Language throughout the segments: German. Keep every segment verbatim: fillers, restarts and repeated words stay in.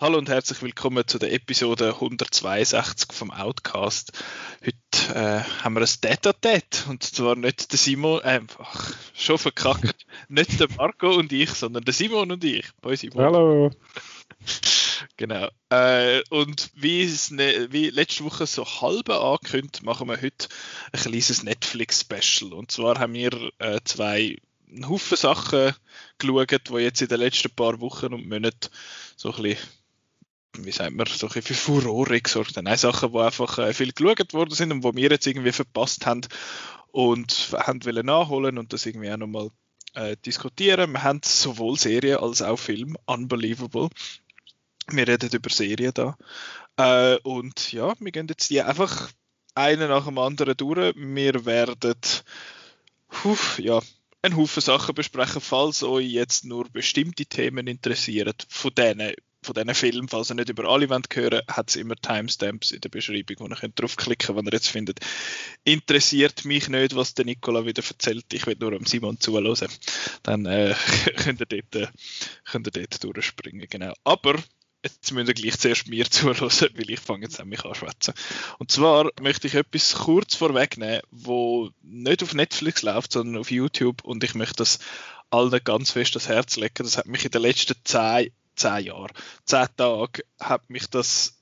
Hallo und herzlich willkommen zu der Episode hundertzweiundsechzig vom Outcast. Heute äh, haben wir ein Tête-à-Tête und zwar nicht der Simon, äh, ach, schon verkackt, nicht der Marco und ich, sondern der Simon und ich. Boi Simon. Hallo. Genau. Äh, und wie, es ne, wie letzte Woche so halb angekündigt, machen wir heute ein kleines Netflix-Special. Und zwar haben wir äh, zwei einen Haufen Sachen geschaut, die jetzt in den letzten paar Wochen und Monaten so ein bisschen wie sagt man, so ein bisschen für Furore gesorgt haben. Nein, Sachen, die einfach viel geschaut worden sind und die wir jetzt irgendwie verpasst haben und haben wollen nachholen und das irgendwie auch nochmal äh, diskutieren. Wir haben sowohl Serien als auch Film. Unbelievable. Wir reden über Serien da. Äh, und ja, wir gehen jetzt die einfach einen nach dem anderen durch. Wir werden huf, ja, einen Haufen Sachen besprechen, falls euch jetzt nur bestimmte Themen interessieren von denen. Von diesen Filmen, falls ihr nicht über alle hören wollt, hat es immer Timestamps in der Beschreibung, wo ihr draufklicken könnt, wenn ihr jetzt findet, interessiert mich nicht, was der Nicola wieder erzählt, ich will nur am Simon zuhören. Dann äh, könnt, ihr dort, könnt ihr dort durchspringen, genau. Aber jetzt müsst ihr gleich zuerst mir zuhören, weil ich fange jetzt an mich anschwätzen. Und zwar möchte ich etwas kurz vorwegnehmen, wo nicht auf Netflix läuft, sondern auf YouTube und ich möchte das allen ganz fest das Herz legen. Das hat mich in den letzten zehn zehn Jahre, zehn Tage, hat mich das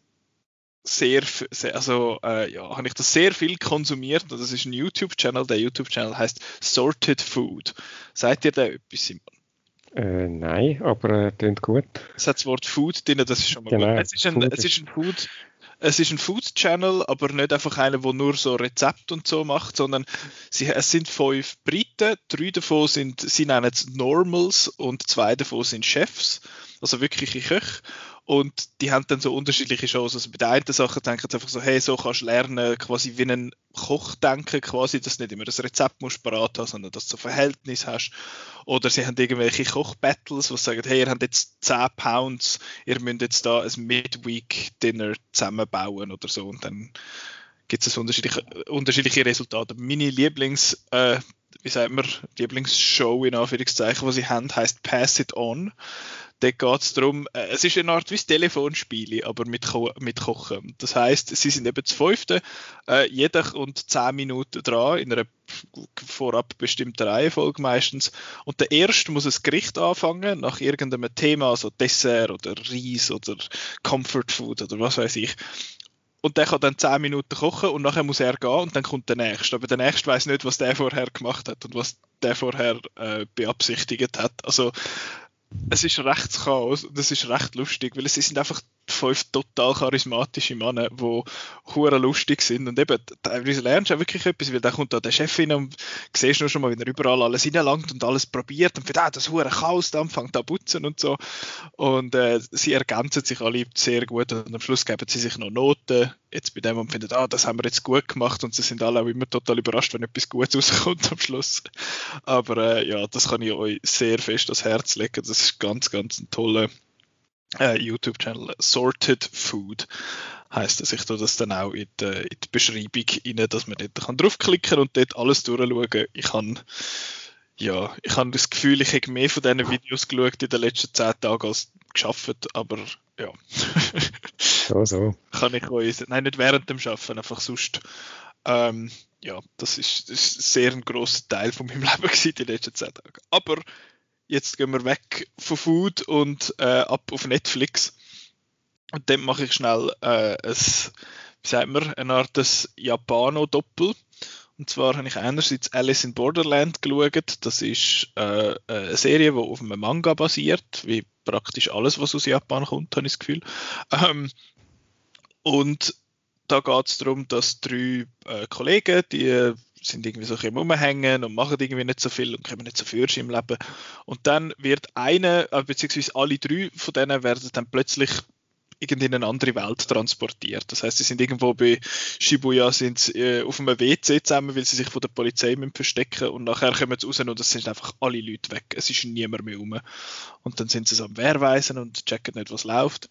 sehr, sehr also äh, ja, habe ich das sehr viel konsumiert. Und das ist ein YouTube-Channel. Der YouTube-Channel heißt Sorted Food. Seid ihr da etwas, Simon? Äh, nein, aber äh, klingt gut. Es hat das Wort Food drin, das ist schon mal genau, gut. Es ist ein, es ist ein Food. Es ist ein Food-Channel, aber nicht einfach einer, der nur so Rezepte und so macht, sondern sie, es sind fünf Briten, drei davon sind, sie nennen es Normals und zwei davon sind Chefs, also wirkliche Köche. Und die haben dann so unterschiedliche Chancen. Also bei der einen Sache denken sie einfach so, hey, so kannst du lernen, quasi wie ein Koch denken, quasi, dass du nicht immer das Rezept musst parat haben, sondern dass du ein Verhältnis hast. Oder sie haben irgendwelche Koch-Battles, die sagen, hey, ihr habt jetzt zehn Pounds, ihr müsst jetzt da ein Midweek-Dinner zusammenbauen oder so. Und dann gibt es unterschiedliche, unterschiedliche Resultate. Meine Lieblings- äh, wie sagt man, Lieblingsshow in Anführungszeichen, die sie haben, heisst Pass It On. Dort geht es darum, äh, es ist eine Art wie das Telefonspiele, aber mit, Ko- mit Kochen. Das heisst, sie sind eben zu fünften, äh, jeder und zehn Minuten dran, in einer vorab bestimmten Reihenfolge meistens. Und der Erste muss ein Gericht anfangen, nach irgendeinem Thema, so Dessert oder Reis oder Comfort Food oder was weiß ich. Und der kann dann zehn Minuten kochen und nachher muss er gehen und dann kommt der Nächste. Aber der Nächste weiss nicht, was der vorher gemacht hat und was der vorher äh, beabsichtigt hat. Also es ist recht Chaos und es ist recht lustig, weil es sind einfach fünf total charismatische Männer, die hure lustig sind. Und eben, teilweise lernst du auch wirklich etwas, weil da kommt da der Chef hin und siehst nur schon mal, wie er überall alles hineinlangt und alles probiert und für ah, das hure Chaos, dann fängt an zu putzen und so. Und äh, sie ergänzen sich alle sehr gut und am Schluss geben sie sich noch Noten. Jetzt bei dem und finden, ah, das haben wir jetzt gut gemacht und sie sind alle auch immer total überrascht, wenn etwas Gutes rauskommt am Schluss. Aber äh, ja, das kann ich euch sehr fest ans Herz legen. Das ist ganz, ganz ein toller Uh, YouTube-Channel Sorted Food heisst das. Ich tue das dann auch in die, in die Beschreibung rein, dass man dort draufklicken kann und dort alles durchschauen. Ich habe ja, ich habe das Gefühl, ich habe mehr von diesen Videos geschaut in den letzten zehn Tagen als gearbeitet, aber ja. so, so. Kann ich euch, nein, nicht während dem Arbeiten, einfach sonst. Ähm, ja, das ist, das ist sehr ein grosser Teil von meinem Leben gewesen, die letzten zehn Tage. Aber jetzt gehen wir weg von Food und äh, ab auf Netflix. Und dann mache ich schnell äh, ein, wie sagt man, eine Art Japano-Doppel. Und zwar habe ich einerseits Alice in Borderland geschaut. Das ist äh, eine Serie, die auf einem Manga basiert, wie praktisch alles, was aus Japan kommt, habe ich das Gefühl. Ähm, und da geht es darum, dass drei äh, Kollegen, die sind irgendwie so ein bisschen rumhängen und machen irgendwie nicht so viel und kommen nicht so fürsch im Leben. Und dann wird eine, beziehungsweise alle drei von denen werden dann plötzlich in eine andere Welt transportiert. Das heisst, sie sind irgendwo bei Shibuya sind äh, auf einem W C zusammen, weil sie sich von der Polizei müssen verstecken und nachher kommen sie raus und es sind einfach alle Leute weg. Es ist niemand mehr rum. Und dann sind sie so am Wehrweisen und checken nicht, was läuft.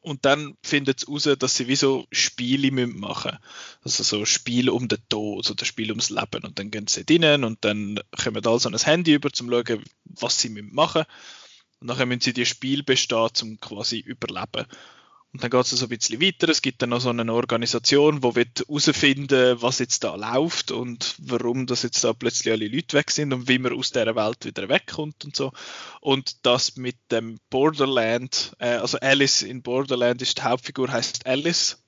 Und dann findet sie raus, dass sie wie so Spiele machen müssen. Also so Spiele um den Tod oder Spiele ums Leben. Und dann gehen sie rein und dann kommen alle so ein Handy über, um zu schauen, was sie machen müssen. Und nachher müssen sie die Spiele bestehen, um quasi überleben. Und dann geht es so also ein bisschen weiter. Es gibt dann noch so eine Organisation, die herausfinden will, was jetzt da läuft und warum das jetzt da plötzlich alle Leute weg sind und wie man aus dieser Welt wieder wegkommt und so. Und das mit dem Borderland, äh, also Alice in Borderland ist die Hauptfigur, heißt Alice.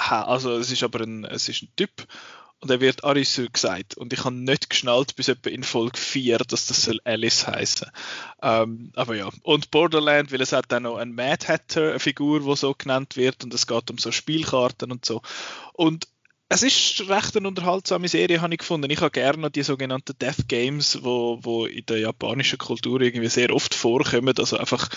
Ha, also es ist aber ein, es ist ein Typ. Und er wird Arisu gesagt. Und ich habe nicht geschnallt, bis etwa in Folge vier, dass das soll Alice heissen. Ähm, aber ja. Und Borderland, weil es hat dann noch einen Mad Hatter, eine Figur, die so genannt wird. Und es geht um so Spielkarten und so. Und es ist recht eine unterhaltsame Serie, habe ich gefunden. Ich habe gerne die sogenannten Death Games, die wo, wo in der japanischen Kultur irgendwie sehr oft vorkommen. Also einfach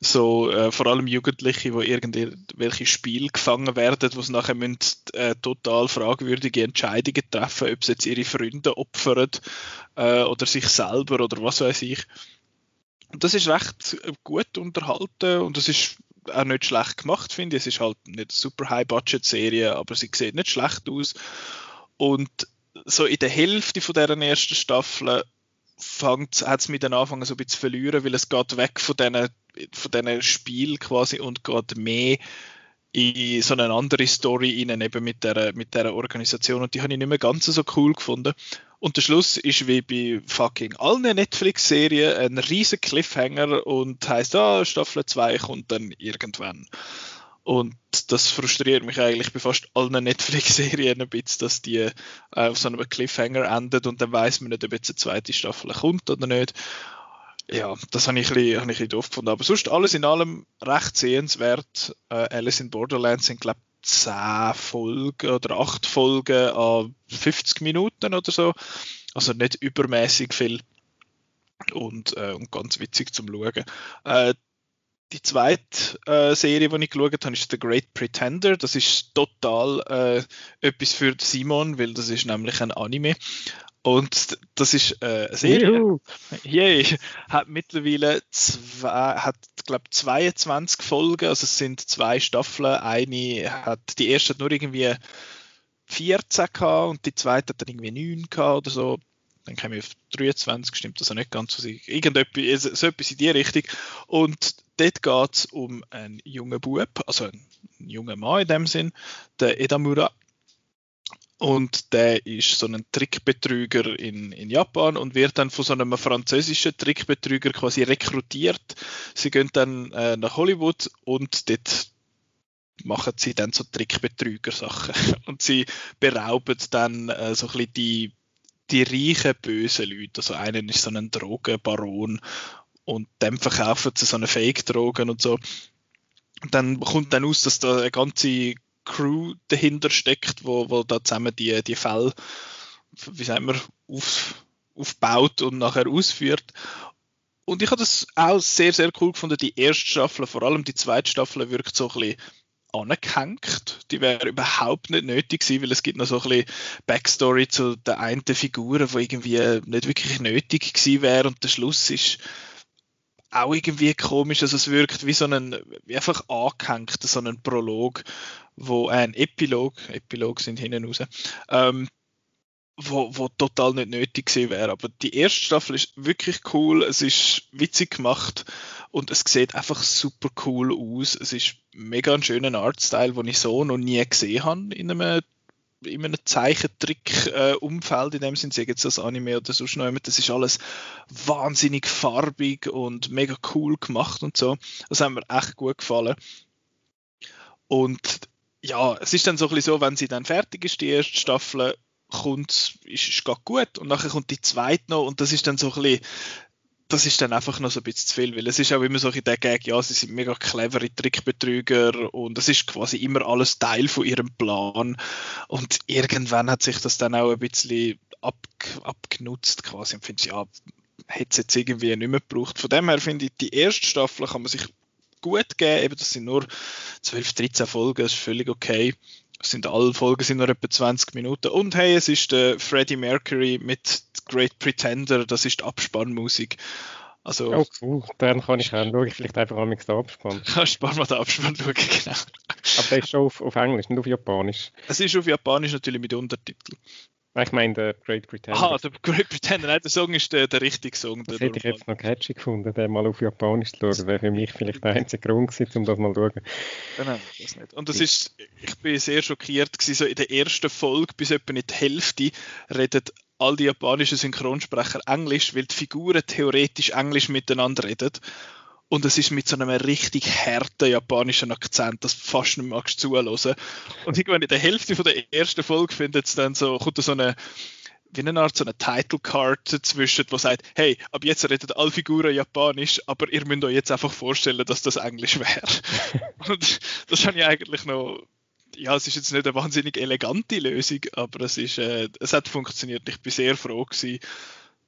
so äh, vor allem Jugendliche, die irgendwelche Spiele gefangen werden, wo sie nachher müssen, äh, total fragwürdige Entscheidungen treffen, ob sie jetzt ihre Freunde opfern äh, oder sich selber oder was weiß ich. Und das ist recht gut unterhalten und das ist auch nicht schlecht gemacht, finde ich. Es ist halt nicht eine super High-Budget-Serie, aber sie sieht nicht schlecht aus. Und so in der Hälfte von deren ersten Staffel hat es mich dann angefangen so ein bisschen zu verlieren, weil es geht weg von diesen von diesen Spielen quasi und geht mehr in so eine andere Story rein, eben mit dieser mit der Organisation, und die habe ich nicht mehr ganz so cool gefunden. Und der Schluss ist wie bei fucking allen Netflix-Serien ein riesen Cliffhanger und heisst, ah, Staffel zwei kommt dann irgendwann. Und das frustriert mich eigentlich bei fast allen Netflix-Serien ein bisschen, dass die äh, auf so einem Cliffhanger endet und dann weiss man nicht, ob jetzt eine zweite Staffel kommt oder nicht. Ja, das habe ich ein bisschen, ein bisschen doof gefunden. Aber sonst alles in allem recht sehenswert. Äh, Alice in Borderland sind, glaube ich, zehn Folgen oder acht Folgen an fünfzig Minuten oder so. Also nicht übermäßig viel und, äh, und ganz witzig zum Schauen. Äh, die zweite äh, Serie, die ich geschaut habe, ist The Great Pretender. Das ist total äh, etwas für Simon, weil das ist nämlich ein Anime. Und das ist äh, eine Serie, yay, hat mittlerweile zwei, hat, glaub, zweiundzwanzig Folgen, also es sind zwei Staffeln. Eine hat, die erste hat nur irgendwie vierzehn gehabt und die zweite hat dann irgendwie neun gehabt oder so. Dann kamen wir auf dreiundzwanzig, stimmt das also nicht ganz, so irgendetwas, so etwas in die Richtung. Und dort geht es um einen jungen Bub, also einen jungen Mann in dem Sinn, der Edamura. Und der ist so ein Trickbetrüger in, in Japan und wird dann von so einem französischen Trickbetrüger quasi rekrutiert. Sie gehen dann äh, nach Hollywood und dort machen sie dann so Trickbetrüger-Sachen. Und sie berauben dann äh, so ein bisschen die, die reichen, bösen Leute. Also einer ist so ein Drogenbaron und dem verkaufen sie so eine Fake-Drogen und so. Und dann kommt dann aus, dass da eine ganze Crew dahinter steckt, wo, wo da zusammen die, die Fälle, wie sagt man, auf, aufbaut und nachher ausführt. Und ich habe das auch sehr, sehr cool gefunden, die erste Staffel, vor allem die zweite Staffel wirkt so ein bisschen angehängt. Die wäre überhaupt nicht nötig gewesen, weil es gibt noch so ein bisschen Backstory zu der einen Figur, die irgendwie nicht wirklich nötig gewesen wäre, und der Schluss ist auch irgendwie komisch, also es wirkt wie so ein, wie einfach angehängt, so ein Prolog, wo ein Epilog, Epilog sind hinten raus, ähm, wo, wo total nicht nötig gewesen wäre. Aber die erste Staffel ist wirklich cool, es ist witzig gemacht und es sieht einfach super cool aus. Es ist mega ein schöner Artstyle, den ich so noch nie gesehen habe in einem in einem Zeichentrick-Umfeld, in dem Sinne, sei jetzt das Anime oder sonst noch jemand, das ist alles wahnsinnig farbig und mega cool gemacht und so. Das hat mir echt gut gefallen. Und ja, es ist dann so ein bisschen so, wenn sie dann fertig ist, die erste Staffel, kommt, ist es gerade gut und nachher kommt die zweite noch und das ist dann so ein bisschen, das ist dann einfach noch so ein bisschen zu viel, weil es ist auch immer so in der Gag, ja, sie sind mega clevere Trickbetrüger und es ist quasi immer alles Teil von ihrem Plan und irgendwann hat sich das dann auch ein bisschen ab, abgenutzt quasi und finde ich, ja, hätte es jetzt irgendwie nicht mehr gebraucht. Von dem her finde ich, die erste Staffel kann man sich gut gegeben. Eben, das sind nur zwölf, dreizehn Folgen, das ist völlig okay. Sind alle Folgen sind nur etwa zwanzig Minuten. Und hey, es ist der Freddie Mercury mit The Great Pretender, das ist die Abspannmusik. Also, oh cool, dann kann ich auch schauen, vielleicht einfach einmal den Abspann. Kannst du ein paar Mal den Abspann schauen, genau. Aber der ist schon auf, auf Englisch, nicht auf Japanisch. Es ist auf Japanisch natürlich mit Untertiteln. Ich meine, der Great Pretender. Ah, der Great Pretender, nein, der Song ist der, der richtige Song. Der das hätte ich jetzt noch catchy gefunden, den mal auf Japanisch zu schauen. Wäre für mich vielleicht der einzige Grund gewesen, um das mal zu schauen. Genau, das nicht. Und das ist, ich bin sehr schockiert gewesen, so in der ersten Folge, bis etwa in die Hälfte, redet all die japanischen Synchronsprecher Englisch, weil die Figuren theoretisch Englisch miteinander reden. Und es ist mit so einem richtig harten japanischen Akzent, das du fast nicht mehr zuhören magst. Und irgendwann in der Hälfte von der ersten Folge findet es dann so, kommt so eine, wie eine Art, so eine Title Card dazwischen, die sagt, hey, ab jetzt redet alle Figuren Japanisch, aber ihr müsst euch jetzt einfach vorstellen, dass das Englisch wäre. Und das habe ich eigentlich noch... Ja, es ist jetzt nicht eine wahnsinnig elegante Lösung, aber es, ist, äh, es hat funktioniert. Ich bin sehr froh gewesen,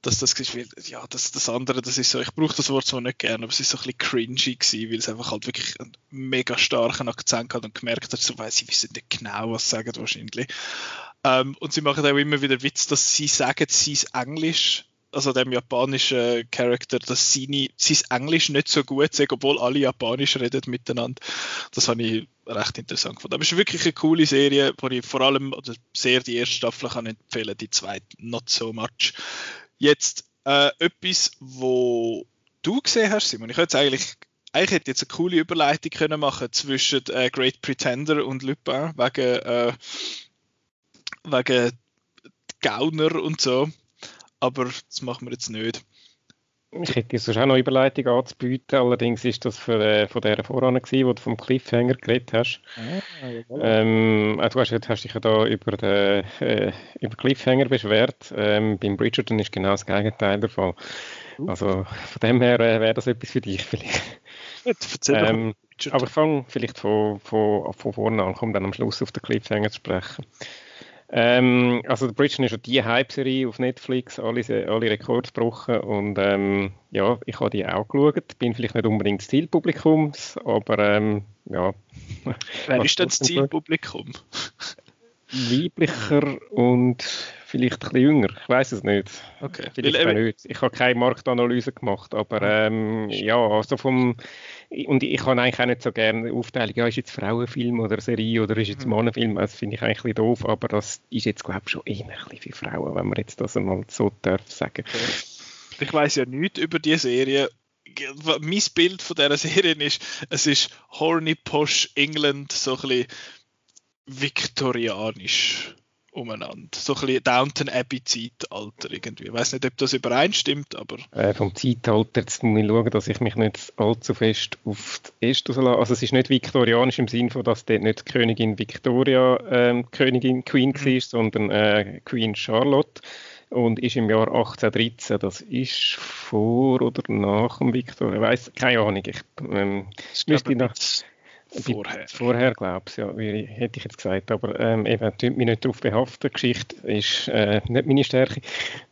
dass das ist, ja, das, das andere, das ist so, ich brauche das Wort zwar nicht gerne, aber es ist so ein bisschen cringy gewesen, weil es einfach halt wirklich einen mega starken Akzent hat und gemerkt hat, so weiss ich, sie wissen nicht genau, was sie sagen wahrscheinlich. Ähm, und sie machen auch immer wieder Witz, dass sie sagen, sie Englisch, also dem japanischen Charakter, dass sie sein Englisch nicht so gut sagt, obwohl alle Japanisch reden miteinander. Das habe ich recht interessant gefunden. Aber es ist wirklich eine coole Serie, die ich vor allem oder sehr die erste Staffel kann empfehlen, die zweite not so much. Jetzt äh, etwas, wo du gesehen hast, Simon. Ich hätte eigentlich, eigentlich hätte jetzt eine coole Überleitung können machen zwischen äh, Great Pretender und Lupin wegen, äh, wegen Gauner und so. Aber das machen wir jetzt nicht. Ich hätte sonst auch noch eine Überleitung anzubieten, allerdings ist das für, äh, von der voran gewesen, wo du vom Cliffhanger geredet hast. Ah, ja, ja. Ähm, äh, du hast, hast dich ja da über den äh, über Cliffhanger beschwert. Ähm, beim Bridgerton ist genau das Gegenteil der Fall. Uh. Also von dem her äh, wäre das etwas für dich vielleicht. Jetzt, ähm, aber ich fange vielleicht von, von, von vorne an, komme dann am Schluss auf den Cliffhanger zu sprechen. Ähm, also, Bridgerton ist ja die Hype-Serie auf Netflix, alle, alle Rekorde gebrochen und ähm, ja, ich habe die auch geschaut. Bin vielleicht nicht unbedingt das Zielpublikum, aber ähm, ja. Wer ist denn das Zielpublikum? Weiblicher und vielleicht ein bisschen jünger, ich weiß es nicht. Okay. Vielleicht auch nicht. Ich habe keine Marktanalyse gemacht, aber ähm, ja, also vom... Und ich kann eigentlich auch nicht so gerne aufteilen, ja, ist jetzt Frauenfilm oder Serie oder ist jetzt Mannenfilm, das finde ich eigentlich ein bisschen doof, aber das ist jetzt, glaube ich, schon eher ein bisschen für Frauen, wenn man jetzt das einmal so darf sagen. Okay. Ich weiß ja nichts über diese Serie. Mein Bild von dieser Serie ist, es ist horny, posh, England, so ein bisschen viktorianisch umeinander. So ein bisschen Downton-Abbey-Zeitalter irgendwie. Ich weiss nicht, ob das übereinstimmt, aber... Äh, vom Zeitalter, jetzt muss ich schauen, dass ich mich nicht allzu fest auf die erste lasse. Also es ist nicht viktorianisch im Sinne von, dass dort nicht die Königin Victoria äh, Königin Queen mhm. war, sondern äh, Queen Charlotte. Und ist im Jahr achtzehnhundertdreizehn, das ist vor oder nach dem Victoria, ich weiss, keine Ahnung. Ich ähm, müsste nach... Vorher. Vorher, glaube ich, ja, hätte ich jetzt gesagt. Aber ähm, eben, tut mich nicht darauf behaften. Geschichte ist äh, nicht meine Stärke.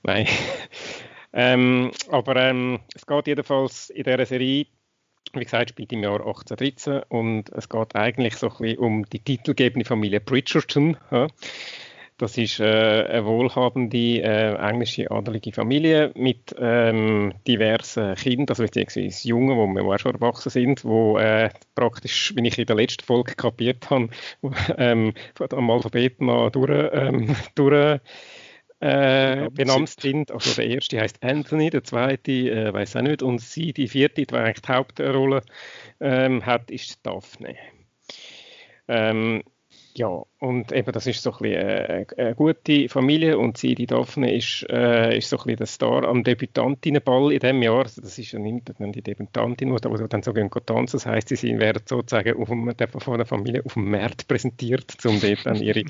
Nein. ähm, aber ähm, es geht jedenfalls in dieser Serie, wie gesagt, spielt im Jahr achtzehnhundertdreizehn und es geht eigentlich so ein bisschen um die titelgebende Familie Bridgerton. Ja. Das ist äh, eine wohlhabende äh, englische adelige Familie mit ähm, diversen Kindern, also beziehungsweise Jungen, die wir auch schon erwachsen sind, die äh, praktisch, wie ich in der letzten Folge kapiert habe, ähm, am Alphabet noch durch, ähm, durch äh, benannt sind. Also der erste heisst Anthony, der zweite äh, weiß auch nicht und sie, die vierte, die eigentlich die Hauptrolle ähm, hat, ist Daphne. Ähm, Ja, und eben das ist so ein bisschen eine, eine gute Familie und sie, die Daphne, ist, äh, ist so ein bisschen der Star am Debütantinnenball in diesem Jahr. Also das ist ja nicht die Debütantin, die dann so gehen tanzen. Das heisst, sie werden sozusagen auf dem, von der Familie auf dem Markt präsentiert, um dort dann ihre,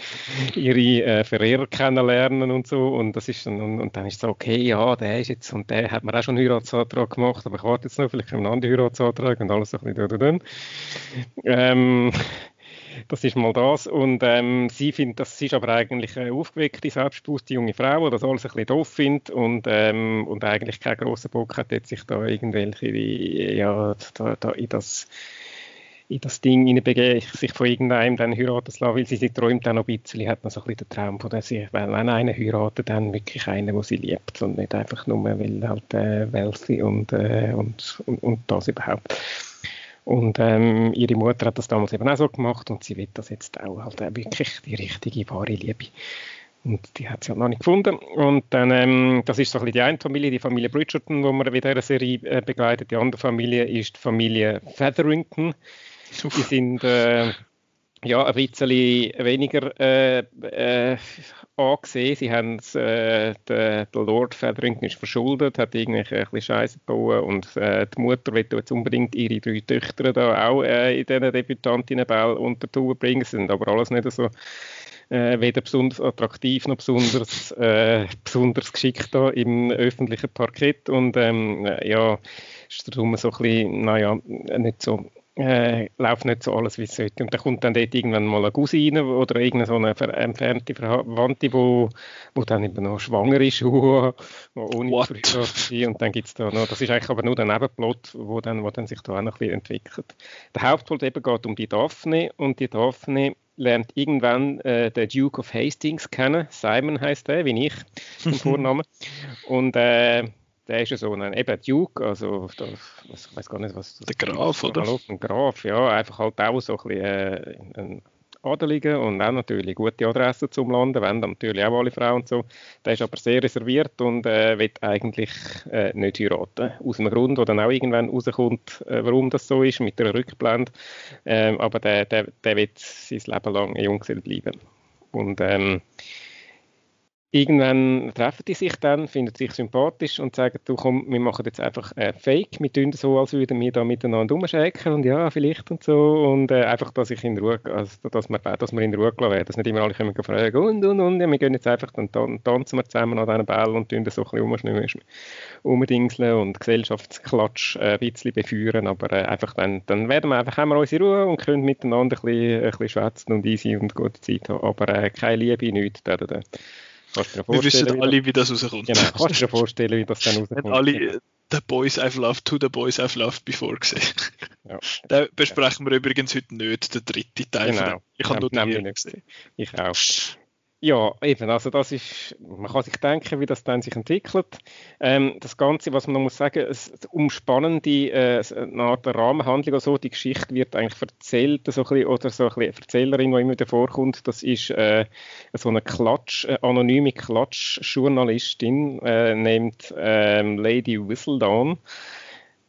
ihre äh, Verehrer kennenlernen und so. Und, das ist dann, und, und dann ist es so, okay, ja, der ist jetzt, und der hat mir auch schon einen Heiratsantrag gemacht, aber ich warte jetzt noch, vielleicht einen anderen Heiratsantrag und alles so ein bisschen da, Ähm... Das ist mal das. Und ähm, sie findet, das ist aber eigentlich eine aufgeweckte, selbstbewusste junge Frau, die das alles ein bisschen doof findet und, ähm, und eigentlich keinen grossen Bock hat, jetzt sich da irgendwelche, ja, da, da in das in das Ding hineinbegeben, sich von irgendeinem dann heiraten zu lassen, weil sie, sie träumt dann noch ein bisschen, hat noch so ein bisschen den Traum von der sie, weil wenn einer heiratet, dann wirklich einen, den sie liebt und nicht einfach nur, weil halt äh, wealthy und, äh, und, und, und das überhaupt. Und ähm, ihre Mutter hat das damals eben auch so gemacht und sie will das jetzt auch, halt auch wirklich die richtige, wahre Liebe. Und die hat sie halt noch nicht gefunden. Und dann, ähm, das ist so ein bisschen die eine Familie, die Familie Bridgerton, die man in dieser Serie äh, begleitet. Die andere Familie ist die Familie Featherington. Die sind äh, ja, ein bisschen weniger äh, äh, angesehen. Sie haben äh, der Lord Featherington ist verschuldet, hat irgendwelche ein bisschen Scheiße gebaut. Und äh, die Mutter will jetzt unbedingt ihre drei Töchter da auch äh, in diesen Debütantinnenball unter die Haube bringen. Sie sind aber alles nicht so... Äh, weder besonders attraktiv noch besonders, äh, besonders geschickt da im öffentlichen Parkett. Und ähm, ja, ist darum so ein bisschen, naja, nicht so, äh, läuft nicht so alles, wie es sollte. Und dann kommt dann dort irgendwann mal eine Cousine oder irgendeine so eine entfernte Verwandte, die wo, wo dann eben noch schwanger ist, ohne Frühjahr. Und dann gibt es da noch, das ist eigentlich aber nur der Nebenplot, wo dann, wo dann sich da auch noch ein bisschen entwickelt. Der Hauptplot eben geht um die Daphne und die Daphne lernt irgendwann äh, den Duke of Hastings kennen. Simon heisst der, wie ich, vom Vornamen. Und äh, der ist ja so ein eben Duke, also das, was, ich weiß gar nicht, was... Der Graf, oder? Ein Graf, ja, einfach halt auch so ein bisschen äh, ein Adeliger und auch natürlich gute Adresse zum Landen, wenn dann natürlich auch alle Frauen und so. Der ist aber sehr reserviert und äh, will eigentlich äh, nicht heiraten. Aus einem Grund, der dann auch irgendwann rauskommt, äh, warum das so ist, mit einer Rückblende. Ähm, aber der, der, der will sein Leben lang Junggeselle bleiben. Und ähm, irgendwann treffen die sich dann, finden sich sympathisch und sagen, du komm, wir machen jetzt einfach äh, Fake, wir tun so, als würden wir da miteinander rumschäken und ja, vielleicht und so und äh, einfach, dass ich in Ruhe, also, dass wir, dass wir in Ruhe gelassen werden, dass nicht immer alle kommen und fragen und und und, ja, wir gehen jetzt einfach, dann tan- tanzen wir zusammen an diesen Bällen und tun das so ein bisschen rumschnüren, rumdingseln und Gesellschaftsklatsch äh, ein bisschen beführen, aber äh, einfach dann, dann werden wir einfach, haben wir unsere Ruhe und können miteinander ein bisschen, ein bisschen schwätzen und easy und gute Zeit haben, aber äh, keine Liebe, nichts, da, da, da. Wir wissen alle, wie das rauskommt. Genau, kannst du dir vorstellen, wie das dann rauskommt. Wenn alle The Boys I've Loved, Who the Boys I've Loved Before gesehen. Ja. Den besprechen wir übrigens heute nicht, den dritten Teil. Genau. Von ich habe ja, nur den gesehen. Ich auch. Ja, eben, also das ist, man kann sich denken, wie das dann sich entwickelt. Ähm, das Ganze, was man noch muss sagen, es umspannende äh, eine Art Rahmenhandlung, also die Geschichte wird eigentlich erzählt, so ein bisschen, oder so ein bisschen Erzählerin, die immer wieder vorkommt, das ist äh, so eine Klatsch, äh, anonyme Klatschjournalistin, äh, nennt äh, Lady Whistledown.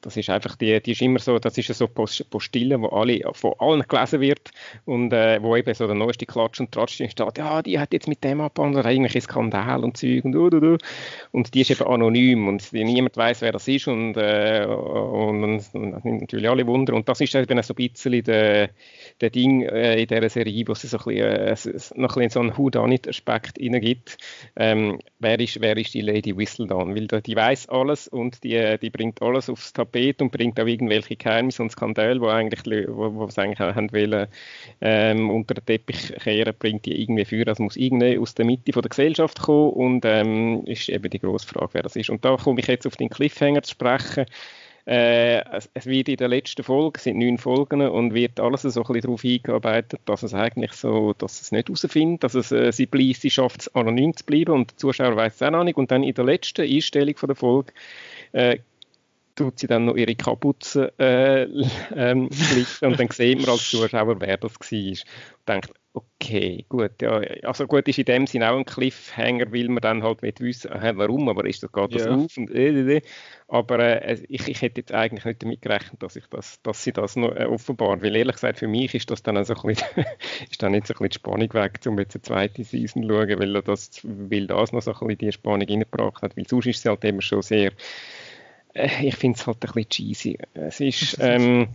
Das ist einfach die, die ist immer so, das ist so Postille, wo alle von allen gelesen wird und äh, wo eben so der neueste Klatsch und Tratsch steht, ja, die hat jetzt mit dem abgehandelt, oder irgendwelche Skandal und Zeug und du, du, du. Und die ist eben anonym und niemand weiß, wer das ist und, äh, und, und, und das nimmt natürlich alle Wunder. Und das ist eben so ein bisschen der, der Ding äh, in dieser Serie, wo es so ein bisschen, äh, noch ein bisschen so einen Whodunit-Aspekt reingibt. Ähm, wer, ist, wer ist die Lady Whistledown? Weil die, die weiß alles und die, die bringt alles aufs Tapet und bringt auch irgendwelche Geheimnisse und Skandale, wo eigentlich, wo, wo sie eigentlich auch haben wollen, ähm, unter den Teppich kehren, bringt die irgendwie für, also muss irgendwie aus der Mitte von der Gesellschaft kommen und ähm, ist eben die grosse Frage, wer das ist. Und da komme ich jetzt auf den Cliffhanger zu sprechen. Äh, es wird in der letzten Folge, es sind neun Folgen und wird alles so ein bisschen darauf eingearbeitet, dass es eigentlich so, dass es nicht herausfindet, dass es äh, sie, bleibt, sie schafft es anonym zu bleiben und der Zuschauer weiß es auch noch nicht. Und dann in der letzten Einstellung von der Folge äh, tut sie dann noch ihre Kapuze äh, ähm, und dann sehen wir als Zuschauer, wer das war. Und denkt, okay, gut, ja, also gut ist in dem Sinne auch ein Cliffhanger, weil man dann halt nicht wissen, warum, aber ist das, geht das ja auf? Und, äh, äh, aber äh, ich, ich hätte jetzt eigentlich nicht damit gerechnet, dass, ich das, dass sie das noch äh, offenbaren, weil ehrlich gesagt, für mich ist das dann auch so ein bisschen, ist dann nicht so ein bisschen die Spannung weg, um jetzt eine zweite Season zu schauen, weil das, weil das noch so ein bisschen die Spannung reingebracht hat, weil sonst ist sie halt immer schon sehr... Ich finde es halt ein bisschen cheesy. Es ist, ähm,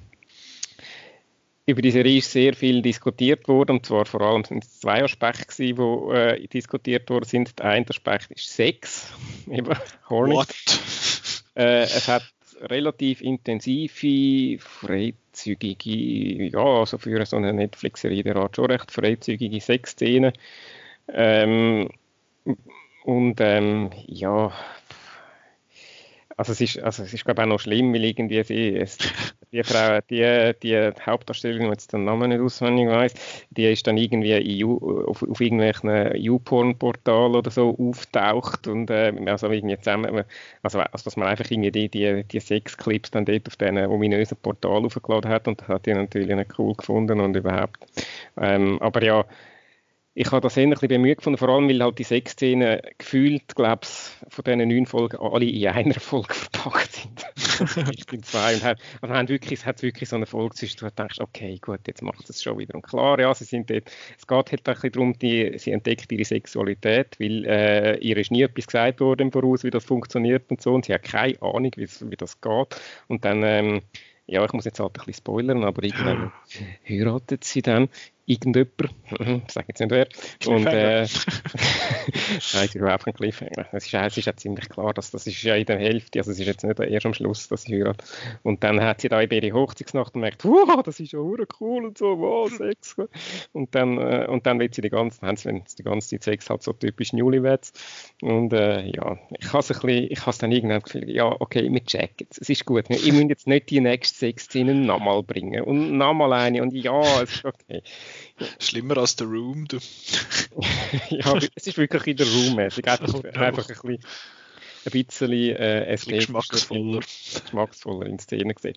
über diese Serie ist sehr viel diskutiert worden, und zwar vor allem sind es zwei Aspekte, die äh, diskutiert worden sind. Der eine Aspekt ist Sex, eben horny. Äh, es hat relativ intensive, freizügige, ja, also für so eine Netflix-Serie der Art schon recht freizügige Sexszenen. Ähm, und ähm, ja... Also es ist, also es ist glaube ich, auch noch schlimm, weil irgendwie sie, es, die Frau, die, die Hauptdarstellerin, die jetzt den Namen nicht auswendig weiss, die ist dann irgendwie EU, auf, auf irgendwelchen YouPorn-Portalen oder so auftaucht und äh, also irgendwie zusammen, also, also dass man einfach irgendwie die, die, die Sexclips dann dort auf diesen ominösen Portal aufgeladen hat, und das hat die natürlich nicht cool gefunden und überhaupt. Ähm, aber ja, ich habe das eher ein bisschen bemüht gefunden, vor allem weil halt die sechs Szenen gefühlt, glaube ich, von diesen neun Folgen alle in einer Folge verpackt sind. Nicht in zwei. Und hat, also hat wirklich, hat wirklich so eine Folge zwischen, wo du denkst, okay, gut, jetzt macht es schon wieder. Und klar, ja, sie sind dort, es geht halt ein bisschen darum, die, sie entdeckt ihre Sexualität, weil äh, ihr ist nie etwas gesagt worden im Voraus, wie das funktioniert und so, und sie hat keine Ahnung, wie, wie das geht. Und dann, ähm, ja, ich muss jetzt halt ein bisschen spoilern, aber irgendwann heiratet sie dann irgendjemand, ich sage jetzt nicht wer, und äh, nein, es ist überhaupt kein Cliffhanger. Es ist, es ist ja ziemlich klar, dass das ist ja in der Hälfte, also es ist jetzt nicht erst am Schluss, dass sie heiratet. Und dann hat sie da eben ihre Hochzeitsnacht und merkt, wow, das ist ja hure cool und so, wow, Sex. Und dann, äh, und dann wird sie die ganze, haben sie die ganze Zeit Sex, halt so typisch Newlyweds. Und äh, ja, ich habe es dann irgendwann gefühlt, ja, okay, wir checken es, es ist gut, wir, ich muss jetzt nicht die nächste Sexszene nochmal bringen und nochmal eine und ja, es ist okay. Schlimmer als The Room. Du. Ja, es ist wirklich in der Room-mäßig. Einfach, einfach ein bisschen, ein bisschen äh, geschmacksvoller. geschmacksvoller in Szene gesehen.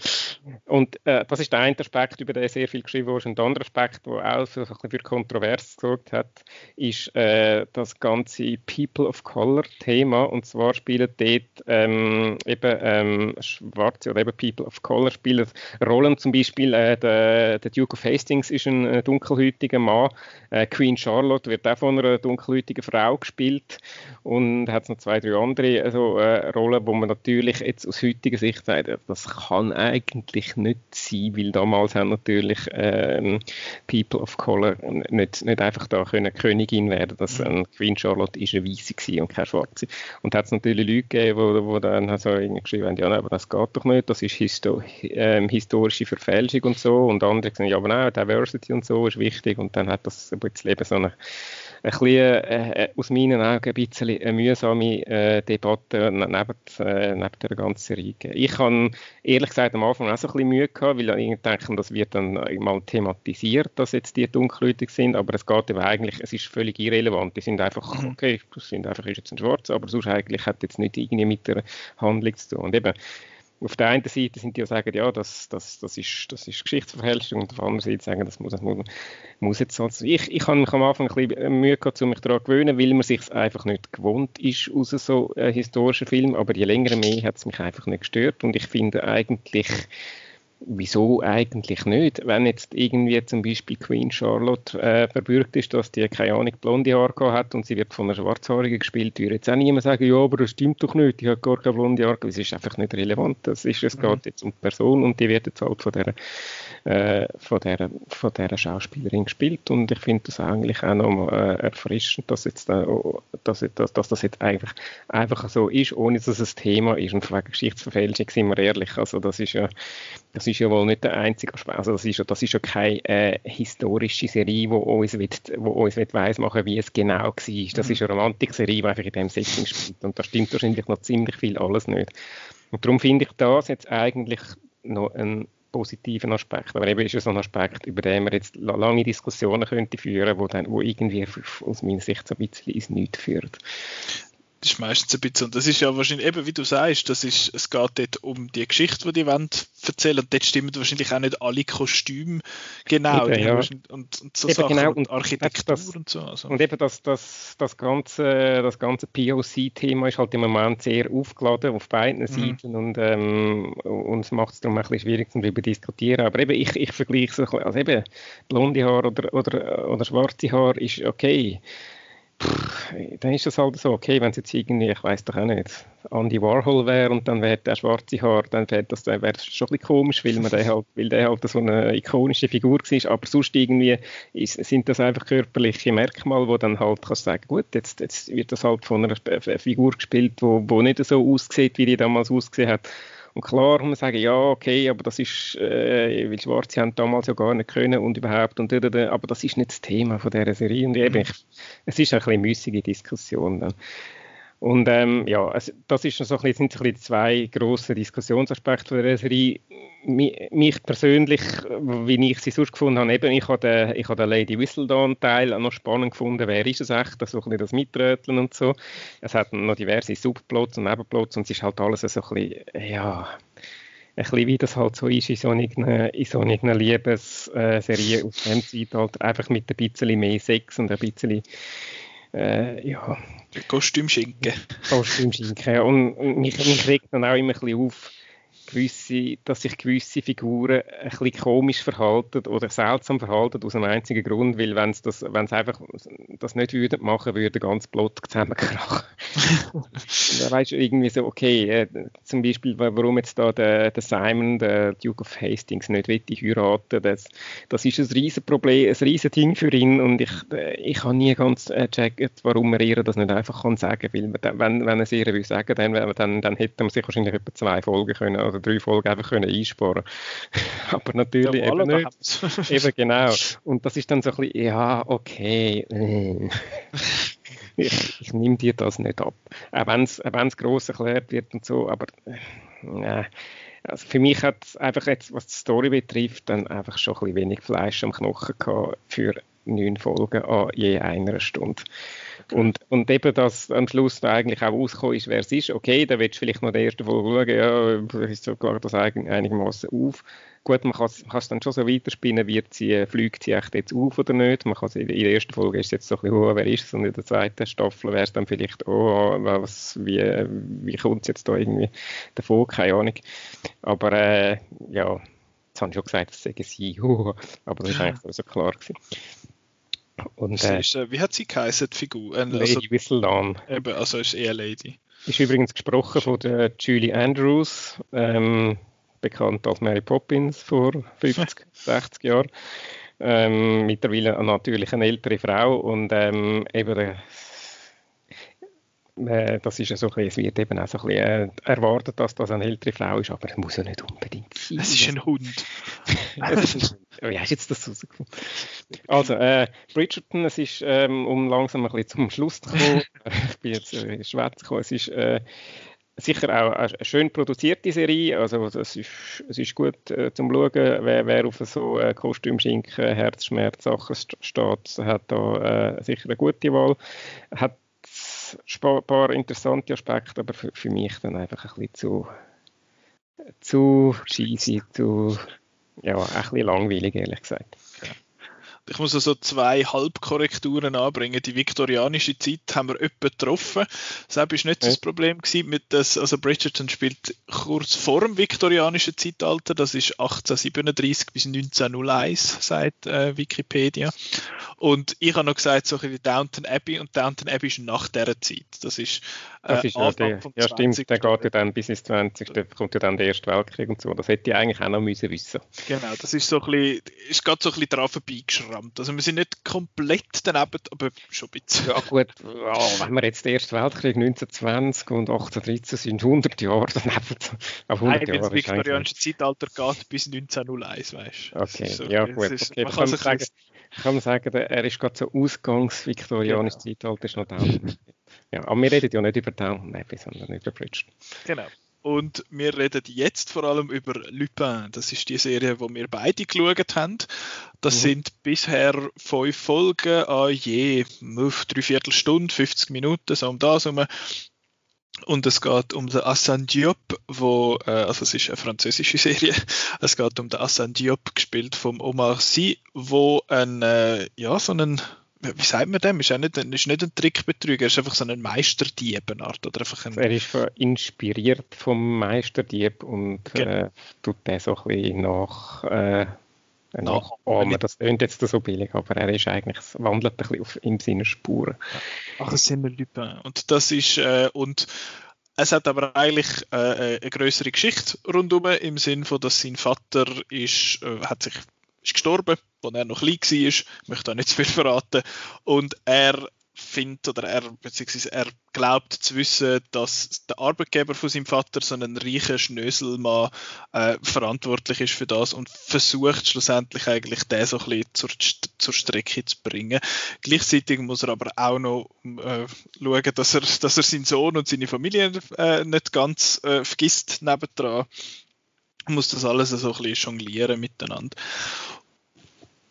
Und äh, das ist der eine Aspekt, über den sehr viel geschrieben wurde. Und der andere Aspekt, der auch für, für Kontroverse gesorgt hat, ist äh, das ganze People of Color-Thema. Und zwar spielen dort ähm, eben ähm, Schwarze oder eben People of Color spielen Rollen. Zum Beispiel äh, der, der Duke of Hastings ist ein äh, dunkelhäutiger Mann. Äh, Queen Charlotte wird auch von einer dunkelhäutigen Frau gespielt. Und hat noch zwei, drei andere. Äh, So, äh, Rollen, wo man natürlich jetzt aus heutiger Sicht sagt, das kann eigentlich nicht sein, weil damals haben natürlich ähm, People of Color nicht, nicht einfach da können Königin werden. Das, äh, Queen Charlotte war eine Weiße und keine Schwarze. Und da hat es natürlich Leute gegeben, die dann also geschrieben haben, ja, nein, aber das geht doch nicht, das ist histo- ähm, historische Verfälschung und so. Und andere sagen, ja, aber nein, Diversity und so ist wichtig. Und dann hat das ein bisschen eben so eine, ein bisschen, äh, aus meinen Augen ein bisschen eine mühsame äh, Debatte Neben, äh, neben der ganzen Reihe. Ich habe ehrlich gesagt am Anfang auch so ein bisschen Mühe gehabt, weil ich denke, das wird dann mal thematisiert, dass jetzt die dunkelhäutig sind, aber es geht eben eigentlich, es ist völlig irrelevant. Die sind einfach, okay, das sind einfach, ist jetzt ein Schwarzer, aber sonst eigentlich hat jetzt nicht irgendwie mit der Handlung zu tun. Und eben, auf der einen Seite sind die, die sagen, ja, das, das, das, ist, das ist Geschichtsverfälschung, und auf der anderen Seite sagen, das muss, das muss, muss jetzt so. Ich, ich habe mich am Anfang ein bisschen Mühe gehabt, um mich daran zu gewöhnen, weil man sich einfach nicht gewohnt ist aus so äh, historischen Filmen, aber je länger mehr hat es mich einfach nicht gestört, und ich finde eigentlich, wieso eigentlich nicht? Wenn jetzt irgendwie zum Beispiel Queen Charlotte äh, verbürgt ist, dass die, keine Ahnung, blonde Haare gehabt hat und sie wird von einer Schwarzhaarigen gespielt, würde jetzt auch niemand sagen, ja, aber das stimmt doch nicht, die hat gar keine blonde Haare, das ist einfach nicht relevant, das ist, es mhm. geht jetzt um die Person, und die wird jetzt halt von dieser, äh, von dieser, von dieser Schauspielerin gespielt, und ich finde das eigentlich auch noch äh, erfrischend, dass, jetzt, äh, dass, dass, dass das jetzt einfach, einfach so ist, ohne dass es ein Thema ist, und wegen Geschichtsverfälschung sind wir ehrlich, also das ist ja, das ist ja wohl nicht der einzige Aspekt. Also das ist ja, das ist ja keine äh, historische Serie, die uns, uns weismachen, wie es genau war. Das ist eine Romantik-Serie, die einfach in diesem Setting spielt. Und da stimmt wahrscheinlich noch ziemlich viel alles nicht. Und darum finde ich das jetzt eigentlich noch einen positiven Aspekt. Aber eben ist es so ein Aspekt, über den man jetzt lange Diskussionen könnte führen, wo dann, wo irgendwie aus meiner Sicht so ein bisschen ins Nichts führt. Das ist meistens ein bisschen, und das ist ja wahrscheinlich, eben wie du sagst, das ist, es geht dort um die Geschichte, die die wollen erzählen, und dort stimmen wahrscheinlich auch nicht alle Kostüme genau, eben, ja. und, und so eben Sachen, genau. Und Architektur das, und so. Also. Und eben das, das, das ganze, das ganze P O C-Thema ist halt im Moment sehr aufgeladen auf beiden mhm. Seiten, und ähm, uns macht es darum ein bisschen schwierig, darüber zu diskutieren, aber eben ich, ich vergleiche es, also eben blonde Haare oder, oder, oder schwarze Haare ist okay. Dann ist das halt so, okay, wenn es jetzt irgendwie, ich weiss doch auch nicht, Andy Warhol wäre und dann wäre der schwarze Haar, dann wäre das, wär das schon ein bisschen komisch, weil, man den halt, weil der halt so eine ikonische Figur war, aber sonst irgendwie ist, sind das einfach körperliche Merkmale, wo dann halt kannst sagen, gut, jetzt, jetzt wird das halt von einer Figur gespielt, wo, wo nicht so aussieht, wie die damals ausgesehen hat. Und klar, man sagen, ja, okay, aber das ist, äh, weil Schwarze haben damals ja gar nicht können und überhaupt, und, und, und, aber das ist nicht das Thema von dieser Serie. Und eben, ich, es ist eine ein bisschen müßige Diskussion. Dann. Und ähm, ja, also das ist so ein bisschen, sind ein zwei grosse Diskussionsaspekte der Serie. Mich persönlich, wie ich sie sonst gefunden habe, eben, ich habe den, ich habe den Lady Whistledown-Teil noch spannend gefunden, wer ist es echt, das so ein bisschen das Mitröteln und so. Es hat noch diverse Subplots und Nebenplots und es ist halt alles so ein bisschen, ja, ein bisschen wie das halt so ist in so einer, in so einer Liebesserie aus dem Zeitalter, einfach mit ein bisschen mehr Sex und ein bisschen... Äh, ja. Kostümschinken. Kostümschinken, ja. Und mich, mich regt dann auch immer ein bisschen auf, gewisse, dass sich gewisse Figuren ein bisschen komisch verhalten oder seltsam verhalten, aus einem einzigen Grund, weil wenn sie das, wenn sie einfach das nicht würden machen, würde ganz blöd zusammenkrachen. Da weißt du irgendwie so, okay, äh, zum Beispiel, warum jetzt da der, der Simon, der Duke of Hastings, nicht wette heiraten, das, das ist ein riesen Problem, ein riesen Ding für ihn und ich, äh, ich habe nie ganz gecheckt, äh, warum er ihr das nicht einfach kann sagen, weil man, wenn, wenn er es ihr will sagen, dann, dann, dann hätte man sich wahrscheinlich etwa zwei Folgen können, oder drei Folgen einfach können einsparen. Aber natürlich ja, eben nicht. Eben genau. Und das ist dann so ein bisschen, ja, okay. Ich, ich nehme dir das nicht ab. Auch wenn es gross erklärt wird und so, aber äh, also für mich hat es einfach jetzt, was die Story betrifft, dann einfach schon ein bisschen wenig Fleisch am Knochen gehabt für neun Folgen an je einer Stunde. Okay. Und, und eben, dass am Schluss da eigentlich auch rausgekommen ist, wer es ist, okay, dann willst du vielleicht noch die erste Folge schauen, ja, ist so klar, das einigermaßen auf. Gut, man kann es dann schon so weiterspinnen, wird sie, fliegt sie echt jetzt auf oder nicht, man kann in der ersten Folge ist es jetzt so ein bisschen, oh, wer ist es, und in der zweiten Staffel wäre es dann vielleicht, oh, was, wie, wie kommt es jetzt da irgendwie davon, keine Ahnung. Aber äh, ja, jetzt habe ich schon gesagt, das sage sie, oh, aber das ist eigentlich so also klar gewesen. Und, äh, ist, äh, wie hat sie geheißen, die Figur? Äh, Lady also, Whistledown. Eben, also ist eher Lady. Ist übrigens gesprochen von der Julie Andrews, ähm, bekannt als Mary Poppins vor fünfzig, sechzig Jahren. Ähm, mittlerweile natürlich eine ältere Frau und ähm, eben äh, das ist ja so ein bisschen, es wird eben auch so ein bisschen äh, erwartet, dass das eine ältere Frau ist, aber es muss ja nicht unbedingt sein. Es ist ein Hund. Es ist ein, wie hast du jetzt das rausgefunden? Also, äh, Bridgerton, es ist, ähm, um langsam ein bisschen zum Schluss zu kommen, ich bin jetzt äh, schwätz gekommen, es ist äh, sicher auch eine schön produzierte Serie, also es ist, es ist gut äh, zum Schauen, wer, wer auf so äh, Kostümschinken, Herzschmerz, Sachen steht, hat da äh, sicher eine gute Wahl, hat ein paar interessante Aspekte, aber für, für mich dann einfach ein bisschen zu, zu cheesy, zu, ja, ein bisschen langweilig, ehrlich gesagt. Ja. Ich muss also zwei Halbkorrekturen anbringen. Die viktorianische Zeit haben wir öppe getroffen. Das ist nicht ja. das Problem gewesen mit das, also Bridgerton spielt kurz vor dem viktorianischen Zeitalter. Das ist achtzehnhundertsiebenunddreißig bis neunzehnhunderteins, sagt äh, Wikipedia. Und ich habe noch gesagt, so wie Downton Abbey, und Downton Abbey ist nach dieser Zeit. Das ist, äh, das ist ja, der, vom ja stimmt, der geht ja dann bis ins zwanzigste Da kommt ja dann der Erste Weltkrieg und so. Das hätte ich eigentlich auch noch müssen wissen. Genau, das ist so ein bisschen, ist gerade so ein bisschen daran vorbeigeschrammt. Also wir sind nicht komplett daneben, aber schon ein bisschen. Ja gut, oh, wenn wir jetzt den Ersten Weltkrieg neunzehnhundertzwanzig und achtzehnhundertdreizehn sind, hundert Jahre daneben. Auf hundert Nein, weil das viktorianische Zeitalter geht bis neunzehnhunderteins, weißt du. Okay, so, ja gut. Ist, okay. Man kann, also sagen, kann man sagen, er ist gerade so ausgangs-viktorianisches genau. Zeitalter, ist noch da. Ja, aber wir reden ja nicht über Downton Abbey, sondern über Bridgerton. Genau. Und wir reden jetzt vor allem über Lupin. Das ist die Serie, die wir beide geschaut haben. Das mhm. sind bisher fünf Folgen an je dreiviertel Stunde, fünfzig Minuten, so um das herum. Und es geht um den Assane Diop, wo, äh, also es ist eine französische Serie, es geht um den Assane Diop, gespielt vom Omar Sy, wo ein, äh, ja, so einen... Wie sagt man dem? Ist er nicht, ist nicht ein Trickbetrüger, er ist einfach so ein Meisterdieb. Oder einfach ein... Er ist inspiriert vom Meisterdieb und genau. äh, tut den so ein bisschen nach, äh, nachahmen. Das klingt jetzt so billig, aber er ist eigentlich, wandelt ein bisschen auf, in seinen Spuren. Ach, es sind Lupin. Und das ist, äh, und es hat aber eigentlich äh, eine größere Geschichte rundum, im Sinn von, dass sein Vater ist, äh, hat sich ist gestorben, als er noch klein war, ich möchte da nicht zu viel verraten, und er findet oder er, beziehungsweise er glaubt zu wissen, dass der Arbeitgeber von seinem Vater, so einen reichen Schnöselmann, äh, verantwortlich ist für das und versucht schlussendlich eigentlich den so ein bisschen zur, zur Strecke zu bringen. Gleichzeitig muss er aber auch noch äh, schauen, dass er, dass er seinen Sohn und seine Familie äh, nicht ganz äh, vergisst nebendran. Muss das alles so ein bisschen jonglieren miteinander.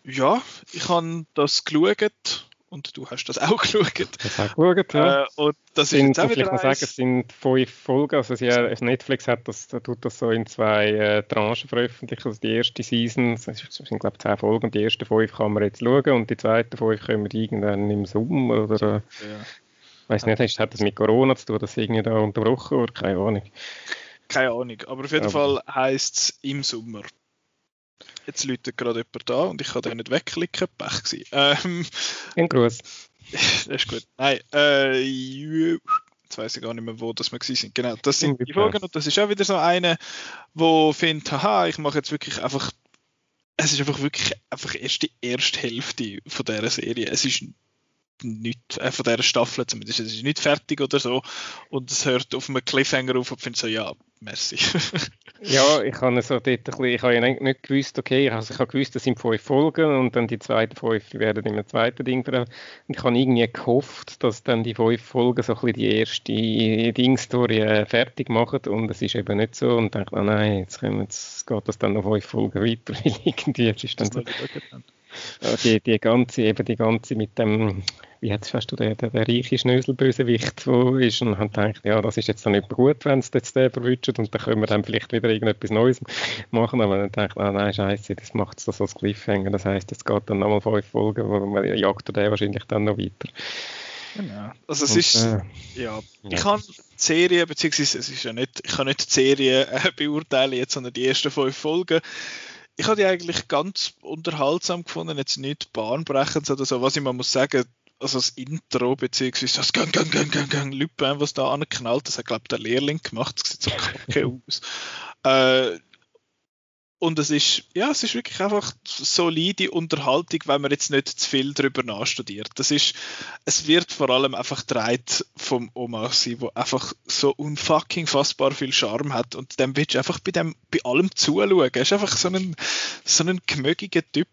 Ja, ich habe das geschaut und du hast das auch geschaut. Das auch geschaut, ja. Äh, und das sind, ist vielleicht noch sagen, es sind fünf Folgen. Also sie, Netflix hat das, tut das so in zwei äh, Tranchen veröffentlicht. Also die erste Season, es sind glaube ich zehn Folgen, die ersten fünf kann man jetzt schauen und die zweiten fünf können wir irgendwann im Sommer oder... Ja. Ich weiss nicht, hat das mit Corona zu tun, dass irgendwie da unterbrochen wurde? Keine Ahnung. Keine Ahnung, aber auf jeden aber. Fall heisst es im Sommer. Jetzt läutet gerade jemand da und ich kann den nicht wegklicken. Pech gewesen. Ähm, Ein Gruß. Das ist gut. Nein, äh, jetzt weiss ich gar nicht mehr, wo das wir gewesen sind. Genau, das sind die Folgen und das ist auch wieder so eine, wo findet, haha, ich mache jetzt wirklich einfach, es ist einfach wirklich einfach erst die erste Hälfte von dieser Serie. Es ist Nicht, äh, von dieser Staffel zumindest, es ist nicht fertig oder so und es hört auf einem Cliffhanger auf und finde so, ja, merci. Ja, ich habe so dort ein bisschen, ich habe ja nicht gewusst, okay, also ich habe gewusst, das sind fünf Folgen und dann die zweiten fünf werden im zweiten Ding drauf und ich habe irgendwie gehofft, dass dann die fünf Folgen so ein bisschen die erste Ding-Story fertig machen und es ist eben nicht so und dachte, oh nein, jetzt, können wir, jetzt geht das dann noch fünf Folgen weiter, weil irgendwie ist dann so. Die, die ganze, eben die ganze mit dem, wie hast du den, den, den reichen Schnöselbösewicht, wo ist, und haben gedacht, ja, das ist jetzt dann nicht gut, wenn es jetzt den verwünscht, und dann können wir dann vielleicht wieder irgendetwas Neues machen, aber dann denkt ah nein, scheiße, das macht es so als Cliffhanger, das heisst, jetzt geht dann nochmal fünf Folgen, wo man jagt er den wahrscheinlich dann noch weiter. Genau. Also es und, ist, äh, ja, ich kann die Serie, beziehungsweise es ist ja nicht, ich kann nicht die Serie äh, beurteilen jetzt, sondern die ersten fünf Folgen. Ich habe die eigentlich ganz unterhaltsam gefunden, jetzt nicht bahnbrechend oder so. Was ich mal muss sagen, also das Intro bzw. das Gang, Gang, Gang, Gang, Gang, Lupin, was da anknallt, das hat, glaube ich, der Lehrling gemacht, das sieht so kacke aus. Äh, und es ist, ja, es ist wirklich einfach solide Unterhaltung, wenn man jetzt nicht zu viel darüber nachstudiert. Das ist, es wird vor allem einfach dreht vom Omar Sy, der einfach so unfucking fassbar viel Charme hat und dem willst du einfach bei, dem, bei allem zuschauen. Er ist einfach so ein, so ein gemögiger Typ.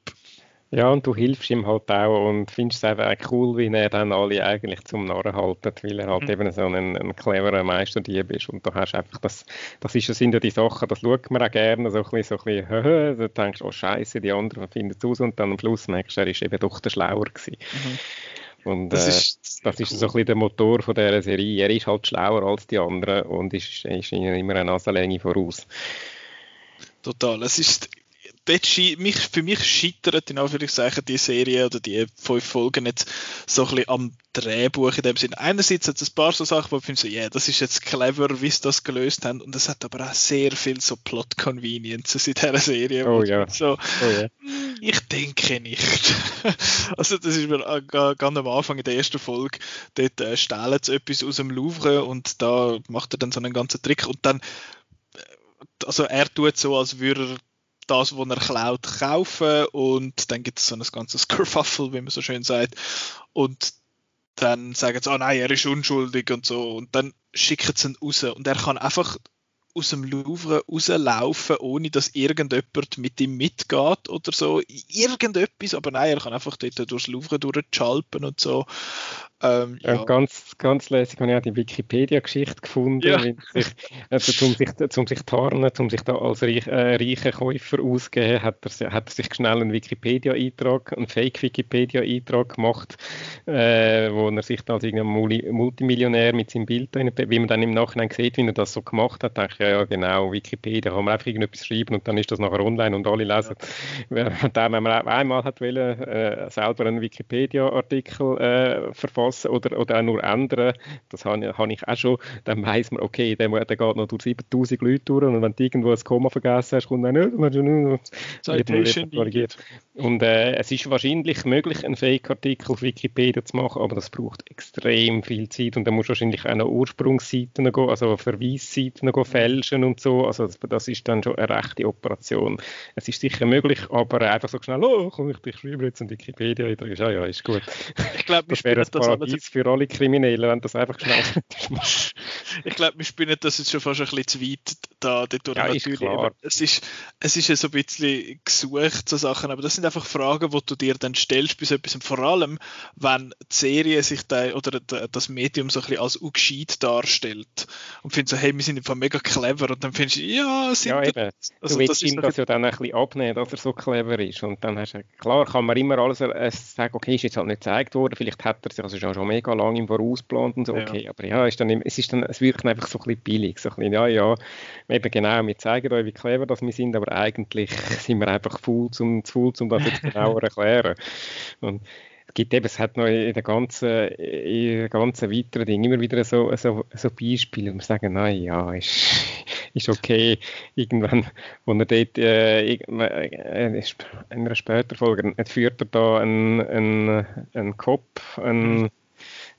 Ja, und du hilfst ihm halt auch und findest es einfach cool, wie er dann alle eigentlich zum Narren haltet, weil er halt mhm. eben so ein, ein cleverer Meisterdieb ist. Und da hast du einfach das, das ist, das sind ja die Sachen, das schaut man auch gerne, so ein bisschen, so ein bisschen, du denkst, oh Scheiße, die anderen finden es aus und dann am Schluss merkst du, er ist eben doch der Schlauer gewesen. Mhm. Und das, äh, ist, das ist so ein bisschen der Motor von dieser Serie. Er ist halt schlauer als die anderen und ist, ist ihnen immer eine Nasenlänge voraus. Total, es ist... Mich, für mich scheitert in Anführungszeichen die Serie oder die fünf Folgen jetzt so ein bisschen am Drehbuch in dem Sinn. Einerseits hat es ein paar so Sachen, wo ich finde, so, yeah, das ist jetzt clever, wie sie das gelöst haben, und es hat aber auch sehr viel so Plot-Conveniences in dieser Serie. Oh ja. So, oh ja. Ich denke nicht. Also das ist mir ganz am Anfang in der ersten Folge, dort äh, stehlen sie etwas aus dem Louvre und da macht er dann so einen ganzen Trick und dann, also er tut so, als würde er das, was er klaut, kaufen, und dann gibt es so ein ganzes Kerfuffle, wie man so schön sagt, und dann sagen sie, oh nein, er ist unschuldig und so, und dann schicken sie ihn raus und er kann einfach aus dem Louvre rauslaufen, ohne dass irgendjemand mit ihm mitgeht oder so, irgendetwas, aber nein, er kann einfach dort durchs Louvre durchschalpen und so. Ähm, ja. Ja, ganz, ganz lässig, ich habe ja die Wikipedia-Geschichte gefunden, ja. sich, also, um, sich, um sich tarnen, um sich da als reich, äh, reicher Käufer auszugeben, hat er, hat er sich schnell einen Wikipedia-Eintrag, einen Fake-Wikipedia-Eintrag gemacht, äh, wo er sich da als irgendein Multimillionär mit seinem Bild, wie man dann im Nachhinein sieht, wie er das so gemacht hat, denke ich, ja, ja genau, Wikipedia, kann man einfach irgendetwas schreiben und dann ist das nachher online und alle lesen. Ja. Wenn man einmal hat wollen, äh, selber einen Wikipedia-Artikel äh, verfasst, Oder, oder auch nur ändern, das habe, habe ich auch schon, dann weiss man, okay, der, der geht noch durch siebentausend Leute durch, und wenn du irgendwo ein Komma vergessen hast, kommt dann nicht. Citation korrigiert. Und äh, es ist wahrscheinlich möglich, einen Fake-Artikel auf Wikipedia zu machen, aber das braucht extrem viel Zeit und dann musst du wahrscheinlich auch noch Ursprungsseiten gehen, also Verweisseiten gehen, fälschen und so, also das, das ist dann schon eine rechte Operation. Es ist sicher möglich, aber einfach so schnell, oh, komm, ich schreibe jetzt einen Wikipedia-Eintrag, ja, ja, ist gut. Ich glaube, das wäre ein paar Paradies für alle Kriminellen, wenn das einfach schnell ist. Ich glaube, wir spielen das jetzt schon fast ein bisschen zu weit da. Ja, natürlich. Klar. Es ist, es ist ja so ein bisschen gesucht, so Sachen, aber das sind einfach Fragen, die du dir dann stellst bei so etwas. Und vor allem, wenn die Serie sich da, oder das Medium so ein bisschen als ungescheit darstellt und findest so, hey, wir sind einfach mega clever, und dann findest du, ja, sind ja, eben. Also, du willst ihm das ja dann ein bisschen abnehmen, dass er so clever ist. Und dann hast du, klar, kann man immer alles äh, sagen, okay, ist jetzt halt nicht gezeigt worden, vielleicht hat er sich also schon, schon mega lange im Voraus geplant und so, okay, ja. aber ja, ist dann, es ist dann, es wirkt einfach so ein bisschen billig, so ein bisschen, ja, ja, eben genau, wir zeigen euch, wie clever das wir sind, aber eigentlich sind wir einfach faul, zum, zu faul, um das jetzt genauer erklären. Und es gibt eben, es hat noch in der ganzen, in der ganzen weiteren Ding immer wieder so, so, so Beispiele, wo wir sagen, nein, ja, ist, ist okay, irgendwann, wo er dort, äh, in einer späteren Folge, führt er da einen, einen, einen Cop, einen,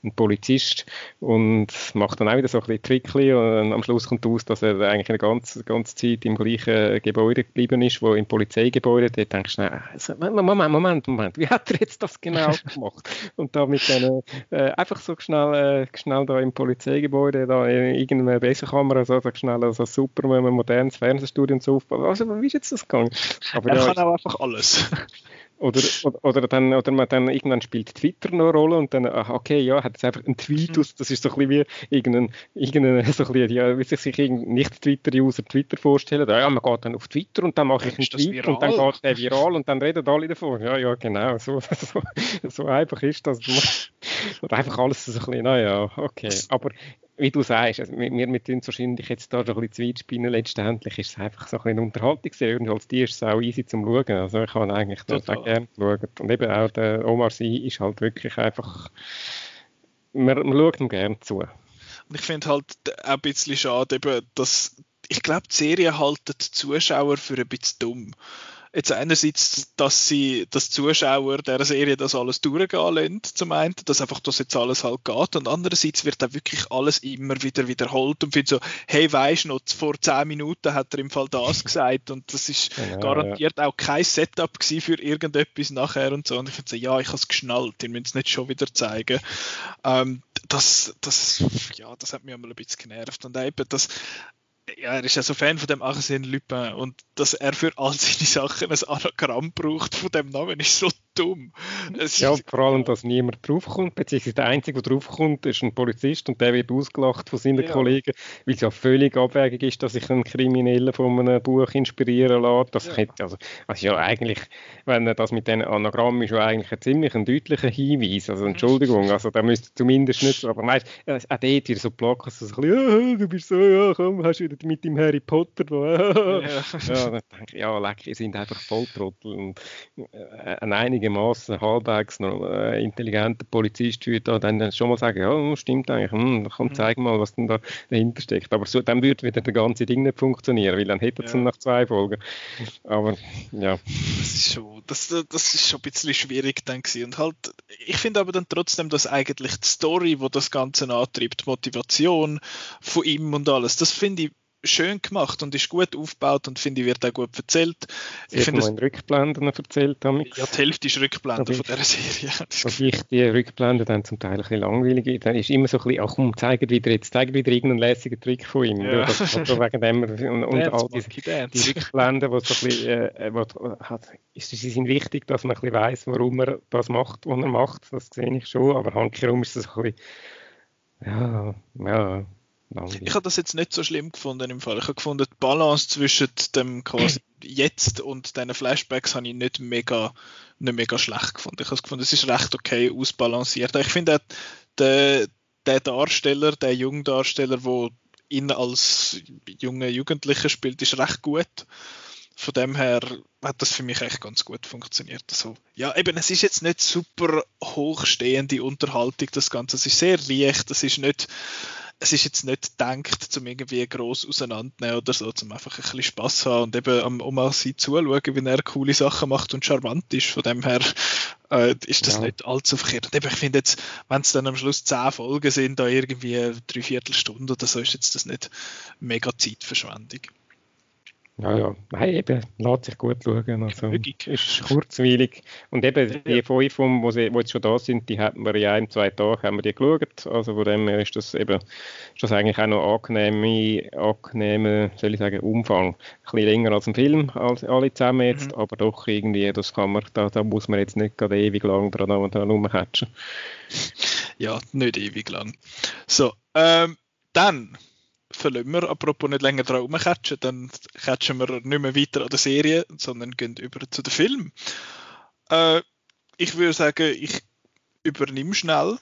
einen Polizist, und macht dann auch wieder so ein bisschen Trickli, und am Schluss kommt raus, dass er eigentlich eine ganze, ganze Zeit im gleichen Gebäude geblieben ist, wo im Polizeigebäude, da denkst du, Moment, Moment, Moment, wie hat er jetzt das genau gemacht? Und da mit denen, äh, einfach so schnell, äh, schnell da im Polizeigebäude, da in irgendeiner Besenkammer, so, so schnell so also super modernes Fernsehstudio und so aufbauen, also wie ist jetzt das gegangen? Aber er ja, kann auch einfach alles. Oder, oder, oder, dann, oder man dann irgendwann spielt Twitter noch eine Rolle, und dann, ach, okay, ja, hat jetzt einfach einen Tweet aus, das ist so ein bisschen wie irgendein, irgendein so ein bisschen, ja, wie sich irgendein Nicht-Twitter-User Twitter vorstellen, ja, man geht dann auf Twitter und dann mache ich einen Tweet und dann geht der viral und dann reden alle davon, ja, ja, genau, so, so, so einfach ist das. Und einfach alles so ein bisschen, naja, okay, aber... Wie du sagst, also wir, wir tun wahrscheinlich jetzt da so ein bisschen zu weit spinnen. Letztendlich ist es einfach so ein bisschen Unterhaltungsserie, und als die ist es auch easy zum Schauen. Also ich habe eigentlich das auch gerne geschaut. Und eben auch der Omar Sy ist halt wirklich einfach, man, man schaut ihm gerne zu. Und ich finde halt auch ein bisschen schade, eben, dass, ich glaube, die Serie halten die Zuschauer für ein bisschen dumm. Jetzt einerseits, dass sie, dass Zuschauer dieser Serie das alles durchgehen lassen, zum einen, dass einfach das jetzt alles halt geht, und andererseits wird dann wirklich alles immer wieder wiederholt und findet so, hey, weisst du noch, vor zehn Minuten hat er im Fall das gesagt, und das ist ja, garantiert ja. auch kein Setup gewesen für irgendetwas nachher und so, und ich finde so, ja, ich habe es geschnallt, ihr müsst es nicht schon wieder zeigen. Ähm, das, das, ja, das hat mich einmal ein bisschen genervt, und eben das, ja, er ist ja so Fan von dem Arsène Lupin, und dass er für all seine Sachen ein Anagramm braucht von dem Namen, ist so dumm. Es ja, ist, vor allem, dass niemand draufkommt, beziehungsweise der Einzige, der draufkommt, ist ein Polizist, und der wird ausgelacht von seinen ja. Kollegen, weil es ja völlig abwegig ist, dass sich ein Krimineller von einem Buch inspirieren lässt. Das ja. Hätte, also, also ja, eigentlich, wenn er das mit diesen Anagrammen ist, ja eigentlich ein ziemlich ein deutlicher Hinweis, also Entschuldigung, also da müsste zumindest nicht, aber weißt du, auch dort wieder so placken, so ein bisschen, oh, du bist so, ja, komm, hast du wieder mit dem Harry Potter. Ja, ja, dann denke ich, ja, leck, ihr seid einfach Volltrottel. Und äh, ein einigermaßen halbwegs noch äh, intelligenter Polizist würde dann schon mal sagen, ja, stimmt eigentlich, hm, komm, zeig mal, was denn da dahinter steckt. Aber so, dann würde wieder das ganze Ding nicht funktionieren, weil dann hätten sie ja. nach zwei Folgen. Aber, ja. Das ist schon, das, das ist schon ein bisschen schwierig dann gewesen. Und halt, ich finde aber dann trotzdem, dass eigentlich die Story, die das Ganze antreibt, die Motivation von ihm und alles, das finde ich schön gemacht und ist gut aufgebaut, und finde ich, wird auch gut erzählt. Sie ich finde, in Rückblenden erzählt damit. Ja, die Hälfte ist Rückblenden von dieser Serie. Und ich die Rückblenden dann zum Teil ein bisschen langweilig. Dann ist immer so ein bisschen, ach komm, zeigt wieder jetzt, zeigt wieder irgendeinen lässigen Trick von ihm. Ja. Das, das, das wegen dem, und und all diese, die Rückblenden, die so ein bisschen, äh, wo, hat, ist, sie sind wichtig, dass man ein bisschen weiss, warum er das macht, was er macht. Das sehe ich schon, aber handkehrum ist das ein bisschen, ja, ja. Ich habe das jetzt nicht so schlimm gefunden im Fall. Ich habe gefunden, die Balance zwischen dem quasi jetzt und diesen Flashbacks habe ich nicht mega, nicht mega schlecht gefunden. Ich habe es gefunden, es ist recht okay ausbalanciert. Ich finde auch, der, der Darsteller, der Jungdarsteller, der ihn als junger Jugendlicher spielt, ist recht gut. Von dem her hat das für mich echt ganz gut funktioniert. Also, ja, eben, es ist jetzt nicht super hochstehende Unterhaltung, das Ganze. Es ist sehr leicht, es ist nicht... Es ist jetzt nicht gedacht, um irgendwie gross auseinanderzunehmen oder so, um einfach ein bisschen Spass zu haben und eben am Omar Sy zuschauen, wenn er coole Sachen macht und charmant ist. Von dem her äh, ist das ja. nicht allzu verkehrt. Und eben, ich finde jetzt, wenn es dann am Schluss zehn Folgen sind, da irgendwie dreiviertel Stunde oder so, ist jetzt das nicht mega Zeitverschwendung. Ja, ja. Nein, eben, lässt sich gut schauen. Also, ist kurzweilig. Und eben die fünf, die jetzt schon da sind, die hatten wir in einem, zwei Tagen haben wir die geschaut. Also von dem her ist das eben, ist das eigentlich auch noch angenehme, angenehme, soll ich sagen, Umfang. Ein bisschen länger als ein Film, als alle zusammen jetzt, mhm. aber doch irgendwie, das kann man, da, da muss man jetzt nicht gerade ewig lang dran rumkatschen. Ja, nicht ewig lang. So, ähm, dann... verlassen wir, apropos nicht länger dran rumkatschen, dann catchen wir nicht mehr weiter an der Serie, sondern gehen über zu den Filmen. Äh, ich würde sagen, ich übernehme schnell.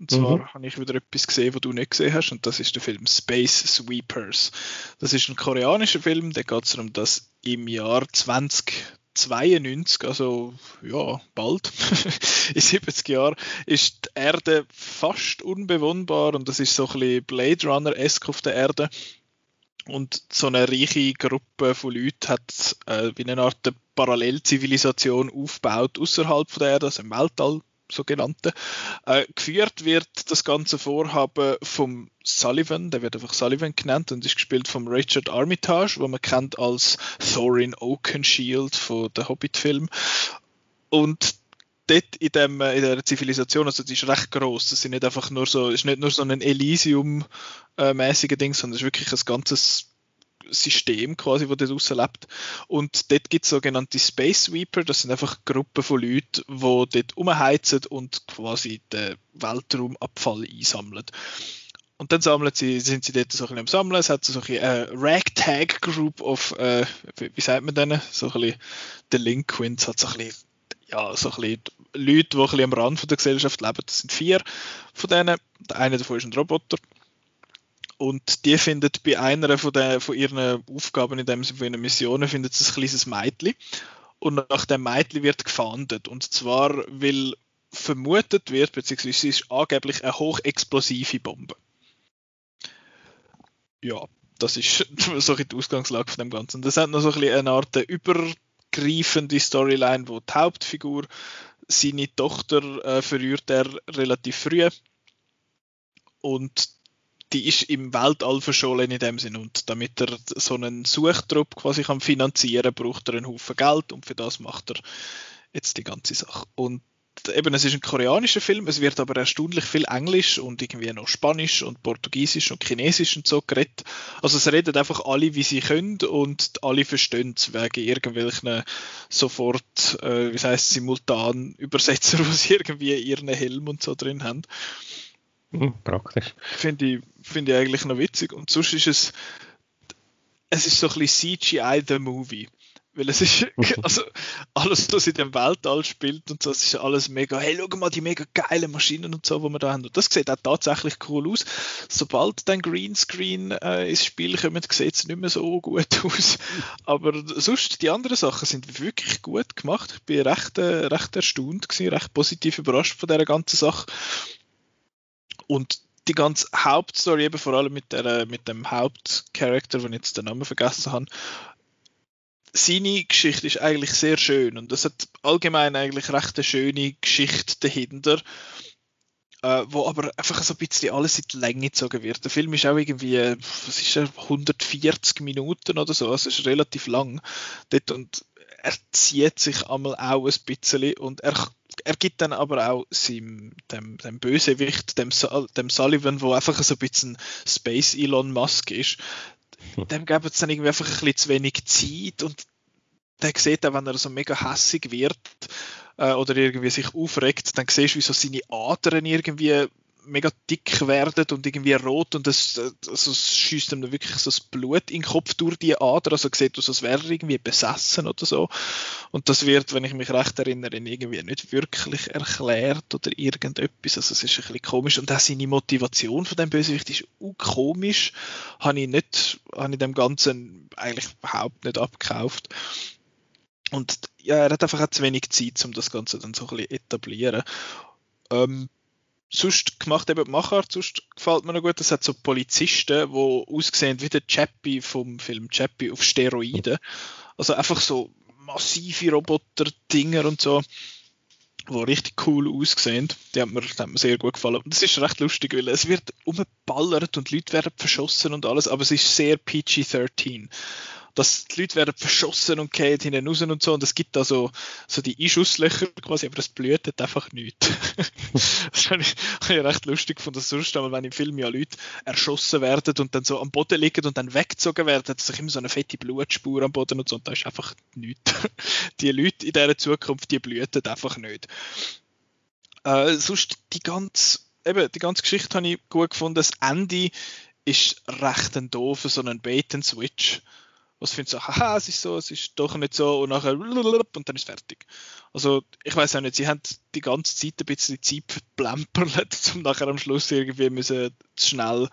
Und zwar mhm. habe ich wieder etwas gesehen, was du nicht gesehen hast, und das ist der Film Space Sweepers. Das ist ein koreanischer Film, da geht es darum, dass im Jahr zweitausendzweiundneunzig, also ja, bald, in siebzig Jahren, ist die Erde fast unbewohnbar und das ist so ein bisschen Blade Runner-esk auf der Erde. Und so eine reiche Gruppe von Leuten hat äh, wie eine Art Parallelzivilisation aufgebaut außerhalb der Erde, also im Weltall, sogenannte. Äh, geführt wird das ganze Vorhaben vom Sullivan, der wird einfach Sullivan genannt und ist gespielt von Richard Armitage, den man kennt als Thorin Oakenshield von den Hobbit-Filmen. Und dort in, dem, in der Zivilisation, also die ist recht gross, das sind nicht einfach nur so, ist nicht nur so ein Elysium-mäßiger Ding, sondern es ist wirklich ein ganzes System quasi, das dort draussen lebt. Und dort gibt es sogenannte Space Sweeper, das sind einfach Gruppen von Leuten, die dort rumheizen und quasi den Weltraumabfall einsammeln. Und dann sammeln sie, sind sie dort so ein bisschen am Sammeln, es hat so eine äh, Ragtag Group of, äh, wie, wie sagt man denen, so ein bisschen Delinquents, hat so ein bisschen, ja, so ein bisschen Leute, die ein bisschen am Rand von der Gesellschaft leben, das sind vier von denen, der eine davon ist ein Roboter. Und die findet bei einer von, der, von ihren Aufgaben, in dem sie von ihren Missionen, findet sie ein kleines Mädchen. Und nach dem Mädchen wird gefahndet. Und zwar, weil vermutet wird, beziehungsweise sie ist angeblich eine hochexplosive Bombe. Ja, das ist so die Ausgangslage von dem Ganzen. Das hat noch so eine Art übergreifende Storyline, wo die Hauptfigur, seine Tochter, äh, verliert er relativ früh. Und die ist im Weltall verschollen in dem Sinn. Und damit er so einen Suchtrupp quasi kann finanzieren, braucht er einen Haufen Geld und für das macht er jetzt die ganze Sache. Und eben, es ist ein koreanischer Film, es wird aber erstaunlich viel Englisch und irgendwie noch Spanisch und Portugiesisch und Chinesisch und so geredet. Also es reden einfach alle, wie sie können und alle verstehen es wegen irgendwelchen sofort, äh, wie heißt simultan Übersetzer, die sie irgendwie ihren Helm und so drin haben. Praktisch. Finde ich, find ich eigentlich noch witzig. Und sonst ist es es ist so ein bisschen C G I The Movie. Weil es ist, also alles, was in dem Weltall spielt und so, es ist alles mega, hey, schau mal die mega geilen Maschinen und so, die wir da haben. Und das sieht auch tatsächlich cool aus. Sobald dann Greenscreen äh, ins Spiel kommt, sieht es nicht mehr so gut aus. Aber sonst, die anderen Sachen sind wirklich gut gemacht. Ich bin recht, äh, recht erstaunt gewesen, recht positiv überrascht von dieser ganzen Sache. Und die ganze Hauptstory, eben vor allem mit, der, mit dem Hauptcharakter, den ich jetzt den Namen vergessen habe, seine Geschichte ist eigentlich sehr schön und es hat allgemein eigentlich recht eine schöne Geschichte dahinter, äh, wo aber einfach so ein bisschen alles in die Länge gezogen wird. Der Film ist auch irgendwie, was ist er, hundertvierzig Minuten oder so, also ist relativ lang dort und er zieht sich einmal auch ein bisschen und er Er gibt dann aber auch seinem, dem, dem Bösewicht, dem, dem Sullivan, der einfach so ein bisschen Space Elon Musk ist, dem geben es dann irgendwie einfach ein bisschen zu wenig Zeit und der sieht auch, wenn er so mega hässig wird äh, oder irgendwie sich aufregt, dann siehst du, wie so seine Adern irgendwie mega dick werden und irgendwie rot und das, also es schiesst ihm dann wirklich so das Blut in den Kopf durch die Ader, also sieht aus, als wäre er irgendwie besessen oder so. Und das wird, wenn ich mich recht erinnere, irgendwie nicht wirklich erklärt oder irgendetwas, also es ist ein bisschen komisch und auch seine Motivation von dem Bösewicht ist auch komisch, habe ich nicht, habe ich dem Ganzen eigentlich überhaupt nicht abgekauft. Und ja, er hat einfach auch zu wenig Zeit, um das Ganze dann so ein bisschen etablieren. Ähm, Sonst gemacht eben die Machart, sonst gefällt mir noch gut. Es hat so Polizisten, die aussehen wie der Chappie vom Film Chappie auf Steroiden. Also einfach so massive Roboter-Dinger und so, die richtig cool aussehen. Die haben mir, hat mir sehr gut gefallen. Und das ist recht lustig, weil es wird umgeballert und Leute werden verschossen und alles, aber es ist sehr P G dreizehn. dass die Leute werden verschossen und fallen hinten raus und so, und es gibt da so, so die Einschusslöcher quasi, aber das blutet einfach nichts. Das habe ich, hab ich recht lustig gefunden, dass sonst einmal, wenn im Film ja Leute erschossen werden und dann so am Boden liegen und dann weggezogen werden, hat sich immer so eine fette Blutspur am Boden und so, und da ist einfach nichts. Die Leute in dieser Zukunft, die blüten einfach nicht. Äh, sonst die ganze, eben, die ganze Geschichte habe ich gut gefunden. Das Ende ist recht ein doofer, so ein Bait-and-Switch. Was findest du so, haha, es ist so, es ist doch nicht so, und nachher und dann ist fertig. Also ich weiß auch nicht, sie haben die ganze Zeit ein bisschen Zeit verplempert, um nachher am Schluss irgendwie müssen schnell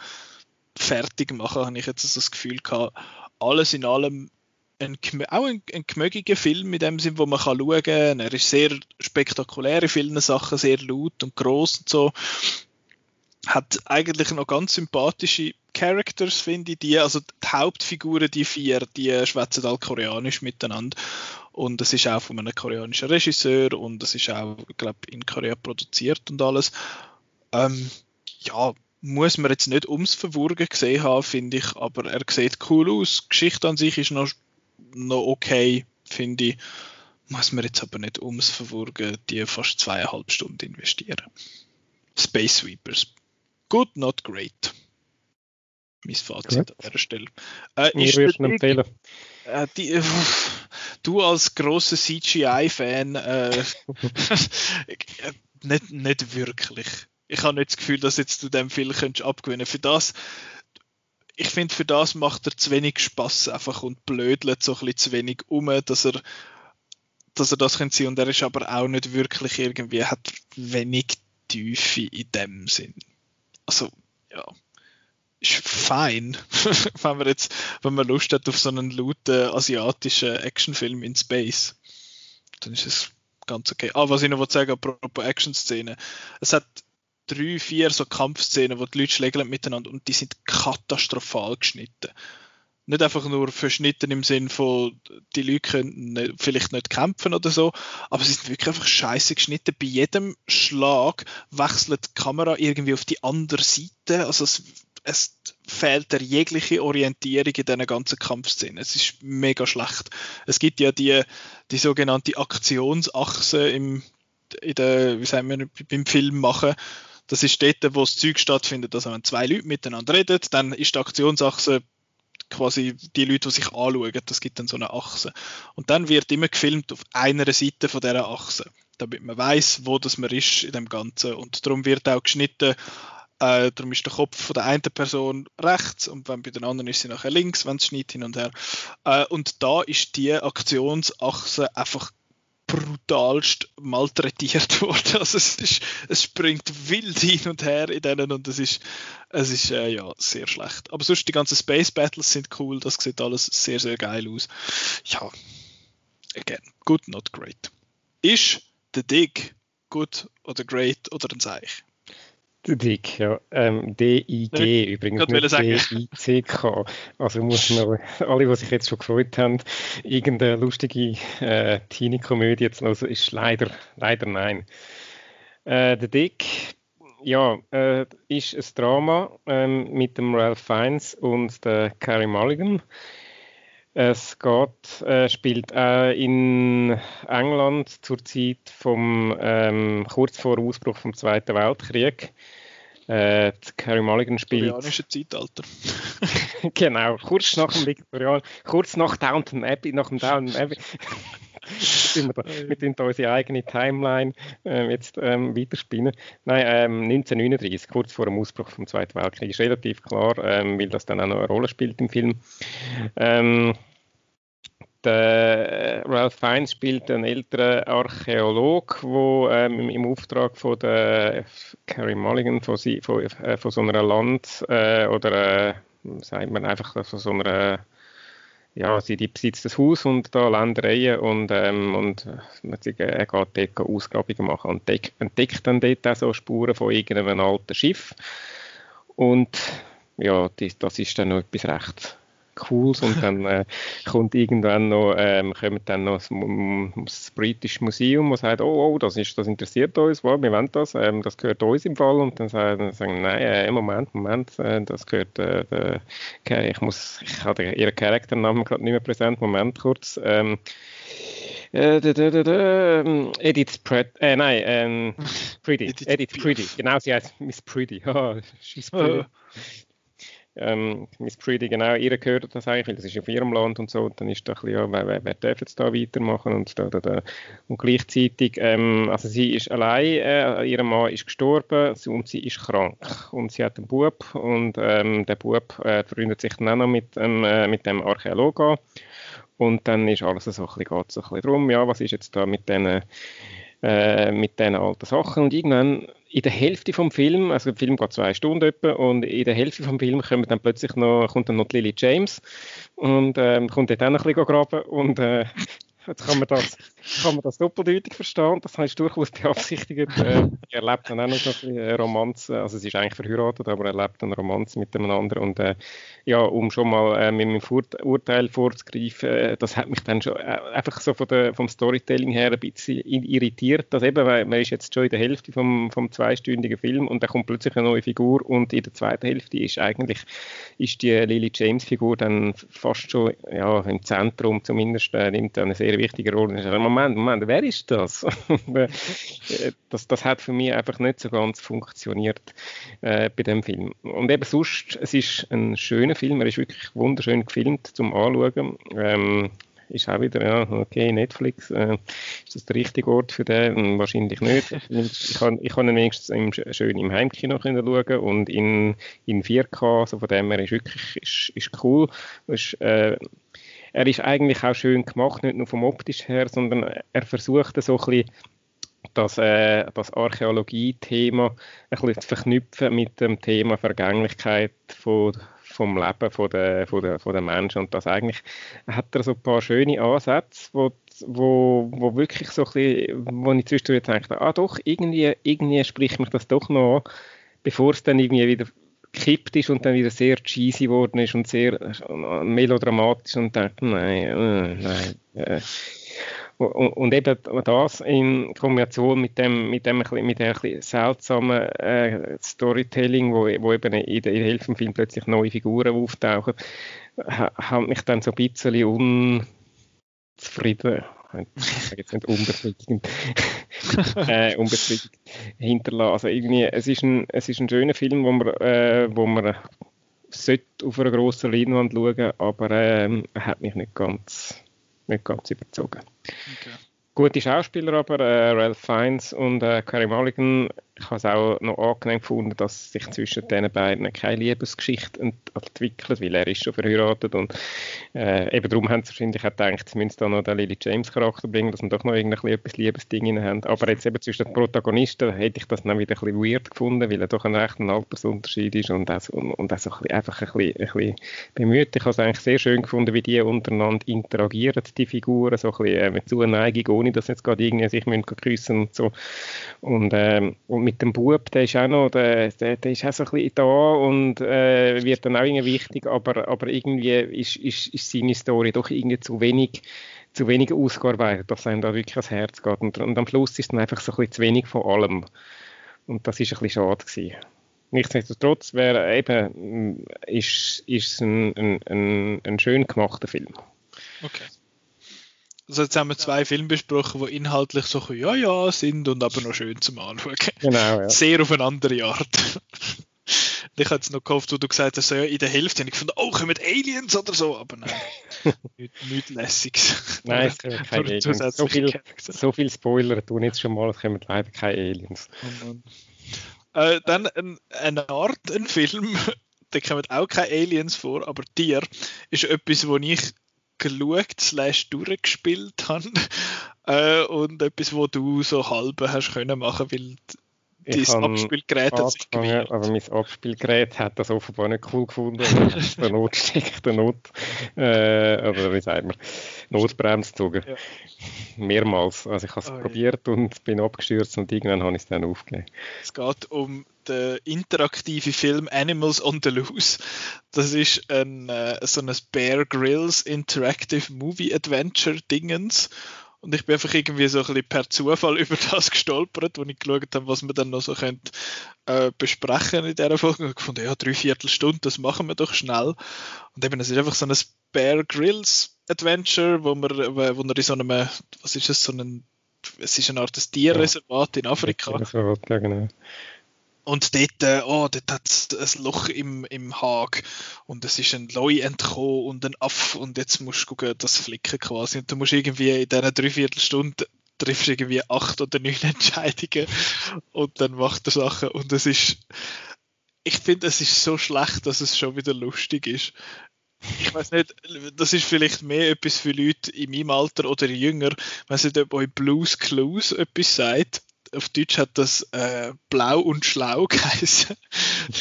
fertig machen, habe ich jetzt also das Gefühl gehabt. Alles in allem ein, auch ein, ein gemögiger Film in dem Sinn, wo man kann schauen kann. Er ist sehr spektakulär in vielen Sachen, sehr laut und gross und so. Hat eigentlich noch ganz sympathische Characters, finde ich, die, also die Hauptfiguren, die vier, die schwätzen all koreanisch miteinander, und es ist auch von einem koreanischen Regisseur und es ist auch, glaube ich, in Korea produziert und alles. Ähm, ja, muss man jetzt nicht ums Verwurgen gesehen haben, finde ich, aber er sieht cool aus. Die Geschichte an sich ist noch, noch okay, finde ich. Muss man jetzt aber nicht ums Verwurgen die fast zweieinhalb Stunden investieren. Space Sweepers. Good, not great. Mein Fazit ja. An dieser Stelle. Äh, ich würde ihn empfehlen. Äh, die, äh, du als grosser C G I-Fan äh, nicht, nicht wirklich. Ich habe nicht das Gefühl, dass jetzt du dem viel könntest abgewinnen. Für das, ich finde, für das macht er zu wenig Spass einfach und blödelt so ein bisschen zu wenig um, dass er, dass er das könnte sein. Und er ist aber auch nicht wirklich irgendwie, hat wenig Tiefe in dem Sinn. Also, ja. Ist fein, wenn man jetzt, wenn man Lust hat auf so einen lauten asiatischen Actionfilm in Space, dann ist es ganz okay. Ah, was ich noch sagen wollte, apropos Action-Szenen. Es hat drei, vier so Kampfszenen, wo die Leute schlägeln miteinander, und die sind katastrophal geschnitten. Nicht einfach nur verschnitten im Sinn von, die Leute können nicht, vielleicht nicht kämpfen oder so, aber sie sind wirklich einfach scheiße geschnitten. Bei jedem Schlag wechselt die Kamera irgendwie auf die andere Seite, also es, es fehlt der jegliche Orientierung in diesen ganzen Kampfszenen. Es ist mega schlecht. Es gibt ja die, die sogenannte Aktionsachse im, in der, wie sagen wir, beim Film machen. Das ist dort, wo das Zeug stattfindet. Also wenn zwei Leute miteinander reden, dann ist die Aktionsachse quasi die Leute, die sich anschauen, das gibt dann so eine Achse. Und dann wird immer gefilmt auf einer Seite von dieser Achse, damit man weiss, wo das man ist in dem Ganzen. Und darum wird auch geschnitten, äh, darum ist der Kopf von der einen Person rechts und wenn bei den anderen ist sie nachher links, wenn es schneit hin und her. Äh, und da ist die Aktionsachse einfach brutalst malträtiert worden. Also es, ist, es springt wild hin und her in denen, und es ist, es ist äh, ja, sehr schlecht. Aber sonst, die ganzen Space Battles sind cool, das sieht alles sehr, sehr geil aus. Ja, again, good, not great. Ist The Dig good oder great oder ein Seich? The Dig, ja. Ähm, D I G ja, übrigens, nicht D I C K. Also muss noch, alle, die sich jetzt schon gefreut haben, irgendeine lustige äh, Teenie-Komödie jetzt noch, also ist leider, leider nein. Äh, The Dig, ja, äh, ist ein Drama äh, mit dem Ralph Fiennes und der Carrie Mulligan. Es geht, äh, spielt auch in England zur Zeit vom, ähm, kurz vor Ausbruch vom Zweiten Weltkrieg. Äh, Carrie Mulligan spielt... Viktorianische Zeitalter. Genau, kurz nach dem Viktorian, kurz nach Downton Abbey, nach dem Downton Abbey. wir, da, wir tun da unsere eigene Timeline äh, jetzt ähm, weiterspinnen. Nein, ähm, neunzehnhundertneununddreißig, kurz vor dem Ausbruch vom Zweiten Weltkrieg, ist relativ klar, ähm, weil das dann auch noch eine Rolle spielt im Film. Ähm, der Ralph Fiennes spielt einen älteren Archäolog, der ähm, im Auftrag von der Carrie Mulligan von, sie, von, äh, von so einer Land- äh, oder äh, sagt man einfach von so einer... Ja, sie besitzt das Haus und da Ländereien und, ähm, und er geht dort Ausgrabungen machen und deck, entdeckt dann dort auch so Spuren von irgendeinem alten Schiff. Und ja, das, das ist dann noch etwas recht Cooles. Und dann äh, kommt irgendwann noch, ähm, kommt dann noch das, das britische Museum, das sagt, oh, oh das, ist, das interessiert uns, wow, wir wollen das, ähm, das gehört uns im Fall. Und dann sagen, sagen nein, äh, Moment, Moment, äh, das gehört, äh, der, okay, ich muss, ich habe ihren Charakternamen gerade nicht mehr präsent, Moment kurz. Ähm, Äh, da, da, da, da, ähm, Edith Pretty, äh, nein, ähm, Pretty, Edith, Edith Pretty, genau, sie heißt Miss Pretty, oh, she's pretty. Oh. Ähm, Miss Pretty, genau, ihr gehört das eigentlich, weil das ist auf ihrem Land und so, und dann ist da ein bisschen, ja, wer, wer, wer darf jetzt da weitermachen und da, da, da. Und gleichzeitig, ähm, also sie ist allein, äh, ihr Mann ist gestorben und sie ist krank und sie hat einen Bub und ähm, der Bub äh, freundet sich dann auch noch mit, ähm, äh, mit dem Archäologen. Und dann ist alles so ein bisschen, geht es ein bisschen drum, ja, was ist jetzt da mit diesen äh, mit diesen alten Sachen. Und irgendwann in der Hälfte vom Film, also der Film geht zwei Stunden etwa, und in der Hälfte vom Film kommt dann plötzlich noch, kommt dann noch Lily James und äh, kommt dort auch noch ein bisschen graben und äh, jetzt kann man das, kann man das doppeldeutig verstehen. Das habe ich durchaus beabsichtigt. Äh, er lebt dann auch noch so eine Romanze, also sie ist eigentlich verheiratet, aber er lebt eine Romanze mit dem anderen. Und äh, ja, um schon mal äh, mit meinem Urteil vorzugreifen, äh, das hat mich dann schon äh, einfach so von der, vom Storytelling her ein bisschen irritiert, dass eben, weil man ist jetzt schon in der Hälfte vom, vom zweistündigen Film und dann kommt plötzlich eine neue Figur und in der zweiten Hälfte ist eigentlich ist die Lily James-Figur dann fast schon ja, im Zentrum zumindest, äh, nimmt eine sehr wichtige Rolle. Moment, Moment, wer ist das? das? Das hat für mich einfach nicht so ganz funktioniert äh, bei dem Film. Und eben sonst, es ist ein schöner Film, er ist wirklich wunderschön gefilmt zum Anschauen. Ähm, ist auch wieder, ja, okay, Netflix, äh, ist das der richtige Ort für den? Wahrscheinlich nicht. Ich kann, ich kann ihn wenigstens im, schön im Heimkino schauen und in, in vier K, also von dem her ist wirklich ist, ist cool. Ist, äh, Er ist eigentlich auch schön gemacht, nicht nur vom optisch her, sondern er versucht so ein bisschen das, äh, das Archäologie-Thema ein bisschen zu verknüpfen mit dem Thema Vergänglichkeit von, vom Leben von der, von der, von der Menschen. Und das eigentlich hat er so ein paar schöne Ansätze, wo, wo, wo wirklich so ein bisschen, wo ich zwischendurch denke, ah doch, irgendwie, irgendwie spricht mich das doch noch an, bevor es dann irgendwie wieder gekippt ist und dann wieder sehr cheesy geworden ist und sehr melodramatisch und denkt, nein, nein. Äh. Und eben das in Kombination mit dem, mit dem, mit dem seltsamen äh, Storytelling, wo, wo eben in der Hälfte des Films plötzlich neue Figuren auftauchen, hat mich dann so ein bisschen unzufrieden, jetzt nicht unbefriedigend, äh, unbefriedigend hinterlassen. Also irgendwie, es ist ein, es ist ein schöner Film, wo man, äh, wo man sollte auf einer grossen Leinwand schauen, aber er äh, hat mich nicht ganz, nicht ganz überzogen. Okay. Gute Schauspieler aber, äh, Ralph Fiennes und äh, Carrie Mulligan. Ich habe es auch noch angenehm gefunden, dass sich zwischen den beiden keine Liebesgeschichte entwickelt, weil er ist schon verheiratet und äh, eben darum haben sie wahrscheinlich auch gedacht, sie müssen da noch den Lily James Charakter bringen, dass man doch noch irgendetwas Liebesding in haben. Aber jetzt eben zwischen den Protagonisten hätte ich das dann wieder ein bisschen weird gefunden, weil er doch ein rechter Altersunterschied ist und das, und, und das einfach ein bisschen, ein bisschen bemüht. Ich habe es eigentlich sehr schön gefunden, wie die untereinander interagieren, die Figuren, so ein bisschen äh, mit Zuneigung, ohne dass jetzt gerade irgendwie sich müssen küssen und so. Und, ähm, und mit dem Bub, der ist auch noch, der, der, der ist auch so ein bisschen da und äh, wird dann auch irgendwie wichtig, aber, aber irgendwie ist, ist, ist seine Story doch irgendwie zu wenig, zu wenig ausgearbeitet, dass einem da wirklich ans Herz geht. Und, und am Schluss ist dann einfach so ein bisschen zu wenig von allem. Und das ist ein bisschen schade gewesen. Nichtsdestotrotz wäre eben, ist es ein, ein, ein, ein schön gemachter Film. Okay. Also jetzt haben wir zwei Filme besprochen, die inhaltlich so ja, ja sind und aber noch schön zum Anschauen. Genau, ja. Sehr auf eine andere Art. Ich hatte es noch gehofft, wo du gesagt hast, so, ja, in der Hälfte habe ich gefunden, oh, kommen Aliens oder so, aber nein, nichts nicht Lässiges. Nein, es kommen keine Aliens. So viel, so viel Spoiler tun jetzt schon mal, es kommen leider keine Aliens. Oh äh, dann ein, eine Art, ein Film, da kommen auch keine Aliens vor, aber Tier ist etwas, wo ich geschaut slash durchgespielt haben äh, und etwas, wo du so halb hast können machen, weil Dein Abspielgerät hat sich gewählt. Aber mein Abspielgerät hat das offenbar nicht cool gefunden. Der Not steckt, der Not. Äh, oder wie sagt man? Notbremse gezogen. Ja. Mehrmals. Also ich habe es oh, probiert ja. und bin abgestürzt und irgendwann habe ich es dann aufgegeben. Es geht um den interaktiven Film Animals on the Loose. Das ist ein, äh, so ein Bear Grylls Interactive Movie Adventure Dingens. Und ich bin einfach irgendwie so ein bisschen per Zufall über das gestolpert, wo ich geschaut habe, was wir dann noch so könnte, äh, besprechen in dieser Folge. Und gefunden, ja, drei Viertelstunden, das machen wir doch schnell. Und eben, es ist einfach so ein Bear Grylls Adventure, wo man, wo man in so einem, was ist das, so einem, es ist eine Art des Tierreservat ja, in Afrika. Tierreservat, ja, genau. Und dort, oh, dort hat es ein Loch im, im Hag und es ist ein Leu entkommen und ein Aff und jetzt musst du gucken, das Flicken quasi. Und du musst irgendwie in diesen Dreiviertelstunden triffst irgendwie acht oder neun Entscheidungen und dann macht er Sachen. Und es ist, ich finde, es ist so schlecht, dass es schon wieder lustig ist. Ich weiß nicht, das ist vielleicht mehr etwas für Leute in meinem Alter oder jünger. Ich weiß nicht, ob euch Blues Clues etwas sagt. Auf Deutsch hat das äh, Blau und Schlau geheißen.